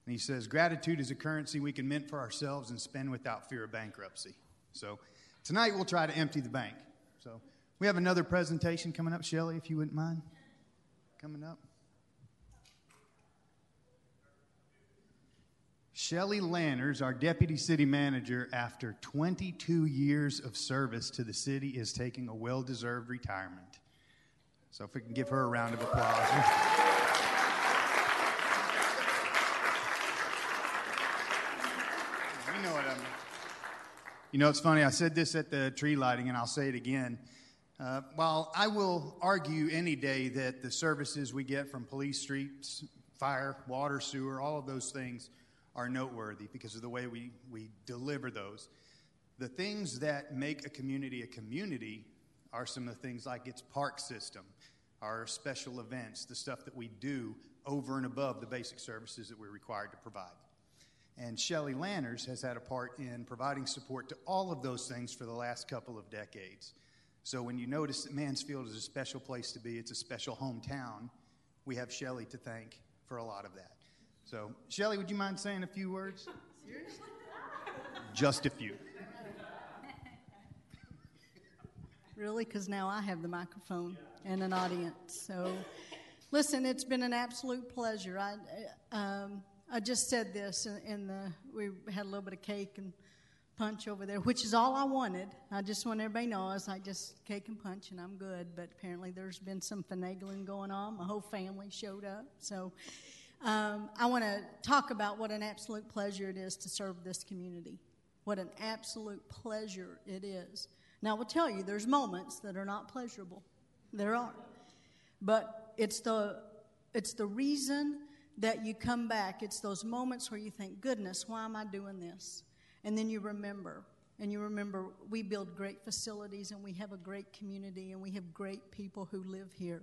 And he says, gratitude is a currency we can mint for ourselves and spend without fear of bankruptcy. So tonight we'll try to empty the bank. So we have another presentation coming up. Shelley, if you wouldn't mind coming up. Shelley Lanners, our deputy city manager, after twenty-two years of service to the city, is taking a well-deserved retirement. So if we can give her a round of applause. You know what I mean. You know, it's funny. I said this at the tree lighting, and I'll say it again. Uh, while I will argue any day that the services we get from police, streets, fire, water, sewer, all of those things are noteworthy because of the way we, we deliver those. The things that make a community a community are some of the things like its park system, our special events, the stuff that we do over and above the basic services that we're required to provide. And Shelley Lanners has had a part in providing support to all of those things for the last couple of decades. So when you notice that Mansfield is a special place to be, it's a special hometown, we have Shelley to thank for a lot of that. So, Shelley, would you mind saying a few words? Seriously? Just a few. Really, because now I have the microphone and an audience. So, listen, it's been an absolute pleasure. I, um, I just said this in, in the, we had a little bit of cake and punch over there, which is all I wanted. I just want everybody to know I was like, just cake and punch and I'm good. But apparently there's been some finagling going on. My whole family showed up, so... Um, I want to talk about what an absolute pleasure it is to serve this community. What an absolute pleasure it is. Now, I will tell you, there's moments that are not pleasurable. There are. But it's the, it's the reason that you come back. It's those moments where you think, goodness, why am I doing this? And then you remember. And you remember we build great facilities and we have a great community and we have great people who live here.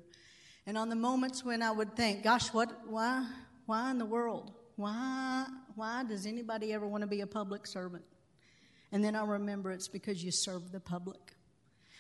And on the moments when I would think, gosh, what, why... Why in the world? Why, why does anybody ever want to be a public servant? And then I remember it's because you serve the public.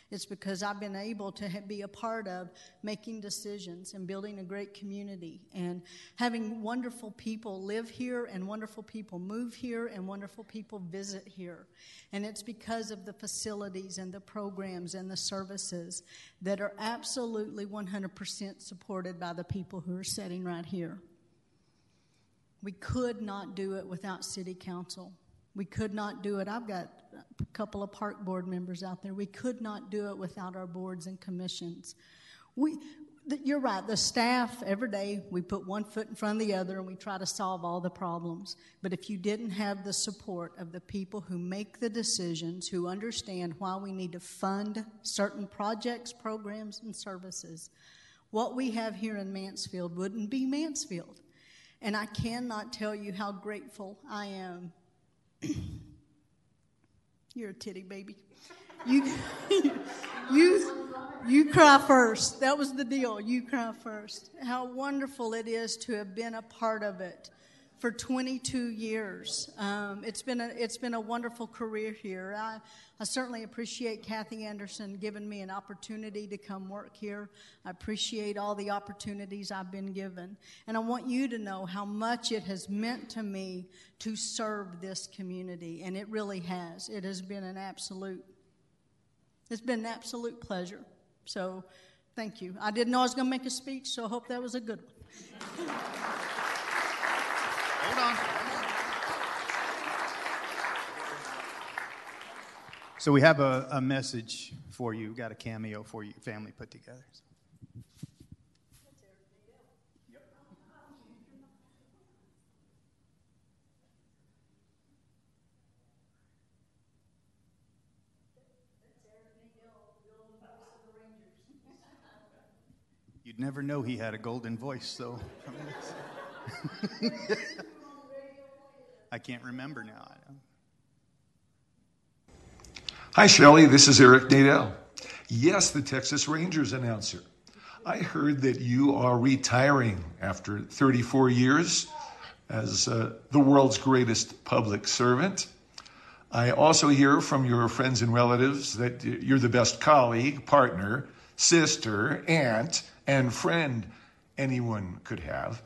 It's because I've been able to ha- be a part of making decisions and building a great community and having wonderful people live here and wonderful people move here and wonderful people visit here. And it's because of the facilities and the programs and the services that are absolutely one hundred percent supported by the people who are sitting right here. We could not do it without city council. We could not do it. I've got a couple of park board members out there. We could not do it without our boards and commissions. We, th- you're right, the staff, every day, we put one foot in front of the other and we try to solve all the problems. But if you didn't have the support of the people who make the decisions, who understand why we need to fund certain projects, programs, and services, what we have here in Mansfield wouldn't be Mansfield. And I cannot tell you how grateful I am. You're a titty baby. You, you, you cry first. That was the deal. You cry first. How wonderful it is to have been a part of it for twenty-two years. Um, it's been a it's been a wonderful career here. I, I certainly appreciate Kathy Anderson giving me an opportunity to come work here. I appreciate all the opportunities I've been given. And I want you to know how much it has meant to me to serve this community, and it really has. It has been an absolute, it's been an absolute pleasure. So thank you. I didn't know I was going to make a speech, so I hope that was a good one. Hold on. So we have a, a message for you. We've got a cameo for your family put together. Yep. You'd never know he had a golden voice, though. I can't remember now. I don't. Hi, Shelley. This is Eric Nadell. Yes, the Texas Rangers announcer. I heard that you are retiring after thirty-four years as uh, the world's greatest public servant. I also hear from your friends and relatives that you're the best colleague, partner, sister, aunt, and friend anyone could have.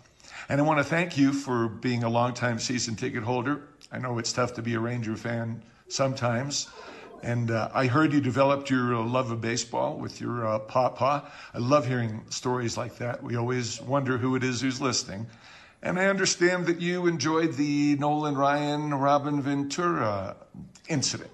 And I want to thank you for being a longtime season ticket holder. I know it's tough to be a Ranger fan sometimes. And uh, I heard you developed your uh, love of baseball with your uh, papa. I love hearing stories like that. We always wonder who it is who's listening. And I understand that you enjoyed the Nolan Ryan, Robin Ventura incident.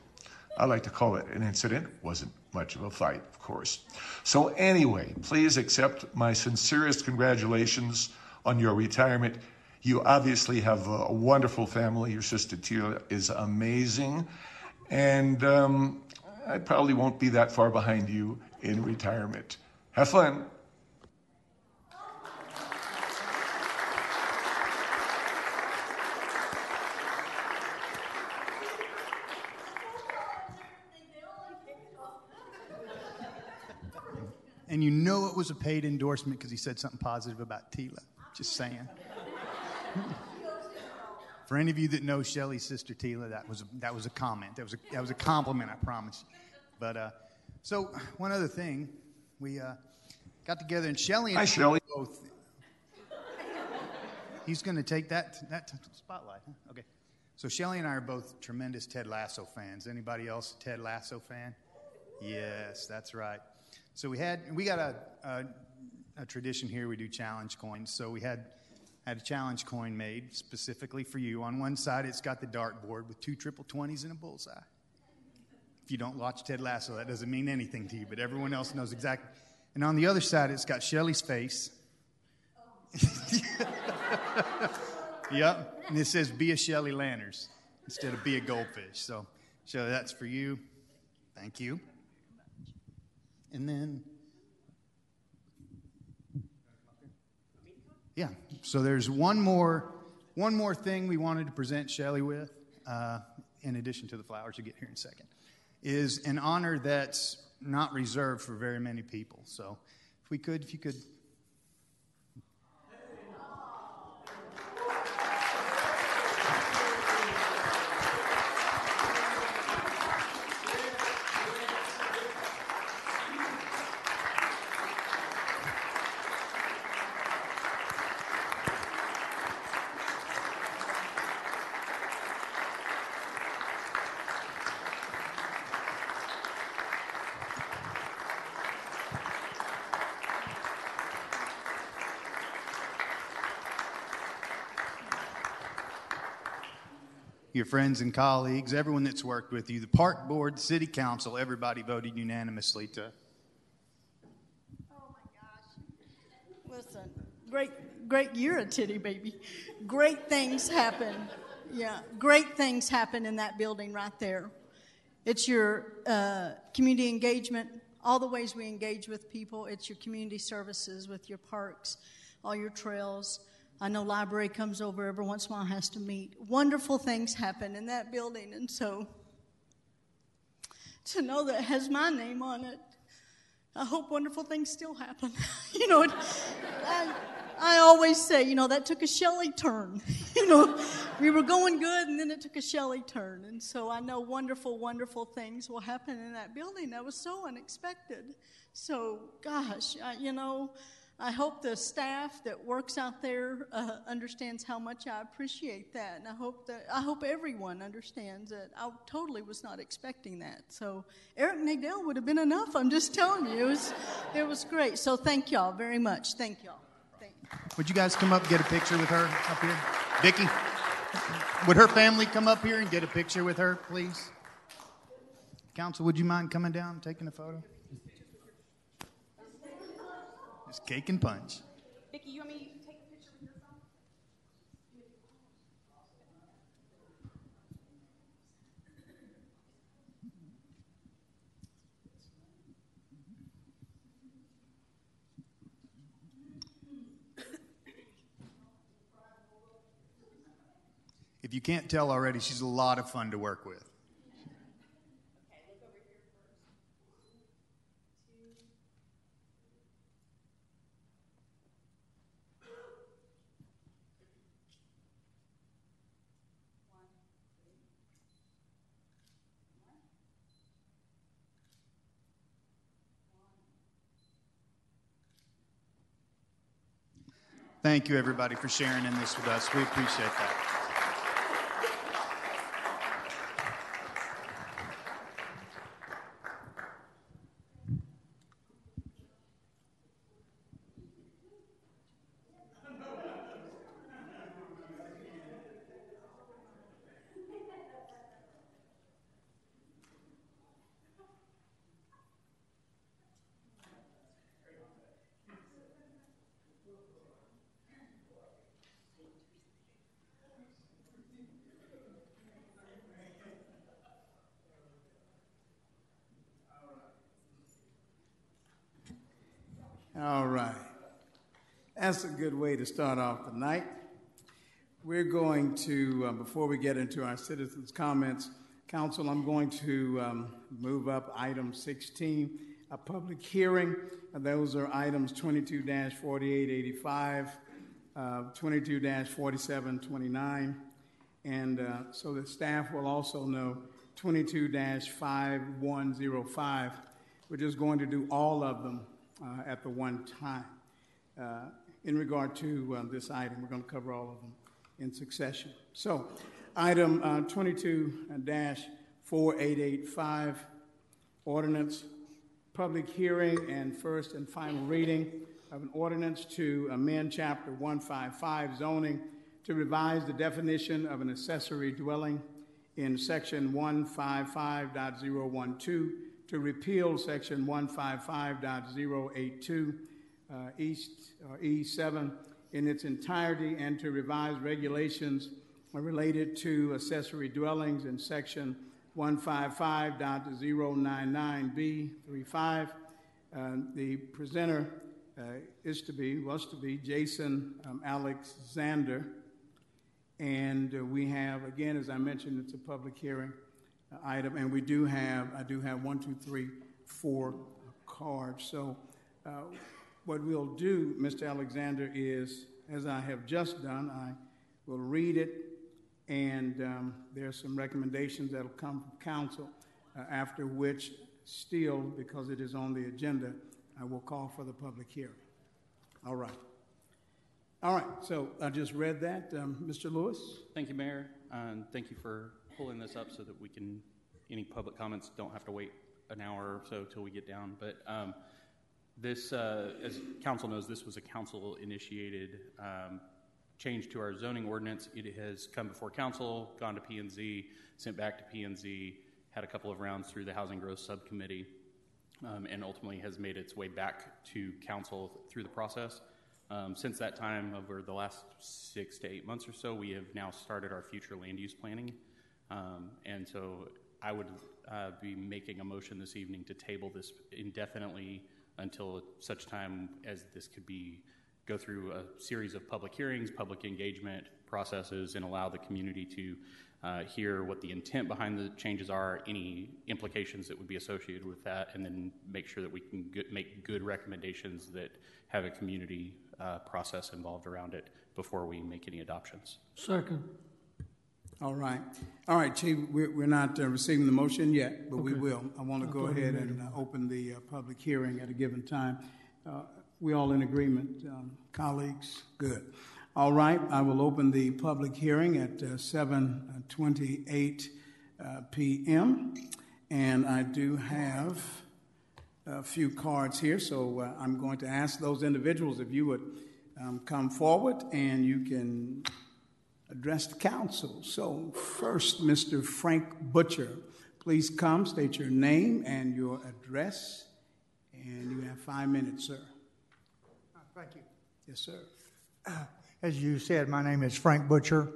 I like to call it an incident. Wasn't much of a fight, of course. So anyway, please accept my sincerest congratulations on your retirement. You obviously have a wonderful family. Your sister Tia is amazing. And um, I probably won't be that far behind you in retirement. Have fun. And you know it was a paid endorsement because he said something positive about Tila. Just saying. For any of you that know Shelley's sister Tila, that was a, that was a comment. That was a that was a compliment, I promise you. But uh, so one other thing, we uh, got together and Shelley and Hi, Shelley. Both. He's going to take that that spotlight. Huh? Okay. So Shelley and I are both tremendous Ted Lasso fans. Anybody else a Ted Lasso fan? Yes, that's right. So we had we got a, a a tradition here. We do challenge coins. So we had. had a challenge coin made specifically for you. On one side, it's got the dartboard with two triple twenties and a bullseye. If you don't watch Ted Lasso, that doesn't mean anything to you, but everyone else knows exactly. And on the other side, it's got Shelley's face. Oh. Yep, and it says, be a Shelley Lanners instead of be a goldfish. So, Shelley, that's for you. Thank you. And then... Yeah, so there's one more one more thing we wanted to present Shelley with, uh, in addition to the flowers you get here in a second, is an honor that's not reserved for very many people. So if we could, if you could. Your friends and colleagues, everyone that's worked with you, the park board, city council, everybody voted unanimously to. Oh my gosh. Listen, great, great, you're a titty baby. Great things happen. Yeah, great things happen in that building right there. It's your uh, community engagement, all the ways we engage with people. It's your community services with your parks, all your trails. I know library comes over every once in a while, has to meet. Wonderful things happen in that building. And so to know that it has my name on it, I hope wonderful things still happen. You know, it, I, I always say, you know, that took a Shelley turn. You know, we were going good and then it took a Shelley turn. And so I know wonderful, wonderful things will happen in that building. That was so unexpected. So, gosh, I, you know... I hope the staff that works out there uh, understands how much I appreciate that, and I hope that I hope everyone understands it. I totally was not expecting that. So Eric Nadell would have been enough. I'm just telling you, it was it was great. So thank y'all very much. Thank y'all. Thank you. Would you guys come up and get a picture with her up here, Vicky? Would her family come up here and get a picture with her, please? Council, would you mind coming down and taking a photo? It's cake and punch. Vicki, you want me to take a picture with your phone? If you can't tell already, she's a lot of fun to work with. Okay, look over here first. One, two, one, three, one. Thank you, everybody, for sharing in this with us. We appreciate that. All right, that's a good way to start off the night. We're going to, uh, before we get into our citizens' comments, Council, I'm going to um, move up item sixteen, a public hearing. Those are items twenty-two dash forty-eight eighty-five, twenty-two dash forty-seven twenty-nine, and uh, so the staff will also know twenty-two dash fifty-one oh five. We're just going to do all of them Uh, at the one time. Uh, in regard to uh, this item, we're going to cover all of them in succession. So, item uh, twenty-two dash forty-eight eighty-five, ordinance, public hearing and first and final reading of an ordinance to amend Chapter one fifty-five zoning to revise the definition of an accessory dwelling in Section one fifty-five point oh twelve to repeal Section one fifty-five point oh eighty-two uh, East or E seven in its entirety and to revise regulations related to accessory dwellings in Section one fifty-five point oh ninety-nine B thirty-five. Uh, the presenter uh, is to be, was to be Jason um, Alexander. And uh, we have, again, as I mentioned, it's a public hearing item, and we do have, I do have one, two, three, four cards. So uh, what we'll do, Mister Alexander, is, as I have just done, I will read it, and um, there are some recommendations that will come from council, uh, after which still, because it is on the agenda, I will call for the public hearing. All right. All right, so I just read that. Um, Mister Lewis. Thank you, Mayor, and um, thank you for pulling this up so that we can, any public comments don't have to wait an hour or so till we get down. But um, this, uh, as council knows, this was a council initiated um, change to our zoning ordinance. It has come before council, gone to P and Z, sent back to P and Z, had a couple of rounds through the Housing Growth Subcommittee, um, and ultimately has made its way back to council through the process. Um, since that time, over the last six to eight months or so, we have now started our future land use planning. Um, and so I would uh, be making a motion this evening to table this indefinitely until such time as this could be go through a series of public hearings, public engagement processes, and allow the community to uh, hear what the intent behind the changes are, any implications that would be associated with that, and then make sure that we can get, make good recommendations that have a community uh, process involved around it before we make any adoptions. Second. All right. All right, Chief, we're, we're not uh, receiving the motion yet, but okay. We will. I want to go ahead and uh, open the uh, public hearing at a given time. Uh, we all in agreement, um, colleagues? Good. All right, I will open the public hearing at uh, seven twenty-eight uh, p m, and I do have a few cards here, so uh, I'm going to ask those individuals if you would um, come forward, and you can address the council. So first, Mister Frank Butcher, please come, state your name and your address, and you have five minutes, sir. Uh, thank you. Yes, sir. Uh, as you said, my name is Frank Butcher.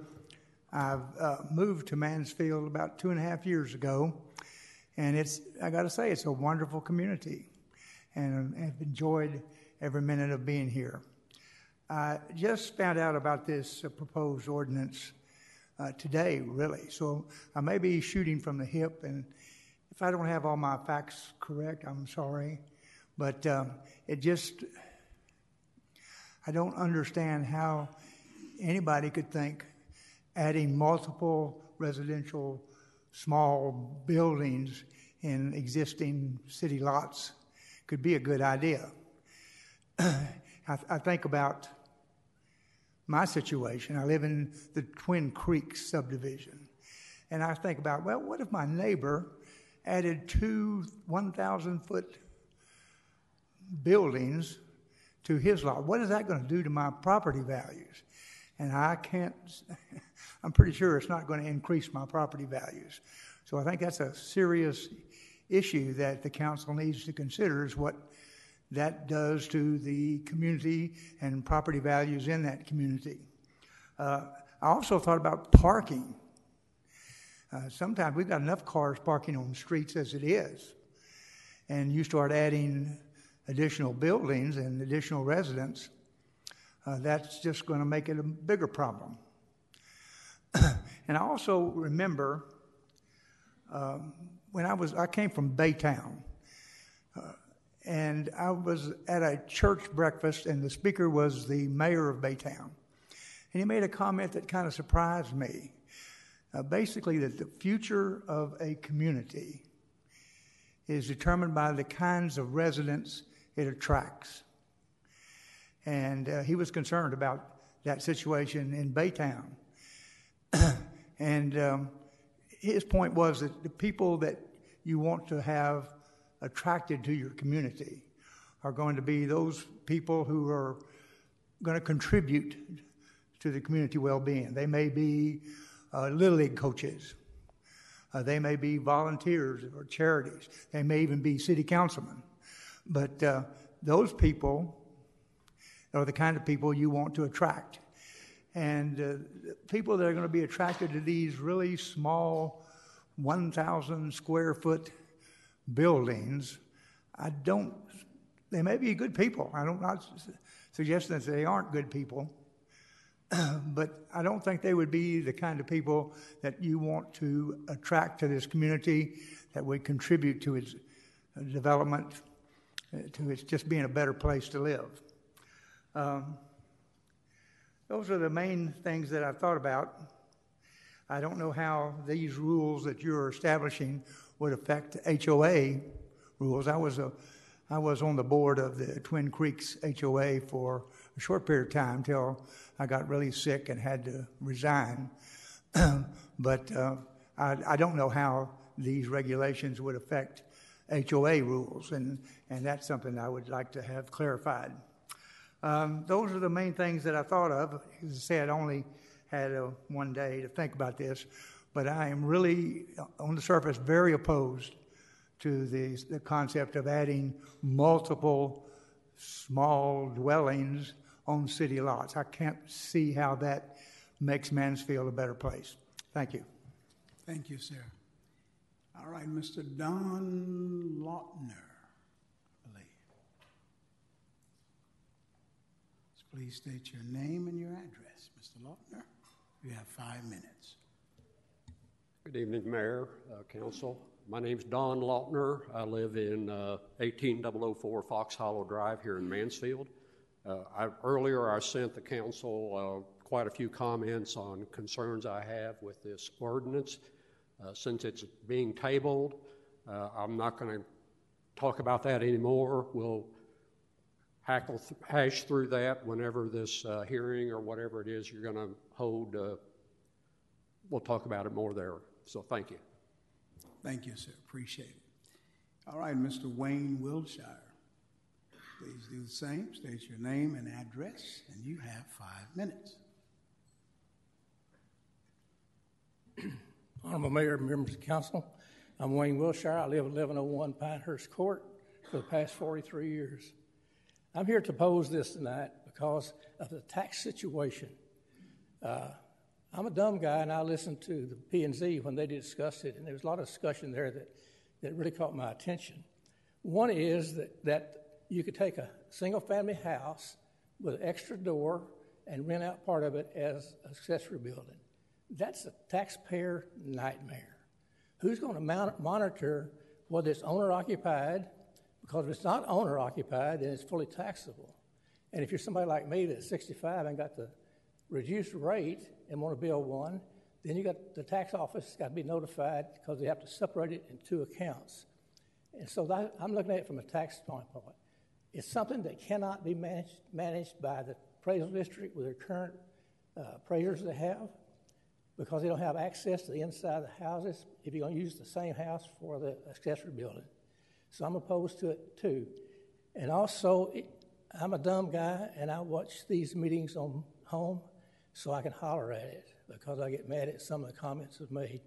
I've uh, moved to Mansfield about two and a half years ago, and it's, I gotta say, it's a wonderful community, and I've enjoyed every minute of being here. I uh, just found out about this uh, proposed ordinance uh, today, really. So I may be shooting from the hip, and if I don't have all my facts correct, I'm sorry. But um, it just, I don't understand how anybody could think adding multiple residential small buildings in existing city lots could be a good idea. I, th- I think about my situation. I live in the Twin Creeks subdivision. And I think about, well, what if my neighbor added two one thousand foot buildings to his lot? What is that going to do to my property values? And I can't, I'm pretty sure it's not going to increase my property values. So I think that's a serious issue that the council needs to consider, is what that does to the community and property values in that community. Uh, I also thought about parking. Uh, sometimes we've got enough cars parking on streets as it is. And you start adding additional buildings and additional residents, uh, that's just going to make it a bigger problem. And I also remember um, when I was, I came from Baytown. Uh, And I was at a church breakfast, and the speaker was the mayor of Baytown. And he made a comment that kind of surprised me. Uh, basically, that the future of a community is determined by the kinds of residents it attracts. And uh, he was concerned about that situation in Baytown. And um, his point was that the people that you want to have attracted to your community are going to be those people who are going to contribute to the community well-being. They may be uh, Little League coaches. Uh, they may be volunteers or charities. They may even be city councilmen. But uh, those people are the kind of people you want to attract. And uh, people that are going to be attracted to these really small one thousand square foot buildings, I don't, they may be good people. I don't, not suggesting that they aren't good people, but I don't think they would be the kind of people that you want to attract to this community that would contribute to its development, to its just being a better place to live. Um, those are the main things that I thought about. I don't know how these rules that you're establishing would affect H O A rules. I was a, I was on the board of the Twin Creeks H O A for a short period of time till I got really sick and had to resign. But uh, I, I don't know how these regulations would affect H O A rules, and, and that's something I would like to have clarified. Um, those are the main things that I thought of. As I said, I only had a, one day to think about this. But I am really, on the surface, very opposed to the, the concept of adding multiple small dwellings on city lots. I can't see how that makes Mansfield a better place. Thank you. Thank you, sir. All right, Mister Don Lautner, I believe. Please state your name and your address, Mister Lautner. You have five minutes. Good evening, Mayor, uh, Council. My name's Don Lautner. I live in uh, eighteen thousand four Fox Hollow Drive here in Mansfield. Uh, I, earlier, I sent the Council uh, quite a few comments on concerns I have with this ordinance. Uh, since it's being tabled, uh, I'm not going to talk about that anymore. We'll hackle th- hash through that whenever this uh, hearing or whatever it is you're going to hold. Uh, we'll talk about it more there. So thank you. Thank you, sir. Appreciate it. All right, Mister Wayne Wiltshire. Please do the same. State your name and address, and you have five minutes. Honorable Mayor, members of council, I'm Wayne Wiltshire. I live at eleven oh one Pinehurst Court for the past forty-three years. I'm here to oppose this tonight because of the tax situation. Uh, I'm a dumb guy, and I listened to the P and Z when they discussed it, and there was a lot of discussion there that, that really caught my attention. One is that, that you could take a single-family house with an extra door and rent out part of it as an accessory building. That's a taxpayer nightmare. Who's going to monitor whether it's owner-occupied? Because if it's not owner-occupied, then it's fully taxable. And if you're somebody like me that's sixty-five and got the reduced rate and want to build one, then you got the tax office got to be notified because they have to separate it in two accounts. And so that, I'm looking at it from a tax standpoint. It's something that cannot be managed, managed by the appraisal district with their current uh, appraisers they have, because they don't have access to the inside of the houses if you're going to use the same house for the accessory building. So I'm opposed to it too. And also, it, I'm a dumb guy, and I watch these meetings on home so I can holler at it, because I get mad at some of the comments I've made.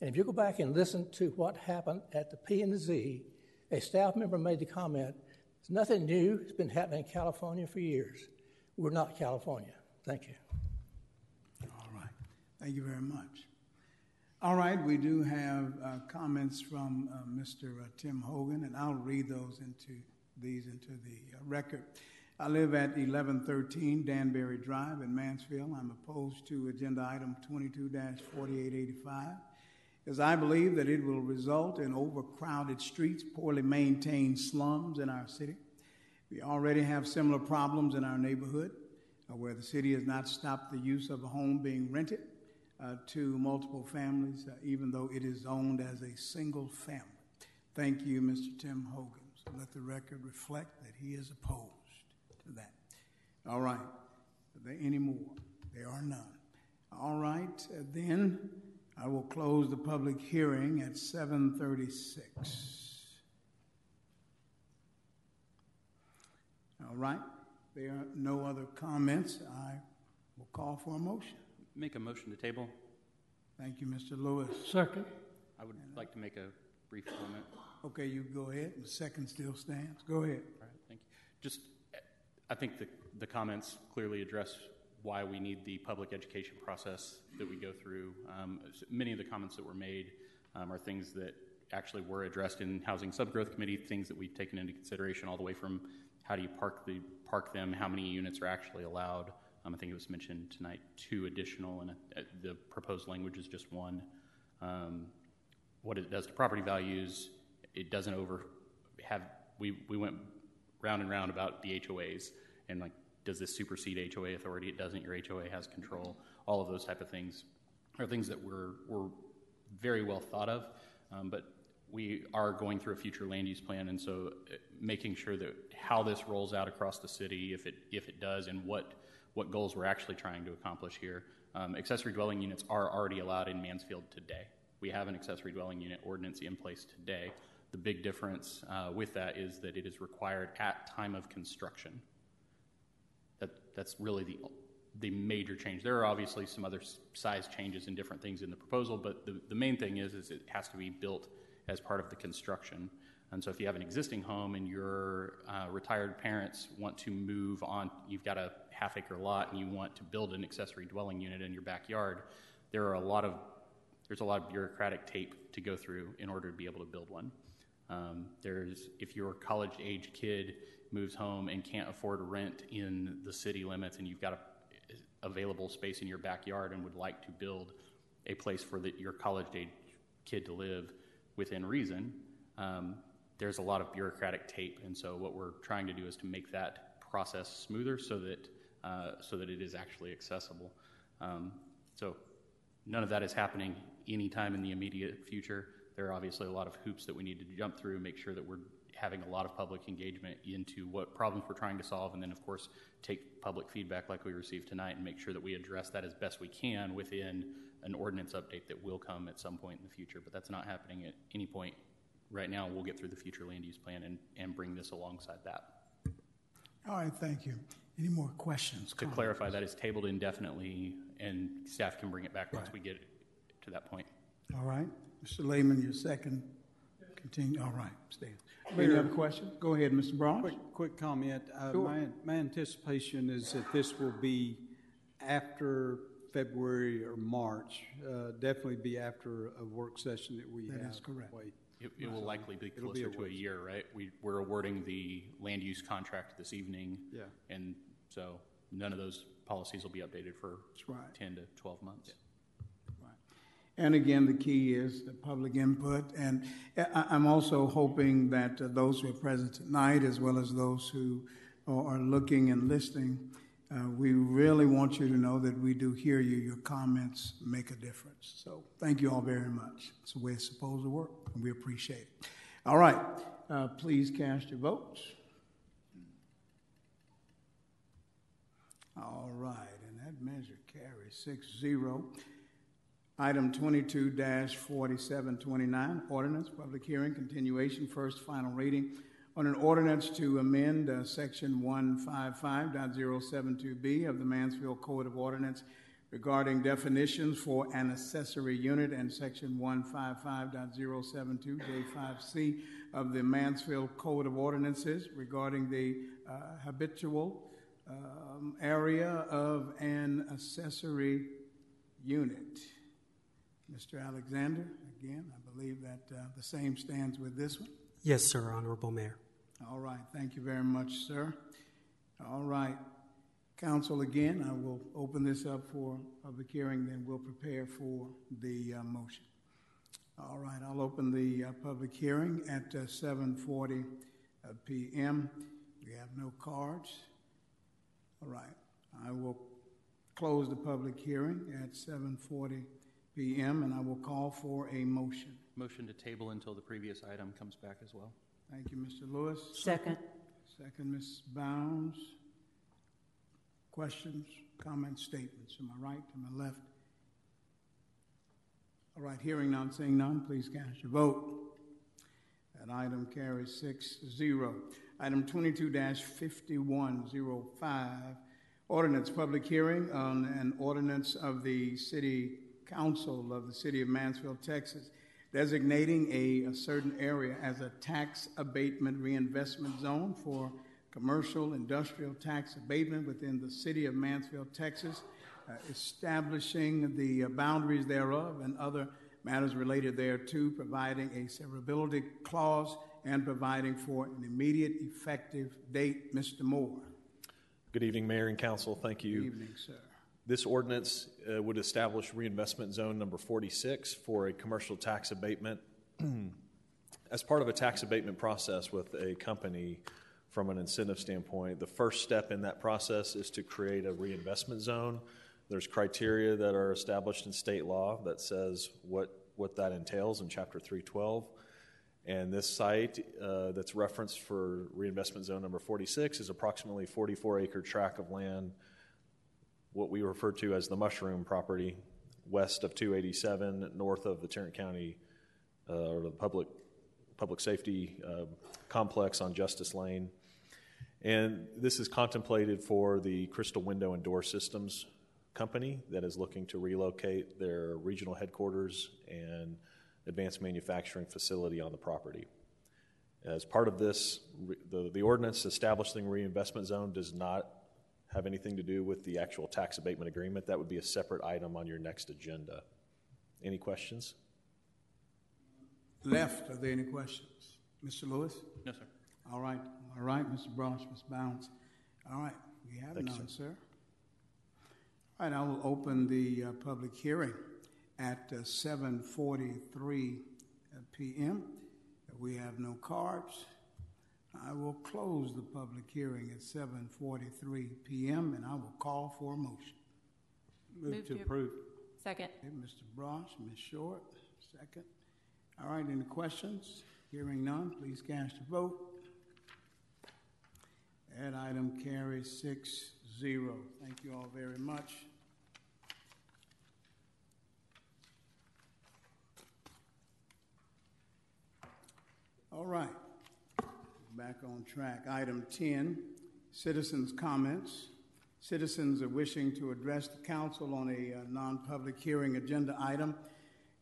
And if you go back and listen to what happened at the P and Z, a staff member made the comment, it's nothing new, it's been happening in California for years. We're not California. Thank you. Thank you very much. All right, we do have uh, comments from uh, Mister Uh, Tim Hogan, and I'll read those into these into the uh, record. I live at eleven thirteen Danbury Drive in Mansfield. I'm opposed to agenda item twenty-two dash forty-eight eighty-five, as I believe that it will result in overcrowded streets, poorly maintained slums in our city. We already have similar problems in our neighborhood, uh, where the city has not stopped the use of a home being rented Uh, to multiple families, uh, even though it is owned as a single family. Thank you, Mister Tim Hogan. So let the record reflect that he is opposed to that. All right. Are there any more? There are none. All right. Uh, then I will close the public hearing at seven thirty-six. All right. There are no other comments. I will call for a motion. Make a motion to table. Thank you, Mister Lewis. Second. I would and, uh, like to make a brief comment. Okay, you go ahead. The second still stands. Go ahead. All right, thank you. Just, I think the, the comments clearly address why we need the public education process that we go through. Um, many of the comments that were made um, are things that actually were addressed in Housing Subgrowth Committee, things that we've taken into consideration all the way from how do you park the park them, how many units are actually allowed. Um, I think it was mentioned tonight, two additional, and uh, the proposed language is just one. Um, what it does to property values, it doesn't over have, we, we went round and round about the H O As, and like, does this supersede H O A authority? It doesn't, your H O A has control. All of those type of things are things that were, were very well thought of, um, but we are going through a future land use plan, and so making sure that how this rolls out across the city, if it if it does, and what what goals we're actually trying to accomplish here. Um, accessory dwelling units are already allowed in Mansfield today. We have an accessory dwelling unit ordinance in place today. The big difference uh, with that is that it is required at time of construction. That that's really the the major change. There are obviously some other size changes and different things in the proposal, but the, the main thing is, is it has to be built as part of the construction. And so if you have an existing home and your uh, retired parents want to move on, you've got a half acre lot and you want to build an accessory dwelling unit in your backyard, there are a lot of, there's a lot of bureaucratic tape to go through in order to be able to build one. Um, there's, if your college age kid moves home and can't afford rent in the city limits and you've got a available space in your backyard and would like to build a place for the, your college age kid to live within reason, um, there's a lot of bureaucratic tape, and so what we're trying to do is to make that process smoother so that uh, so that it is actually accessible. Um, so none of that is happening anytime in the immediate future. There are obviously a lot of hoops that we need to jump through, make sure that we're having a lot of public engagement into what problems we're trying to solve, and then of course take public feedback like we received tonight and make sure that we address that as best we can within an ordinance update that will come at some point in the future, but that's not happening at any point right now. We'll get through the future land use plan and, and bring this alongside that. All right, thank you. Any more questions? To comments? Clarify, that is tabled indefinitely, and staff can bring it back right once we get to that point. All right. Mister Lehman, your second. Continue. All right, Stan. Any other questions? Go ahead, Mister Braun. Quick, quick comment. Uh, sure. my, my anticipation is that this will be after February or March, uh, definitely be after a work session that we that have. That is correct. Wait. It, it will likely be closer be a to a year, right? We, we're awarding the land use contract this evening, yeah, and so none of those policies will be updated for right. ten to twelve months. Yeah. And again, the key is the public input. And I'm also hoping that uh, those who are present tonight, as well as those who are looking and listening, uh, we really want you to know that we do hear you. Your comments make a difference. So thank you all very much. It's the way it's supposed to work, and we appreciate it. All right, uh, please cast your votes. All right, and that measure carries six zero. Item twenty-two dash forty-seven twenty-nine, ordinance, public hearing, continuation, first final reading on an ordinance to amend uh, section one fifty-five point zero seven two B of the Mansfield Code of Ordinance regarding definitions for an accessory unit and section one fifty-five point zero seven two J five C of the Mansfield Code of Ordinances regarding the uh, habitual um, area of an accessory unit. Mister Alexander, again, I believe that uh, the same stands with this one. Yes, sir, Honorable Mayor. All right. Thank you very much, sir. All right. Council, again, I will open this up for public hearing, then we'll prepare for the uh, motion. All right. I'll open the uh, public hearing at uh, seven forty uh, p m. We have no cards. All right. I will close the public hearing at seven forty p m, and I will call for a motion. Motion to table until the previous item comes back as well. Thank you, Mister Lewis. Second. Second, Miz Bounds. Questions, comments, statements. To my right, to my left. All right, hearing none, seeing none, please cast your vote. That item carries six zero. Item twenty-two dash fifty-one oh five, ordinance, public hearing on an ordinance of the City Council of the City of Mansfield, Texas, designating a, a certain area as a tax abatement reinvestment zone for commercial industrial tax abatement within the City of Mansfield, Texas, uh, establishing the uh, boundaries thereof and other matters related thereto, providing a severability clause, and providing for an immediate effective date. Mister Moore. Good evening, Mayor and Council. Thank you. Good evening, sir. This ordinance uh, would establish reinvestment zone number forty-six for a commercial tax abatement as part of a tax abatement process with a company. From an incentive standpoint, the first step in that process is to create a reinvestment zone. There's criteria that are established in state law that says what, what that entails in Chapter three twelve. And this site uh, that's referenced for reinvestment zone number forty-six is approximately forty-four acre tract of land, what we refer to as the mushroom property, west of two eighty-seven, north of the Tarrant County uh, or the public public safety uh, complex on Justice Lane. And this is contemplated for the Crystal Window and Door Systems company that is looking to relocate their regional headquarters and advanced manufacturing facility on the property. As part of this, the, the ordinance establishing reinvestment zone does not have anything to do with the actual tax abatement agreement. That would be a separate item on your next agenda. Any questions? Left, are there any questions? Mister Lewis? No, sir. All right, all right, Mister Brosh, Miz Bounds. All right, we have Thank none, you, sir. sir. All right, I will open the uh, public hearing at uh, seven forty-three p m. We have no cards. I will close the public hearing at seven forty-three p m, and I will call for a motion. Move, Move to approve. Second. Okay, Mister Brosh, Miz Short, second. All right, any questions? Hearing none, please cast your vote. That item carries six zero. Thank you all very much. All right. Back on track. Item ten, citizens' comments. Citizens are wishing to address the council on a uh, non-public hearing agenda item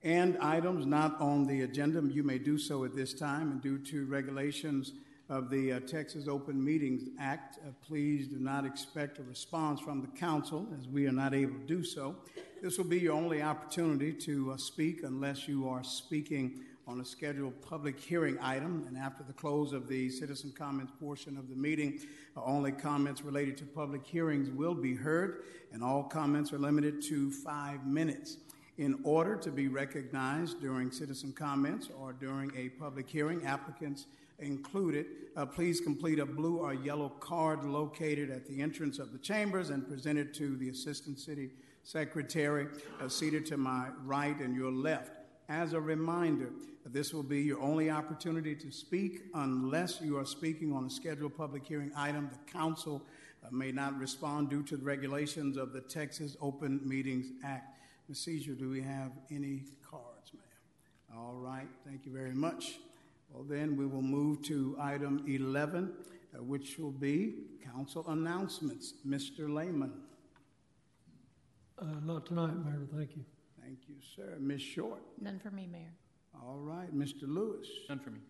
and items not on the agenda. You may do so at this time, and due to regulations of the uh, Texas Open Meetings Act, uh, please do not expect a response from the council, as we are not able to do so. This will be your only opportunity to uh, speak unless you are speaking on a scheduled public hearing item, and after the close of the citizen comments portion of the meeting, only comments related to public hearings will be heard, and all comments are limited to five minutes. In order to be recognized during citizen comments or during a public hearing, applicants included, uh, please complete a blue or yellow card located at the entrance of the chambers and present it to the Assistant City Secretary, uh, seated to my right and your left. As a reminder, this will be your only opportunity to speak unless you are speaking on a scheduled public hearing item. The council uh, may not respond due to the regulations of the Texas Open Meetings Act. Miz Seizure, do we have any cards, ma'am? All right, thank you very much. Well, then we will move to item eleven, uh, which will be council announcements. Mister Lehman. Uh, not tonight, Mayor, thank you. Thank you, sir. Miz Short. None for me, Mayor. All right. Mister Lewis. None for me.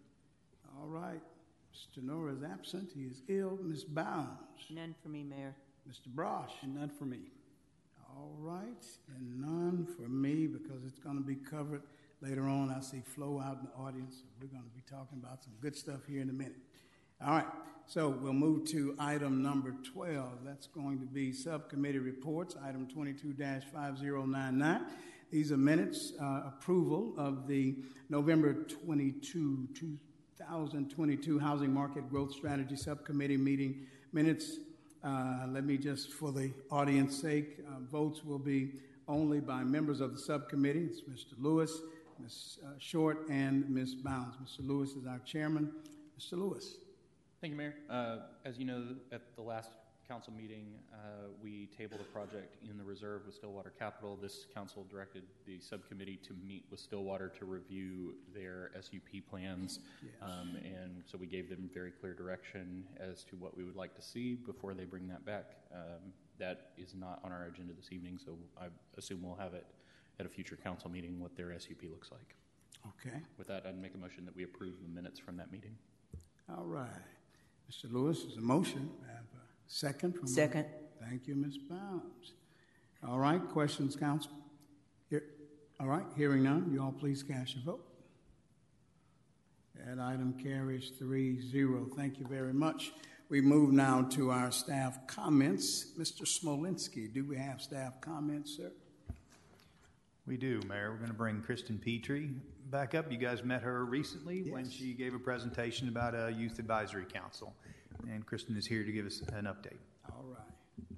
All right. Mister Nora is absent. He is ill. Miz Bounds. None for me, Mayor. Mister Brosh. And none for me. All right. And none for me, because it's going to be covered later on. I see Flo out in the audience. So we're going to be talking about some good stuff here in a minute. All right. So we'll move to item number twelve. That's going to be subcommittee reports, item twenty-two dash five zero nine nine. These are minutes, uh, approval of the November twenty-second, two thousand twenty-two Housing Market Growth Strategy Subcommittee meeting minutes. Uh, let me just, for the audience's sake, uh, votes will be only by members of the subcommittee. It's Mister Lewis, Miz Short, and Miz Bounds. Mister Lewis is our chairman. Mister Lewis. Thank you, Mayor. Uh, as you know, at the last council meeting, uh, we tabled a project in the reserve with Stillwater Capital. This council directed the subcommittee to meet with Stillwater to review their S U P plans. Yes. Um, and so we gave them very clear direction as to what we would like to see before they bring that back. Um, that is not on our agenda this evening, so I assume we'll have it at a future council meeting what their S U P looks like. Okay. With that, I'd make a motion that we approve the minutes from that meeting. All right. Mister Lewis, is a motion. Second? From Second. My, thank you, Miz Bounds. All right, questions, council? Here, all right, hearing none, you all please cast your vote. That item carries three zero. Thank you very much. We move now to our staff comments. Mister Smolinski, do we have staff comments, sir? We do, Mayor. We're going to bring Kristen Petrie back up. You guys met her recently. Yes. When she gave a presentation about a youth advisory council. And Kristen is here to give us an update. All right.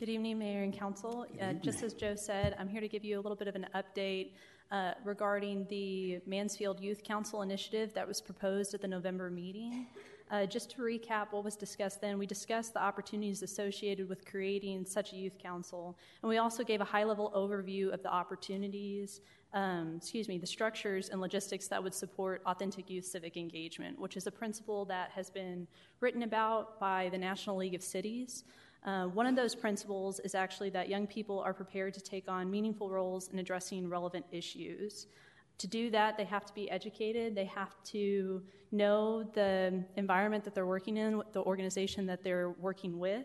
Good evening, Mayor and Council. Uh, just as Joe said, I'm here to give you a little bit of an update uh, regarding the Mansfield Youth Council initiative that was proposed at the November meeting. Uh, just to recap what was discussed then, we discussed the opportunities associated with creating such a youth council, and we also gave a high-level overview of the opportunities, um, excuse me, the structures and logistics that would support authentic youth civic engagement, which is a principle that has been written about by the National League of Cities. Uh, one of those principles is actually that young people are prepared to take on meaningful roles in addressing relevant issues. To do that, they have to be educated, they have to know the environment that they're working in, the organization that they're working with.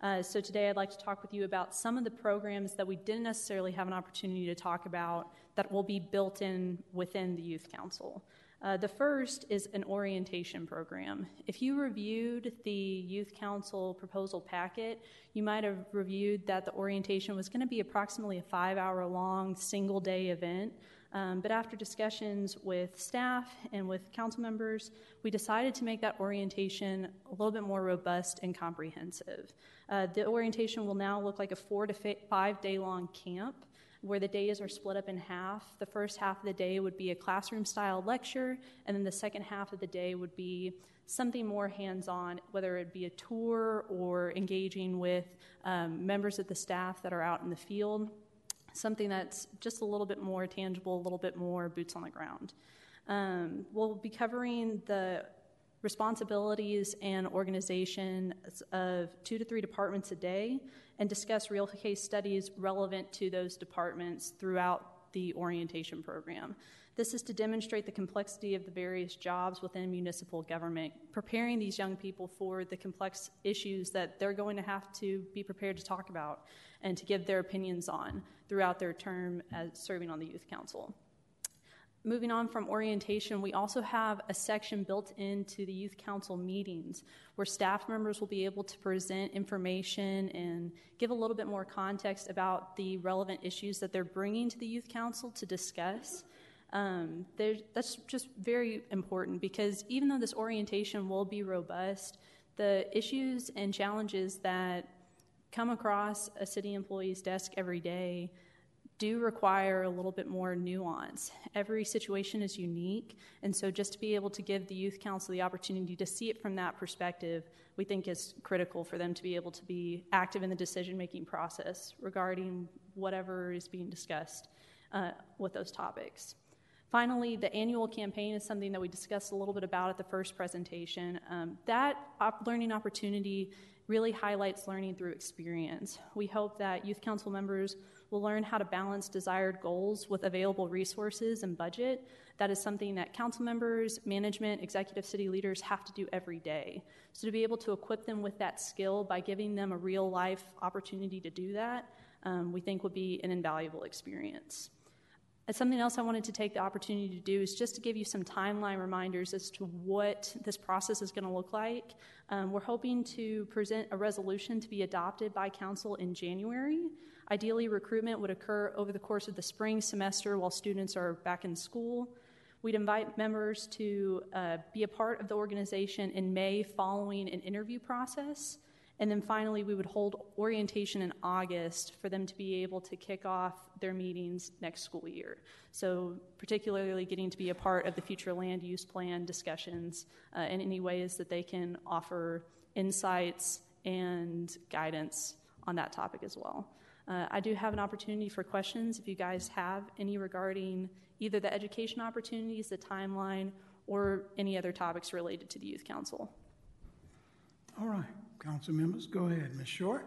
Uh, so today I'd like to talk with you about some of the programs that we didn't necessarily have an opportunity to talk about that will be built in within the Youth Council. Uh, the first is an orientation program. If you reviewed the Youth Council proposal packet, you might have reviewed that the orientation was going to be approximately a five-hour-long single-day event. Um, but after discussions with staff and with council members, we decided to make that orientation a little bit more robust and comprehensive. Uh, the orientation will now look like a four to five day long camp where the days are split up in half. The first half of the day would be a classroom style lecture, and then the second half of the day would be something more hands-on, whether it be a tour or engaging with um, members of the staff that are out in the field. Something that's just a little bit more tangible, a little bit more boots on the ground. Um, we'll be covering the responsibilities and organization of two to three departments a day and discuss real case studies relevant to those departments throughout the orientation program. This is to demonstrate the complexity of the various jobs within municipal government, preparing these young people for the complex issues that they're going to have to be prepared to talk about and to give their opinions on throughout their term as serving on the Youth Council. Moving on from orientation, we also have a section built into the youth council meetings where staff members will be able to present information and give a little bit more context about the relevant issues that they're bringing to the youth council to discuss. Um, that's just very important, because even though this orientation will be robust, the issues and challenges that come across a city employee's desk every day do require a little bit more nuance. Every situation is unique, and so just to be able to give the youth council the opportunity to see it from that perspective, we think is critical for them to be able to be active in the decision-making process regarding whatever is being discussed uh, with those topics. Finally, the annual campaign is something that we discussed a little bit about at the first presentation. Um, that op- learning opportunity really highlights learning through experience. We hope that youth council members will learn how to balance desired goals with available resources and budget. That is something that council members, management, executive city leaders have to do every day. So to be able to equip them with that skill by giving them a real life opportunity to do that, um, we think would be an invaluable experience. And something else I wanted to take the opportunity to do is just to give you some timeline reminders as to what this process is going to look like. Um, we're hoping to present a resolution to be adopted by council in January. Ideally, recruitment would occur over the course of the spring semester while students are back in school. We'd invite members to uh, be a part of the organization in May following an interview process. And then finally, we would hold orientation in August for them to be able to kick off their meetings next school year. So particularly getting to be a part of the future land use plan discussions uh, in any ways that they can offer insights and guidance on that topic as well. Uh, I do have an opportunity for questions if you guys have any regarding either the education opportunities, the timeline, or any other topics related to the Youth Council. All right. Council members, go ahead. Miz Short.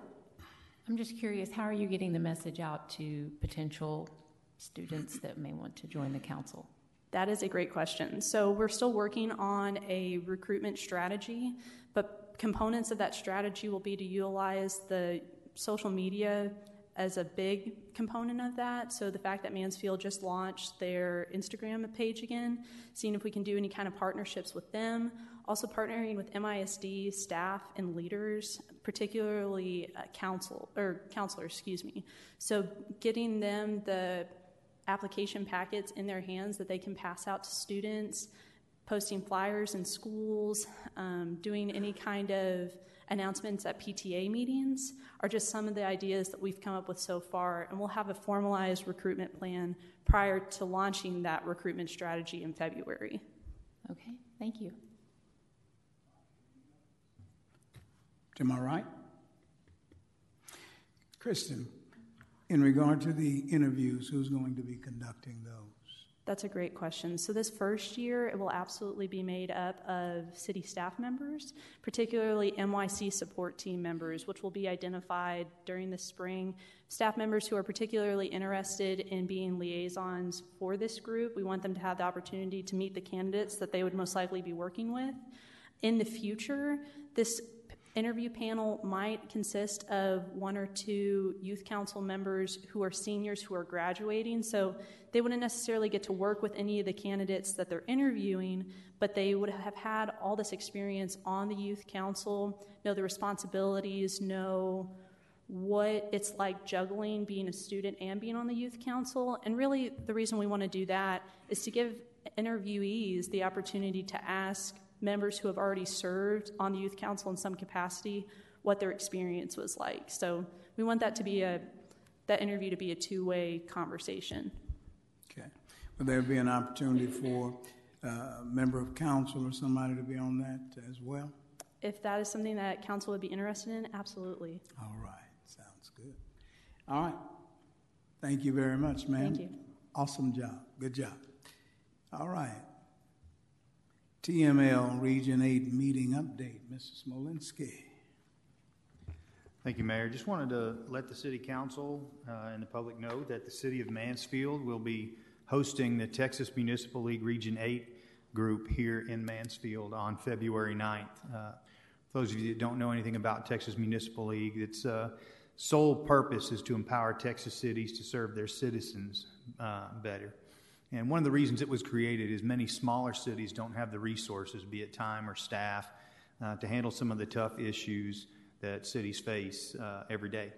I'm just curious, how are you getting the message out to potential students that may want to join the council? That is a great question. So we're still working on a recruitment strategy, but components of that strategy will be to utilize the social media as a big component of that. So the fact that Mansfield just launched their Instagram page again, seeing if we can do any kind of partnerships with them. Also partnering with M I S D staff and leaders, particularly uh, council or counselors, excuse me. So getting them the application packets in their hands that they can pass out to students, posting flyers in schools, um, doing any kind of announcements at P T A meetings are just some of the ideas that we've come up with so far, and we'll have a formalized recruitment plan prior to launching that recruitment strategy in February. Okay, thank you. To my right. Kristen, in regard to the interviews, who's going to be conducting those? That's a great question. So this first year, it will absolutely be made up of city staff members, particularly M Y C support team members, which will be identified during the spring. Staff members who are particularly interested in being liaisons for this group, we want them to have the opportunity to meet the candidates that they would most likely be working with. In the future, this interview panel might consist of one or two youth council members who are seniors who are graduating, so they wouldn't necessarily get to work with any of the candidates that they're interviewing, but they would have had all this experience on the youth council, know the responsibilities, know what it's like juggling being a student and being on the youth council. And really the reason we want to do that is to give interviewees the opportunity to ask members who have already served on the youth council in some capacity what their experience was like. So we want that to be a that interview to be a two-way conversation. Okay. Will there be an opportunity for a member of council or somebody to be on that as well? If that is something that council would be interested in, absolutely. All right. Sounds good. All right. Thank you very much, ma'am. Thank you. Awesome job. Good job. All right. T M L Region eight meeting update, Missus Smolinski. Thank you, Mayor. Just wanted to let the City Council uh, and the public know that the City of Mansfield will be hosting the Texas Municipal League Region eight group here in Mansfield on February ninth. Uh, for those of you that don't know anything about Texas Municipal League, its uh, sole purpose is to empower Texas cities to serve their citizens uh, better. And one of the reasons it was created is many smaller cities don't have the resources, be it time or staff, uh, to handle some of the tough issues that cities face uh, every day.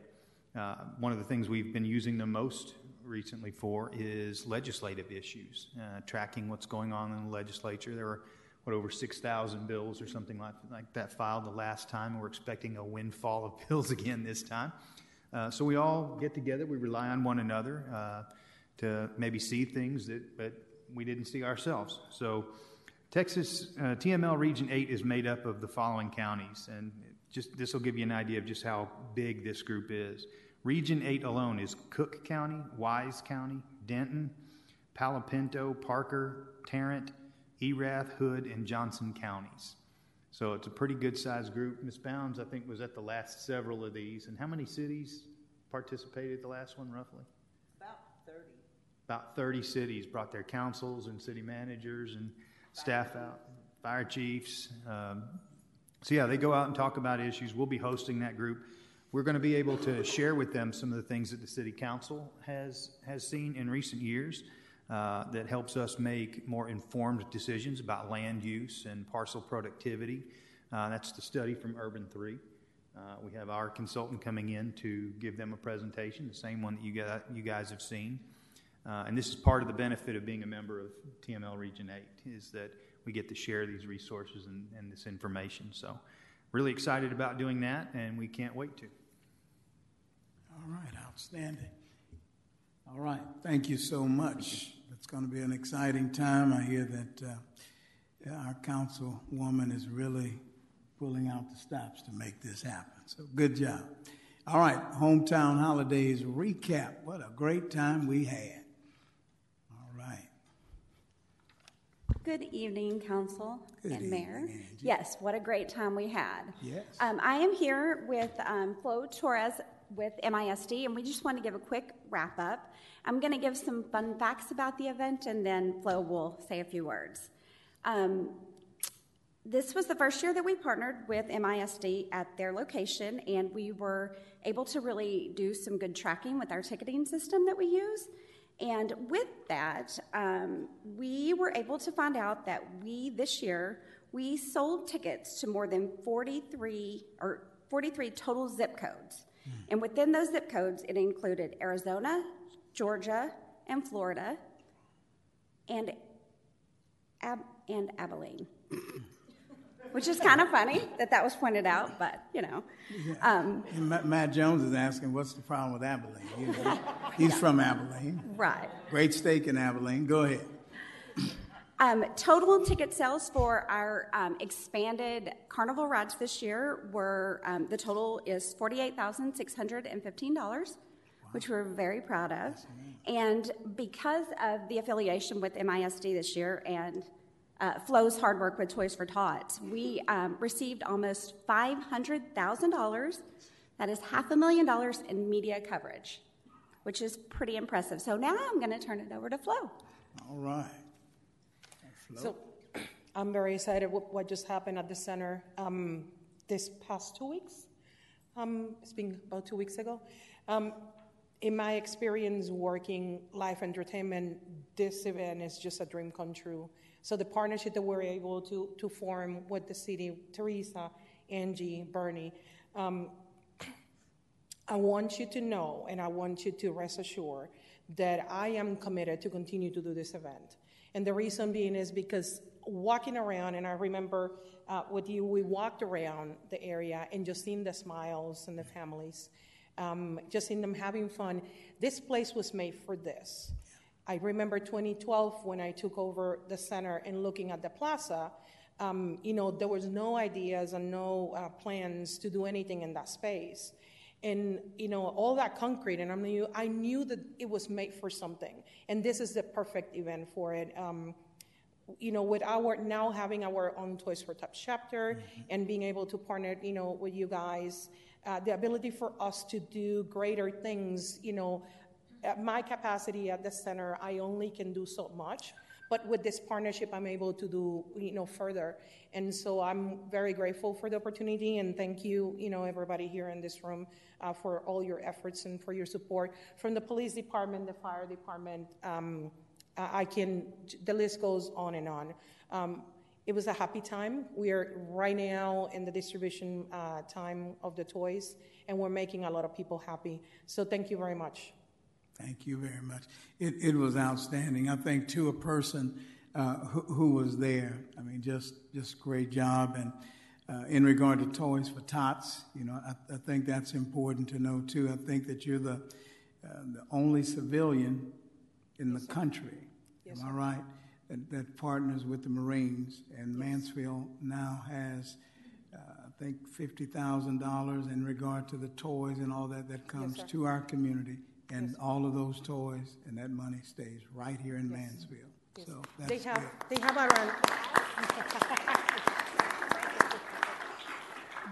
Uh, one of the things we've been using the most recently for is legislative issues, uh, tracking what's going on in the legislature. There were, what, over six thousand bills or something like, like that filed the last time. We're expecting a windfall of bills again this time. Uh, so we all get together. We rely on one another uh, to maybe see things that, that we didn't see ourselves. So Texas uh, T M L Region eight is made up of the following counties, and just this will give you an idea of just how big this group is. Region eight alone is Cook County, Wise County, Denton, Palo Pinto, Parker, Tarrant, Erath, Hood, and Johnson counties. So it's a pretty good-sized group. Miz Bounds, I think, was at the last several of these. And how many cities participated at the last one, roughly? About thirty. About thirty cities brought their councils and city managers and staff out, fire chiefs. Um, so, yeah, they go out and talk about issues. We'll be hosting that group. We're going to be able to share with them some of the things that the city council has has seen in recent years uh, that helps us make more informed decisions about land use and parcel productivity. Uh, that's the study from Urban three. Uh, we have our consultant coming in to give them a presentation, the same one that you guys, you guys have seen. Uh, and this is part of the benefit of being a member of T M L Region eight, is that we get to share these resources and, and this information. So really excited about doing that, and we can't wait to. All right, outstanding. All right, thank you so much. It's going to be an exciting time. I hear that uh, our councilwoman is really pulling out the stops to make this happen. So good job. All right, hometown holidays recap. What a great time we had. All right. Good evening, Council Good and evening, Mayor. Angie. Yes, what a great time we had. Yes. Um, I am here with um, Flo Torres with M I S D, and we just want to give a quick wrap-up. I'm going to give some fun facts about the event, and then Flo will say a few words. Um, this was the first year that we partnered with M I S D at their location, and we were able to really do some good tracking with our ticketing system that we use. And with that, um, we were able to find out that we, this year, we sold tickets to more than forty-three, or forty-three total zip codes. And within those zip codes, it included Arizona, Georgia, and Florida, and Ab- and Abilene, which is kind of funny that that was pointed out, but, you know. Um, and Matt, Matt Jones is asking, what's the problem with Abilene? You know, he's yeah. from Abilene. Right. Great steak in Abilene. Go ahead. Um, total ticket sales for our um, expanded Carnival rides this year were, um, the total is forty-eight thousand six hundred fifteen dollars, wow, which we're very proud of. And because of the affiliation with M I S D this year and uh, Flo's hard work with Toys for Tots, we um, received almost five hundred thousand dollars. That is half a million dollars in media coverage, which is pretty impressive. So now I'm going to turn it over to Flo. All right. So I'm very excited with what just happened at the center um, this past two weeks. Um, it's been about two weeks ago. Um, in my experience working live entertainment, this event is just a dream come true. So the partnership that we're able to, to form with the city, Teresa, Angie, Bernie, um, I want you to know and I want you to rest assured that I am committed to continue to do this event. And the reason being is because walking around, and I remember uh, with you, we walked around the area and just seeing the smiles and the families, um, just seeing them having fun. This place was made for this. I remember twenty twelve when I took over the center and looking at the plaza, um, you know, there was no ideas and no uh, plans to do anything in that space. And, you know, all that concrete, and I knew, I knew that it was made for something. And this is the perfect event for it. Um, you know, with our now having our own Toys for Tots chapter mm-hmm. and being able to partner, you know, with you guys, uh, the ability for us to do greater things, you know, at my capacity at the center, I only can do so much. But with this partnership, I'm able to do, you know, further. And so I'm very grateful for the opportunity, and thank you, you know, everybody here in this room uh, for all your efforts and for your support from the police department, the fire department, um, I can, the list goes on and on. Um, it was a happy time. We are right now in the distribution uh, time of the toys, and we're making a lot of people happy. So thank you very much. Thank you very much. It, it was outstanding. I think to a person uh, who, who was there, I mean, just just great job. And uh, in regard to Toys for Tots, you know, I, I think that's important to know, too. I think that you're the, uh, the only civilian in the yes, country, yes, am I right, that, that partners with the Marines. And yes. Mansfield now has, uh, I think, fifty thousand dollars in regard to the toys and all that that comes yes, to our community. And yes, all of those toys and that money stays right here in yes, Mansfield. Yes. So that's they have, good. They have around.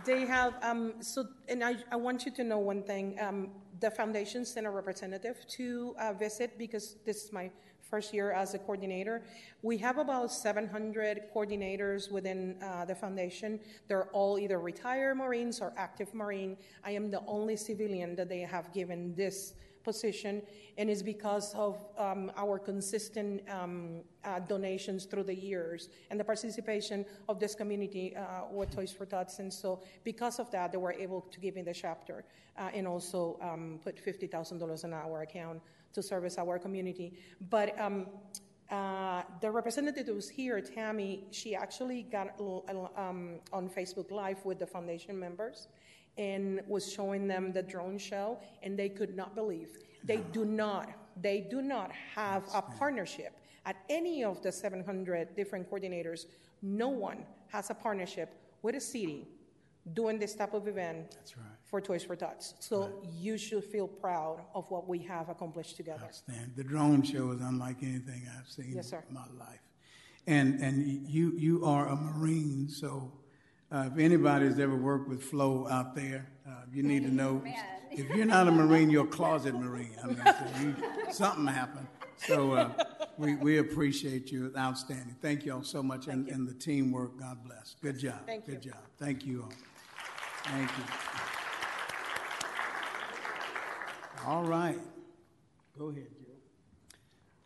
They have, um, so, and I, I want you to know one thing. Um, the foundation sent a representative to uh, visit because this is my first year as a coordinator. We have about seven hundred coordinators within uh, the foundation. They're all either retired Marines or active Marine. I am the only civilian that they have given this position, and it's because of um, our consistent um, uh, donations through the years and the participation of this community uh, with Toys for Tots. And so because of that, they were able to give me the chapter uh, and also um, put fifty thousand dollars in our account to service our community. But um, uh, the representative who's here, Tammy, she actually got um, on Facebook Live with the foundation members and was showing them the drone show, and they could not believe. They no. do not, they do not have That's a bad. partnership. At any of the seven hundred different coordinators, no one has a partnership with a city doing this type of event That's right. for Toys for Tots. So right. you should feel proud of what we have accomplished together. Outstanding. The drone show is unlike anything I've seen yes, in my life. And, and you, you are a Marine, so... Uh, if anybody's ever worked with Flo out there, uh, you need to know, if you're not a Marine, you're a closet Marine. I mean, so you, something happened. So uh, we, we appreciate you. Outstanding. Thank you all so much. And, and the teamwork, God bless. Good job. Thank Good you. job. Thank you all. Thank you. All right. Go ahead, Joe.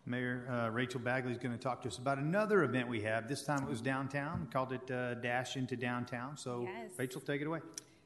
Mayor uh, Rachel Bagley is going to talk to us about another event we have. This time it was downtown. We called it uh, Dash into Downtown. So, yes. Rachel, take it away.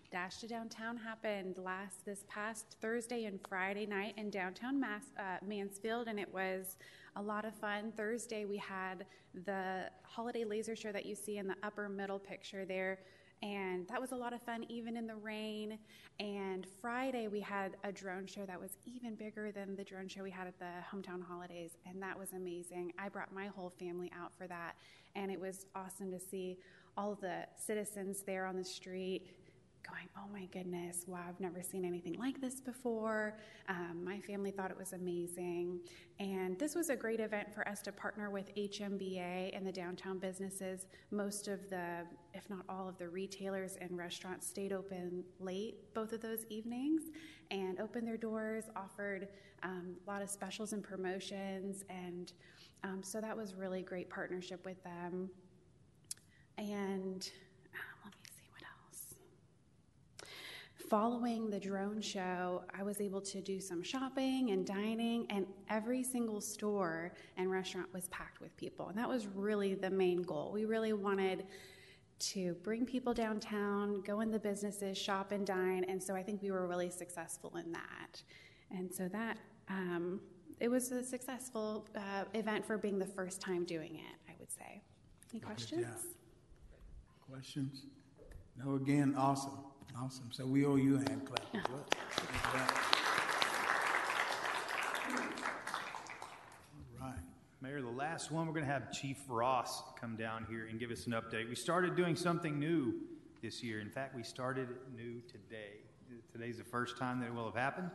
Dash to Downtown happened last this past Thursday and Friday night in downtown Mass, uh, Mansfield, and it was a lot of fun. Thursday we had the holiday laser show that you see in the upper middle picture there. And that was a lot of fun, even in the rain. And Friday, we had a drone show that was even bigger than the drone show we had at the Hometown Holidays, and that was amazing. I brought my whole family out for that, and it was awesome to see all of the citizens there on the street going, oh my goodness, wow, I've never seen anything like this before. Um, my family thought it was amazing. And this was a great event for us to partner with H M B A and the downtown businesses. Most of the, if not all of the retailers and restaurants stayed open late both of those evenings and opened their doors, offered um, a lot of specials and promotions. And um, so that was really great partnership with them. And following the drone show, I was able to do some shopping and dining, and every single store and restaurant was packed with people. And that was really the main goal. We really wanted to bring people downtown, go in the businesses, shop and dine. And so I think we were really successful in that. And so that, um, it was a successful uh, event for being the first time doing it, I would say. Any questions? Yeah. Questions? No, again, awesome. Awesome. So we owe you a hand clap. Yeah. All right. Mayor, the last one, we're going to have Chief Ross come down here and give us an update. We started doing something new this year. In fact, we started new today. Today's the first time that it will have happened.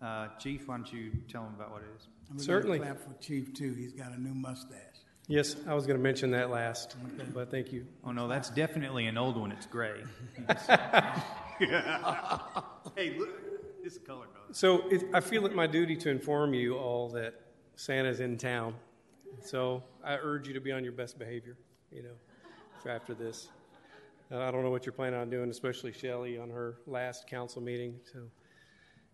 Uh, Chief, why don't you tell him about what it is? I'm Certainly. Clap for Chief, too. He's got a new mustache. Yes, I was going to mention that last, okay. but thank you. Oh, no, that's definitely an old one. It's gray. Hey, look, this color goes. So it, I feel it my duty to inform you all that Santa's in town. So I urge you to be on your best behavior, you know, after this. Uh, I don't know what you're planning on doing, especially Shelley on her last council meeting. So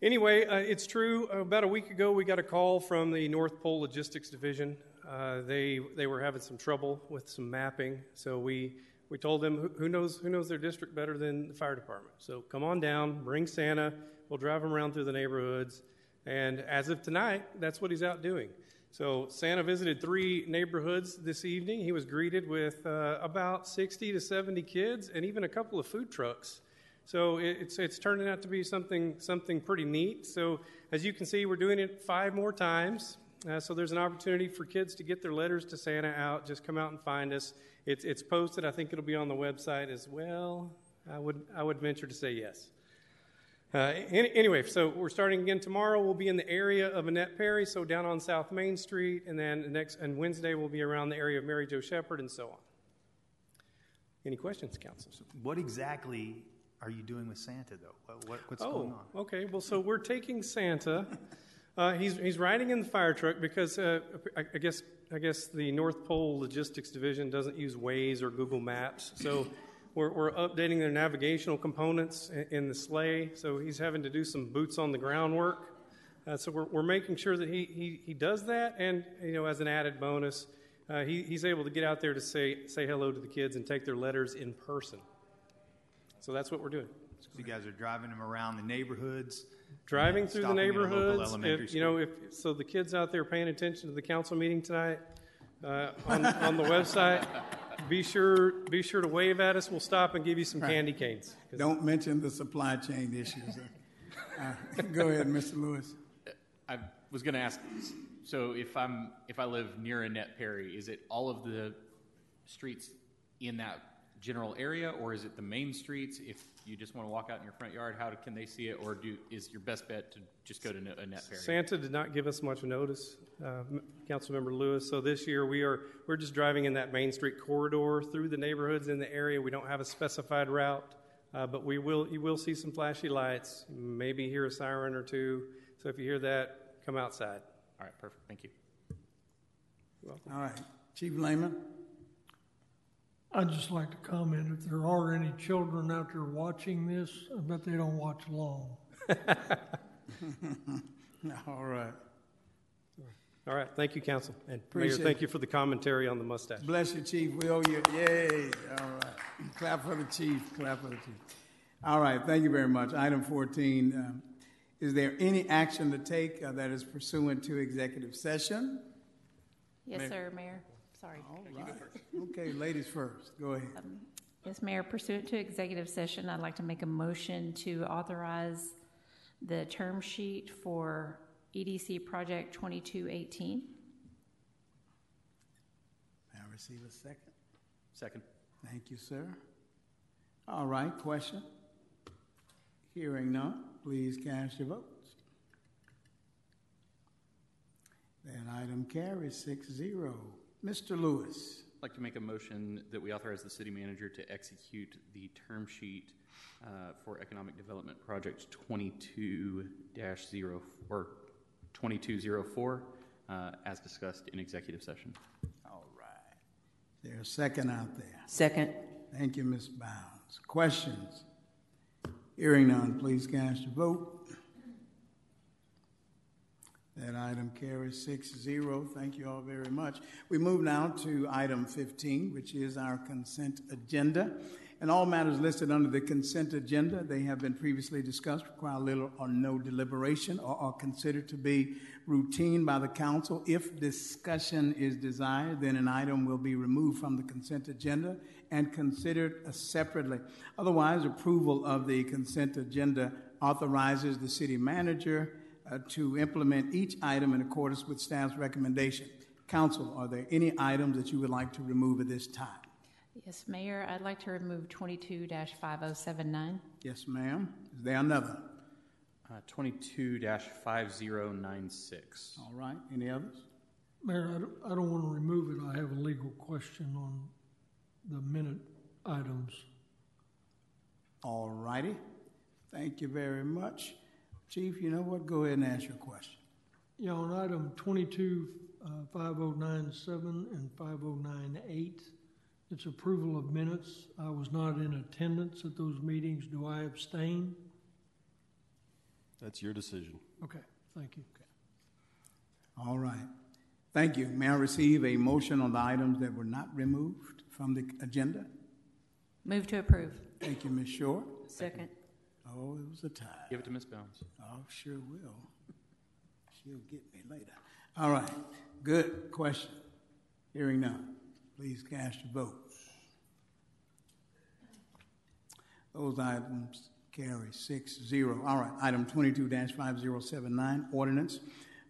Anyway, uh, it's true. Uh, about a week ago, we got a call from the North Pole Logistics Division. Uh, they they were having some trouble with some mapping, so we we told them who, who knows who knows their district better than the fire department. So come on down, bring Santa. We'll drive him around through the neighborhoods, and as of tonight, that's what he's out doing. So Santa visited three neighborhoods this evening. He was greeted with uh, about sixty to seventy kids, and even a couple of food trucks. So it's it's turning out to be something something pretty neat. So as you can see, we're doing it five more times. Uh, so there's an opportunity for kids to get their letters to Santa out. Just come out and find us. It's it's posted. I think it'll be on the website as well. I would I would venture to say yes. Uh, any, anyway, so we're starting again tomorrow. We'll be in the area of Annette Perry, so down on South Main Street, and then the next and Wednesday we'll be around the area of Mary Jo Shepherd and so on. Any questions, councilors? What exactly are you doing with Santa, though? What, what, what's oh, going on? Oh, okay. Well, so we're taking Santa. Uh, he's he's riding in the fire truck because uh, I, I guess I guess the North Pole Logistics Division doesn't use Waze or Google Maps, so we're we're updating their navigational components in, in the sleigh. So he's having to do some boots on the ground work. Uh, so we're we're making sure that he he he does that, and you know, as an added bonus, uh, he he's able to get out there to say say hello to the kids and take their letters in person. So that's what we're doing. So you guys are driving them around the neighborhoods, driving through the neighborhoods. If, you know, if so, the kids out there paying attention to the council meeting tonight uh, on, on the website. Be sure, be sure to wave at us. We'll stop and give you some right. candy canes. Don't mention the supply chain issues. uh, go ahead, Mister Lewis. I was going to ask. So, if I'm, if I live near Annette Perry, is it all of the streets in that general area, or is it the main streets? If you just want to walk out in your front yard, how can they see it? Or do is your best bet to just go to Annette Perry? Santa did not give us much notice, uh, Councilmember Lewis. So this year we are we're just driving in that Main Street corridor through the neighborhoods in the area. We don't have a specified route, uh, but we will you will see some flashy lights. Maybe hear a siren or two. So if you hear that, come outside. All right, perfect. Thank you. You're welcome. All right, Chief Lehman. I'd just like to comment, if there are any children out there watching this, I bet they don't watch long. All right. All right. Thank you, Council. And Mayor, thank you for the commentary on the mustache. Bless you, Chief. We owe you. Yay. All right. Clap for the Chief. Clap for the Chief. All right. Thank you very much. Item fourteen, um, is there any action to take uh, that is pursuant to executive session? Yes, Mayor. sir, Mayor. Sorry. All right. Okay, ladies first. Go ahead. Um, yes, Mayor. Pursuant to executive session, I'd like to make a motion to authorize the term sheet for E D C Project twenty-two eighteen. May I receive a second? Second. Thank you, sir. All right. Question? Hearing none, please cast your vote. That item carries six zero. Mister Lewis. I'd like to make a motion that we authorize the city manager to execute the term sheet uh, for Economic Development Project twenty-two dash zero four or twenty-two oh four uh, as discussed in executive session. All right. There's a second out there. Second. Thank you, Miz Bounds. Questions? Hearing none, please cast your vote. That item carries six zero. Thank you all very much. We move now to item fifteen, which is our consent agenda. And all matters listed under the consent agenda, they have been previously discussed, require little or no deliberation, or are considered to be routine by the council. If discussion is desired, then an item will be removed from the consent agenda and considered separately. Otherwise, approval of the consent agenda authorizes the city manager Uh, to implement each item in accordance with staff's recommendation. Council, are there any items that you would like to remove at this time? Yes, Mayor, I'd like to remove twenty-two dash five oh seven nine. Yes, ma'am. Is there another? Uh, twenty-two dash five oh nine six. All right. Any others? Mayor, I don't, I don't want to remove it. I have a legal question on the minute items. All righty. Thank you very much. Chief, you know what? Go ahead and ask your question. Yeah, on item twenty-two, uh, five oh nine seven and five oh nine eight, it's approval of minutes. I was not in attendance at those meetings. Do I abstain? That's your decision. Okay, thank you. Okay. All right. Thank you. May I receive a motion on the items that were not removed from the agenda? Move to approve. Thank you, Miz Short. Second. Oh, it was a tie. Give it to Miz Bounds. Oh, sure will. She'll get me later. All right. Good question. Hearing none. Please cast your vote. Those items carry six zero. All right. Item twenty-two dash five zero seven nine, ordinance.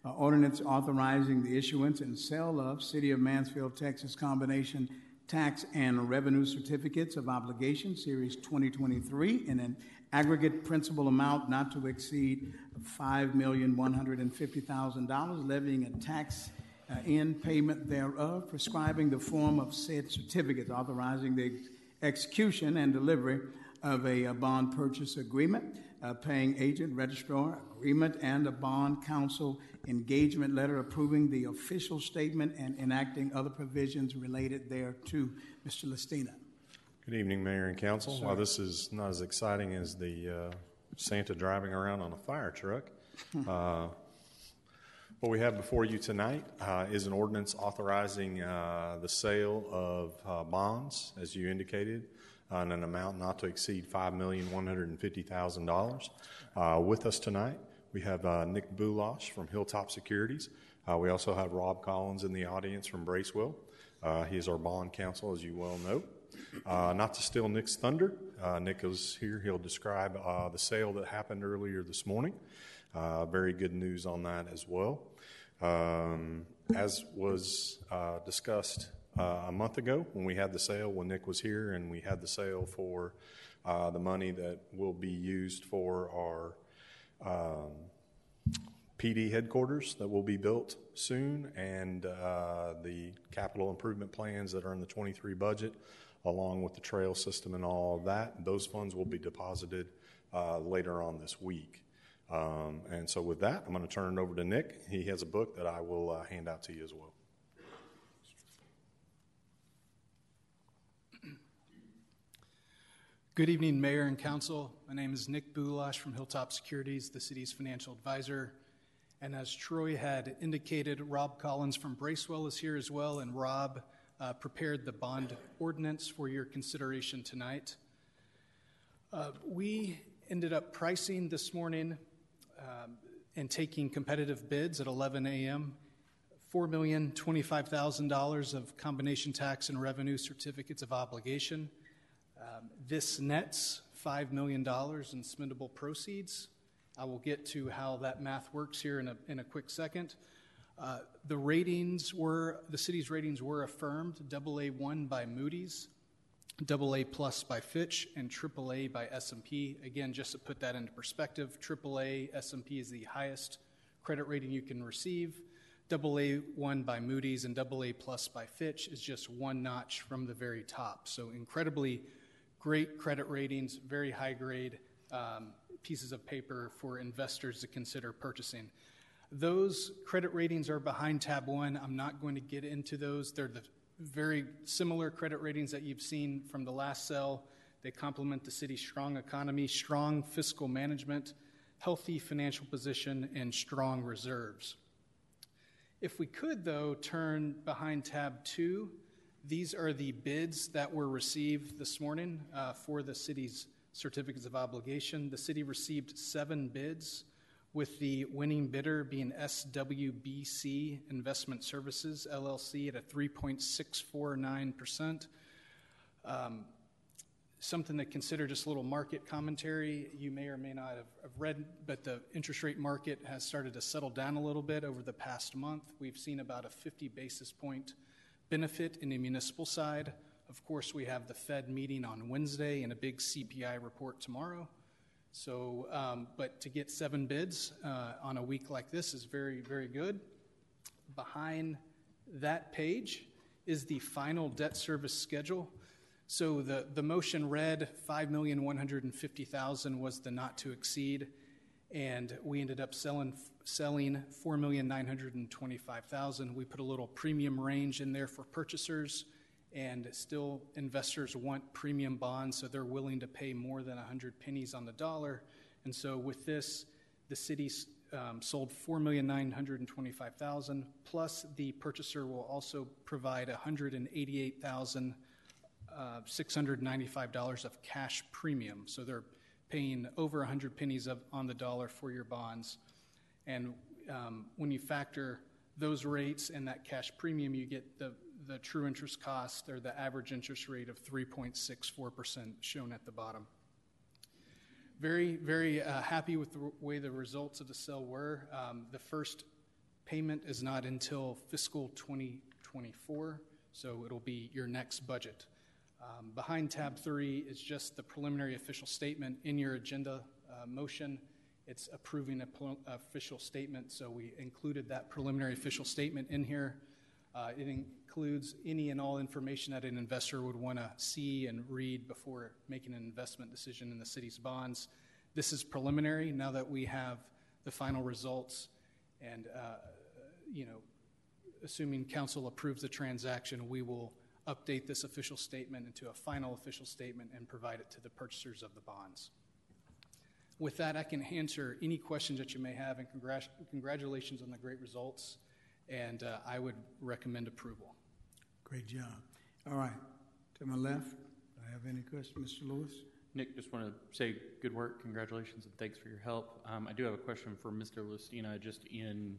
Uh, ordinance authorizing the issuance and sale of City of Mansfield, Texas combination tax and revenue certificates of obligation, series twenty twenty-three, in an aggregate principal amount not to exceed five million one hundred fifty thousand dollars, levying a tax uh, in payment thereof, prescribing the form of said certificates, authorizing the execution and delivery of a, a bond purchase agreement, a paying agent, registrar agreement, and a bond counsel engagement letter approving the official statement and enacting other provisions related thereto. Mister Listina. Good evening, Mayor and Council. Sir. While this is not as exciting as the uh, Santa driving around on a fire truck, uh, what we have before you tonight uh, is an ordinance authorizing uh, the sale of uh, bonds, as you indicated, on an amount not to exceed five million one hundred fifty thousand dollars. Uh, with us tonight, we have uh, Nick Bulash from Hilltop Securities. Uh, we also have Rob Collins in the audience from Bracewell. Uh, he is our bond counsel, as you well know. Uh, not to steal Nick's thunder, uh, Nick is here. He'll describe uh, the sale that happened earlier this morning. Uh, very good news on that as well. Um, as was uh, discussed Uh, a month ago when we had the sale, when Nick was here, and we had the sale for uh, the money that will be used for our um, P D headquarters that will be built soon, and uh, the capital improvement plans that are in the twenty-three budget, along with the trail system and all of that. Those funds will be deposited uh, later on this week. Um, and so with that, I'm going to turn it over to Nick. He has a book that I will uh, hand out to you as well. Good evening, Mayor and Council. My name is Nick Bulash from Hilltop Securities, the city's financial advisor. And as Troy had indicated, Rob Collins from Bracewell is here as well, and Rob uh, prepared the bond ordinance for your consideration tonight. Uh, we ended up pricing this morning um, and taking competitive bids at eleven a m four million twenty-five thousand dollars of combination tax and revenue certificates of obligation. Um, this nets five million dollars in spendable proceeds. I will get to how that math works here in a, in a quick second. Uh, the ratings were, the city's ratings were affirmed, double A one by Moody's, double A plus by Fitch, and triple A by S and P. Again, just to put that into perspective, triple A, S and P is the highest credit rating you can receive. double A one by Moody's and double A plus by Fitch is just one notch from the very top. So incredibly great credit ratings, very high grade um, pieces of paper for investors to consider purchasing. Those credit ratings are behind tab one. I'm not going to get into those. They're the very similar credit ratings that you've seen from the last sale. They complement the city's strong economy, strong fiscal management, healthy financial position, and strong reserves. If we could, though, turn behind tab two. These are the bids that were received this morning uh, for the city's certificates of obligation. The city received seven bids, with the winning bidder being S W B C Investment Services, L L C, at a three point six four nine percent. Um, something to consider, just a little market commentary. You may or may not have, have read, but the interest rate market has started to settle down a little bit over the past month. We've seen about a fifty basis point benefit in the municipal side. Of course, we have the Fed meeting on Wednesday and a big C P I report tomorrow. So, um, but to get seven bids uh, on a week like this is very, very good. Behind that page is the final debt service schedule. So the, the motion read five million one hundred fifty thousand dollars was the not to exceed, and we ended up selling selling four million nine hundred twenty-five thousand dollars. We put a little premium range in there for purchasers, and still investors want premium bonds, so they're willing to pay more than one hundred pennies on the dollar. And so with this, the city um, sold four million nine hundred twenty-five thousand dollars, plus the purchaser will also provide one hundred eighty-eight thousand six hundred ninety-five dollars of cash premium. So they're paying over one hundred pennies of, on the dollar for your bonds. And um, when you factor those rates and that cash premium, you get the, the true interest cost, or the average interest rate of three point six four percent shown at the bottom. Very, very uh, happy with the way the results of the sale were. Um, the first payment is not until fiscal twenty twenty-four, so it'll be your next budget. Um, behind tab three is just the preliminary official statement in your agenda uh, motion. It's approving a official statement, so we included that preliminary official statement in here. Uh, it includes any and all information that an investor would want to see and read before making an investment decision in the city's bonds. This is preliminary. Now that we have the final results and, uh, you know, assuming council approves the transaction, we will update this official statement into a final official statement and provide it to the purchasers of the bonds. With that, I can answer any questions that you may have, and congr- congratulations on the great results, and uh, I would recommend approval. Great job. All right, to my left, do I have any questions? Mister Lewis? Nick, just want to say good work, congratulations, and thanks for your help. Um, I do have a question for Mister Lucina, just in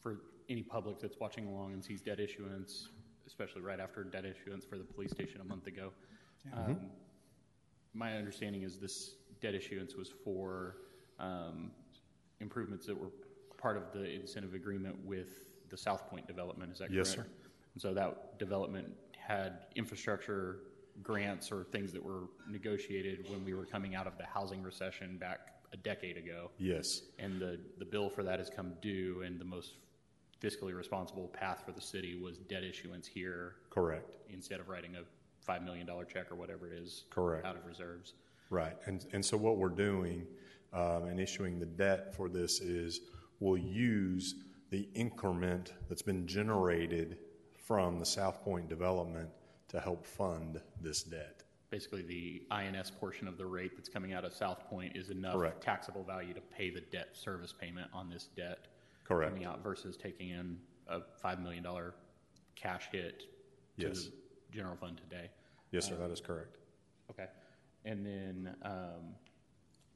for any public that's watching along and sees debt issuance, especially right after debt issuance for the police station a month ago. Um, mm-hmm. My understanding is this debt issuance was for um, improvements that were part of the incentive agreement with the South Point development. Is that correct? Yes, sir. And so that development had infrastructure grants or things that were negotiated when we were coming out of the housing recession back a decade ago. Yes. And the, the bill for that has come due, and the most fiscally responsible path for the city was debt issuance here. Correct. Instead of writing a five million dollars check or whatever it is. Correct. Out of reserves. Right. And, and so what we're doing um, in issuing the debt for this is we'll use the increment that's been generated from the South Point development to help fund this debt. Basically, the I N S portion of the rate that's coming out of South Point is enough Correct. Taxable value to pay the debt service payment on this debt. Correct. Coming out versus taking in a five million dollars cash hit to yes. the general fund today. Yes, sir, um, that is correct. Okay. And then um,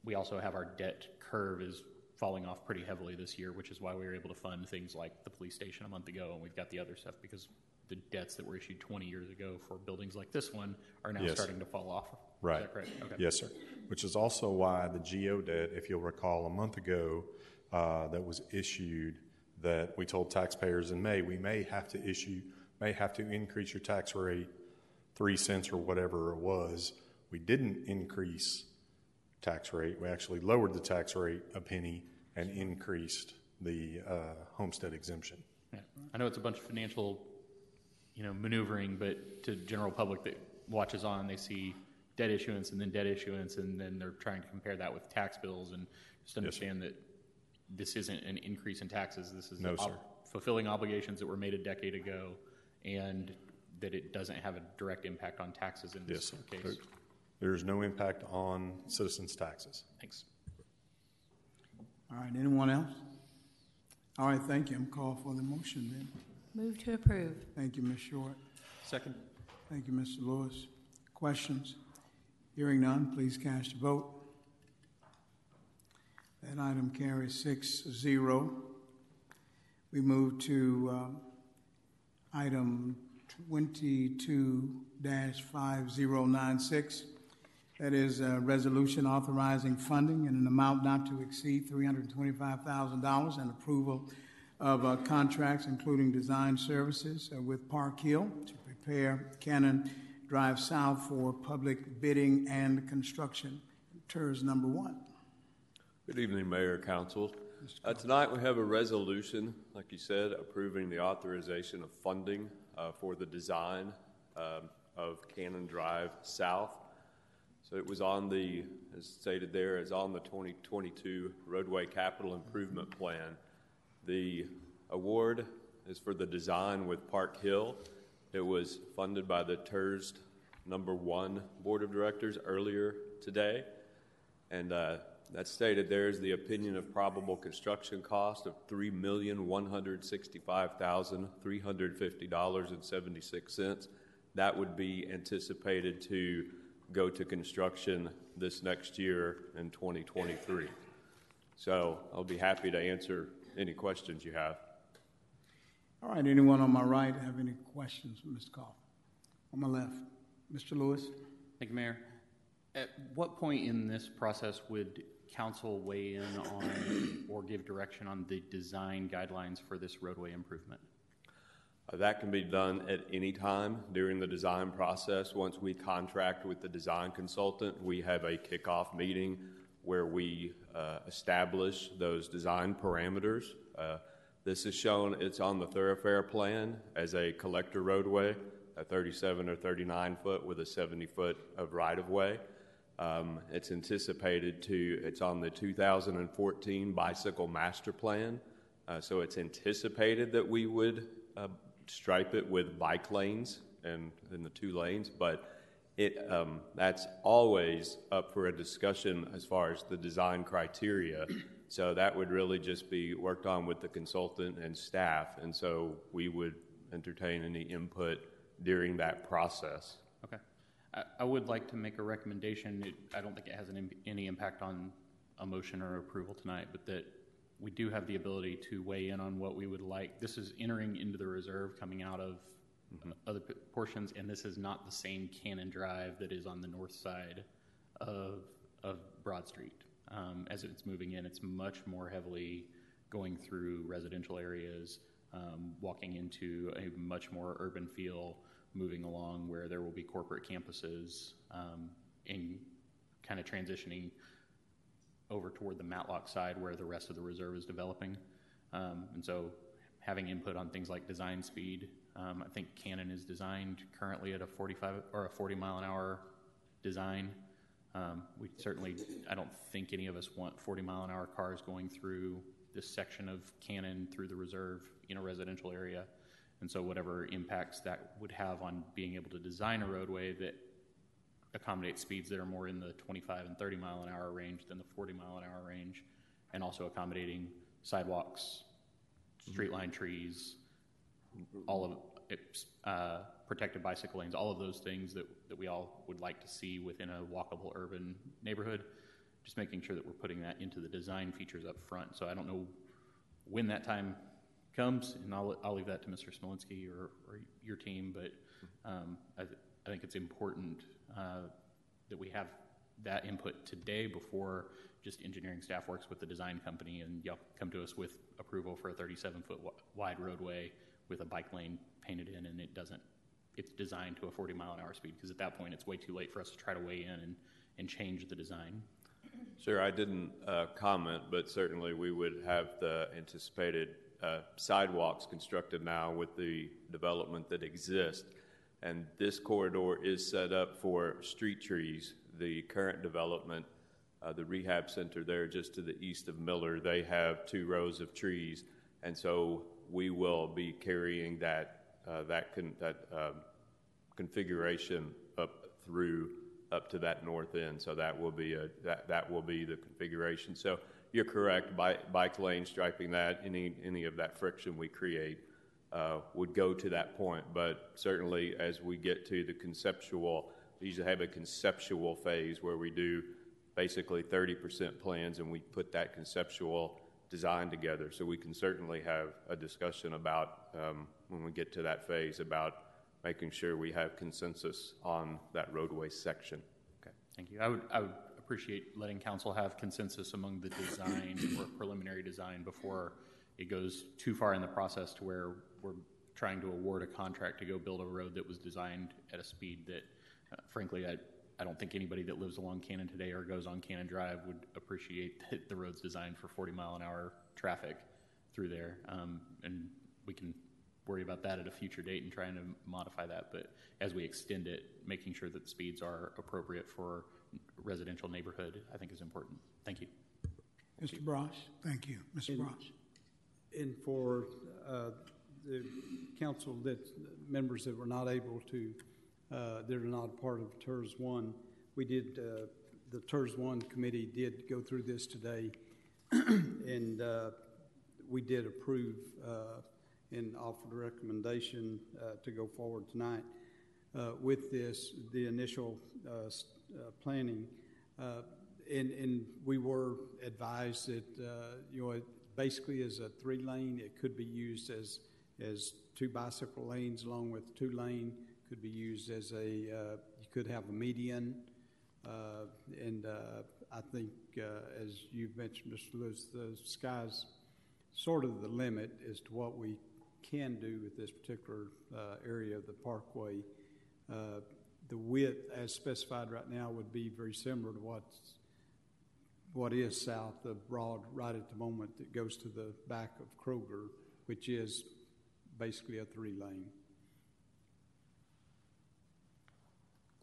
we also have our debt curve is falling off pretty heavily this year, which is why we were able to fund things like the police station a month ago, and we've got the other stuff because the debts that were issued twenty years ago for buildings like this one are now yes. starting to fall off. Right. Is that correct? Okay. Yes, sir. Which is also why the GO debt, if you'll recall a month ago, uh, that was issued that we told taxpayers in May, we may have to issue, may have to increase your tax rate three cents or whatever it was. We didn't increase tax rate. We actually lowered the tax rate a penny and increased the uh, homestead exemption. Yeah. I know it's a bunch of financial, you know, maneuvering, but to general public that watches on, they see debt issuance and then debt issuance, and then they're trying to compare that with tax bills and just understand yes, that this isn't an increase in taxes. This is no, ob- sir. fulfilling obligations that were made a decade ago, and that it doesn't have a direct impact on taxes in this yes, case. Sir. There's no impact on citizens' taxes. Thanks. All right, anyone else? All right, thank you. I'm called for the motion then. Move to approve. Thank you, Miz Short. Second. Thank you, Mister Lewis. Questions? Hearing none, please cast your vote. That item carries six zero. We move to uh, item twenty-two dash five zero nine six. That is a resolution authorizing funding in an amount not to exceed three hundred twenty-five thousand dollars and approval of uh, contracts, including design services uh, with Park Hill to prepare Cannon Drive South for public bidding and construction. T E R S number one. Good evening, Mayor, Council. Uh, tonight we have a resolution, like you said, approving the authorization of funding uh, for the design um, of Cannon Drive South. So it was on the, as stated there, is on the twenty twenty-two Roadway Capital Improvement Plan. The award is for the design with Park Hill. It was funded by the T E R S number one Board of Directors earlier today. And uh, That's stated there is the opinion of probable construction cost of three million one hundred sixty-five thousand three hundred fifty dollars and seventy-six cents. That would be anticipated to go to construction this next year in twenty twenty-three. So I'll be happy to answer any questions you have. All right, anyone on my right have any questions for Mister Coffin? On my left, Mister Lewis. Thank you, Mayor. At what point in this process would council weigh in on or give direction on the design guidelines for this roadway improvement? Uh, that can be done at any time during the design process. Once we contract with the design consultant, we have a kickoff meeting where we uh, establish those design parameters. Uh, this is shown, it's on the thoroughfare plan as a collector roadway, a thirty-seven or thirty-nine foot with a seventy foot of right-of-way. Um, it's anticipated to, it's on the two thousand fourteen bicycle master plan, uh, so it's anticipated that we would uh, stripe it with bike lanes and in the two lanes, but it um, that's always up for a discussion as far as the design criteria. So that would really just be worked on with the consultant and staff, and so we would entertain any input during that process. Okay. I, I would like to make a recommendation. It, I don't think it has an, any impact on a motion or approval tonight, but that we do have the ability to weigh in on what we would like. This is entering into the reserve coming out of mm-hmm. other p- portions, and this is not the same Cannon Drive that is on the north side of, of Broad Street. Um, as it's moving in, it's much more heavily going through residential areas, Um, walking into a much more urban feel, moving along where there will be corporate campuses, um, and kind of transitioning over toward the Matlock side where the rest of the reserve is developing. Um, and so having input on things like design speed, um, I think Cannon is designed currently at a forty-five or a forty mile an hour design. Um, we certainly, I don't think any of us want forty mile an hour cars going through this section of Cannon through the reserve in a residential area. And so whatever impacts that would have on being able to design a roadway that accommodates speeds that are more in the twenty-five and thirty mile an hour range than the forty mile an hour range, and also accommodating sidewalks, street line trees, all of it, uh, protected bicycle lanes, all of those things that, that we all would like to see within a walkable urban neighborhood. Just making sure that we're putting that into the design features up front. So I don't know when that time comes, and I'll I'll leave that to Mister Smolinski or, or your team, but um, I, th- I think it's important uh, that we have that input today before just engineering staff works with the design company and y'all come to us with approval for a thirty-seven foot w- wide roadway with a bike lane painted in, and it doesn't, it's designed to a forty mile an hour speed, because at that point it's way too late for us to try to weigh in and, and change the design. Sure, I didn't uh, comment, but certainly we would have the anticipated uh, sidewalks constructed now with the development that exists. And this corridor is set up for street trees. The current development, uh, the rehab center there just to the east of Miller, they have two rows of trees. And so we will be carrying that uh, that, con- that uh, configuration up through up to that north end, so that will be a that, that will be the configuration. So you're correct. Bike, bike lane striping that any any of that friction we create uh, would go to that point. But certainly, as we get to the conceptual, we usually have a conceptual phase where we do basically thirty percent plans and we put that conceptual design together. So we can certainly have a discussion about um, when we get to that phase about making sure we have consensus on that roadway section. Okay, thank you. I would I would appreciate letting council have consensus among the design or preliminary design before it goes too far in the process to where we're trying to award a contract to go build a road that was designed at a speed that, uh, frankly, I, I don't think anybody that lives along Cannon today or goes on Cannon Drive would appreciate that the road's designed for forty mile an hour traffic through there. Um, and we can worry about that at a future date and trying to modify that, but as we extend it, making sure that the speeds are appropriate for residential neighborhood, I think is important. Thank you. Mister Brosh. Thank you, Mister And, Brosh. And for uh, the council, that members that were not able to, uh, they're not part of T E R S one, we did uh, the T E R S one committee did go through this today, and uh, we did approve uh, and offered a recommendation uh, to go forward tonight uh, with this, the initial uh, uh, planning. Uh, and, and we were advised that, uh, you know, it basically is a three-lane. It could be used as, as two bicycle lanes along with two-lane. Could be used as a, uh, you could have a median. Uh, and uh, I think, uh, as you've mentioned, Mister Lewis, the sky's sort of the limit as to what we can do with this particular uh, area of the parkway. Uh, the width, as specified right now, would be very similar to what's, what is south of Broad right at the moment that goes to the back of Kroger, which is basically a three-lane.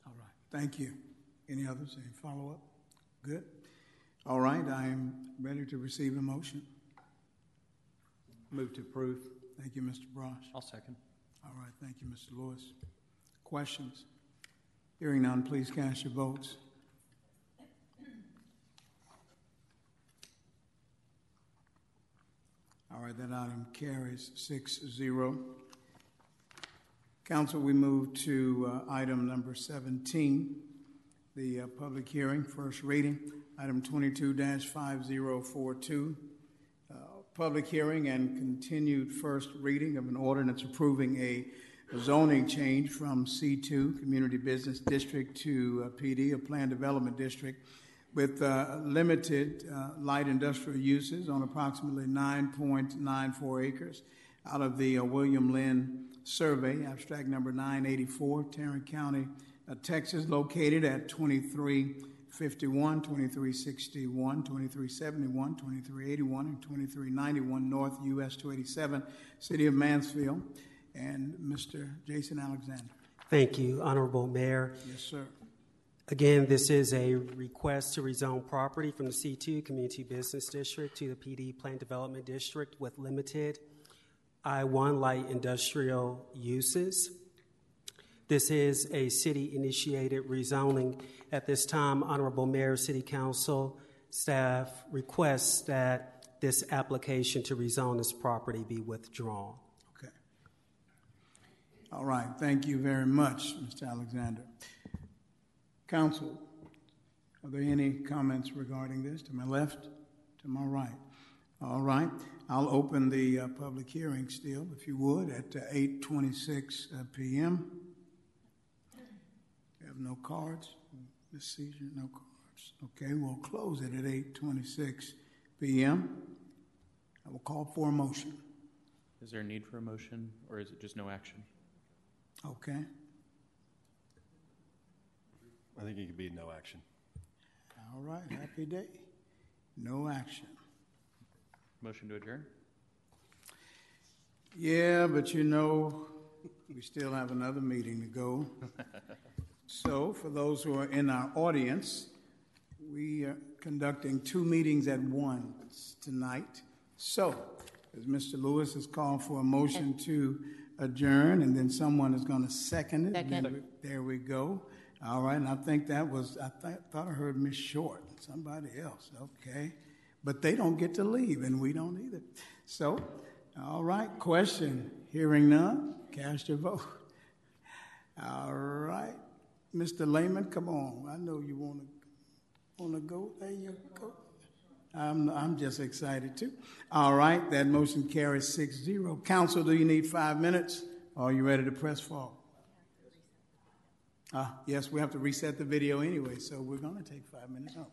All right. Thank you. Any others? Any follow-up? Good. All right. I am ready to receive a motion. Move to approve. Thank you, Mister Brosh. I'll second. All right. Thank you, Mister Lewis. Questions? Hearing none, please cast your votes. All right. That item carries six zero. Council, we move to uh, item number seventeen. The uh, public hearing, first reading, item twenty-two dash five zero four two, uh, public hearing and continued first reading of an ordinance approving a zoning change from C two, Community Business District, to uh, P D, a Planned Development District, with uh, limited uh, light industrial uses on approximately nine point nine four acres out of the uh, William Lynn Survey, abstract number nine eighty-four, Tarrant County, Texas, located at twenty-three fifty-one, twenty-three sixty-one, twenty-three seventy-one, twenty-three eighty-one, and twenty-three ninety-one North U S two eighty-seven, City of Mansfield. And Mister Jason Alexander. Thank you, Honorable Mayor. Yes, sir. Again, this is a request to rezone property from the C two Community Business District to the P D Planned Development District with limited I one light industrial uses. This is a city-initiated rezoning. At this time, Honorable Mayor, City Council, staff requests that this application to rezone this property be withdrawn. Okay. All right. Thank you very much, Mister Alexander. Council, are there any comments regarding this? To my left, to my right. All right. I'll open the uh, public hearing still, if you would, at uh, eight twenty-six uh, p m We have no cards. Miz Seizure, no cards. Okay, we'll close it at eight twenty-six p m I will call for a motion. Is there a need for a motion, or is it just no action? Okay. I think it could be no action. All right, happy day. No action. Motion to adjourn? Yeah, but you know, we still have another meeting to go. So, for those who are in our audience, we are conducting two meetings at once tonight. So, as Mister Lewis has called for a motion to adjourn, and then someone is going to second it. Second. There we go. All right, and I think that was, I th- thought I heard Miz Short, somebody else. Okay. But they don't get to leave, and we don't either. So, all right, question. Hearing none, cast your vote. All right. Mister Lehman, come on. I know you want to want to go. There you go. I'm, I'm just excited, too. All right. That motion carries six zero. Council, do you need five minutes? Are you ready to press forward? Uh, yes, we have to reset the video anyway, so we're going to take five minutes. Oh.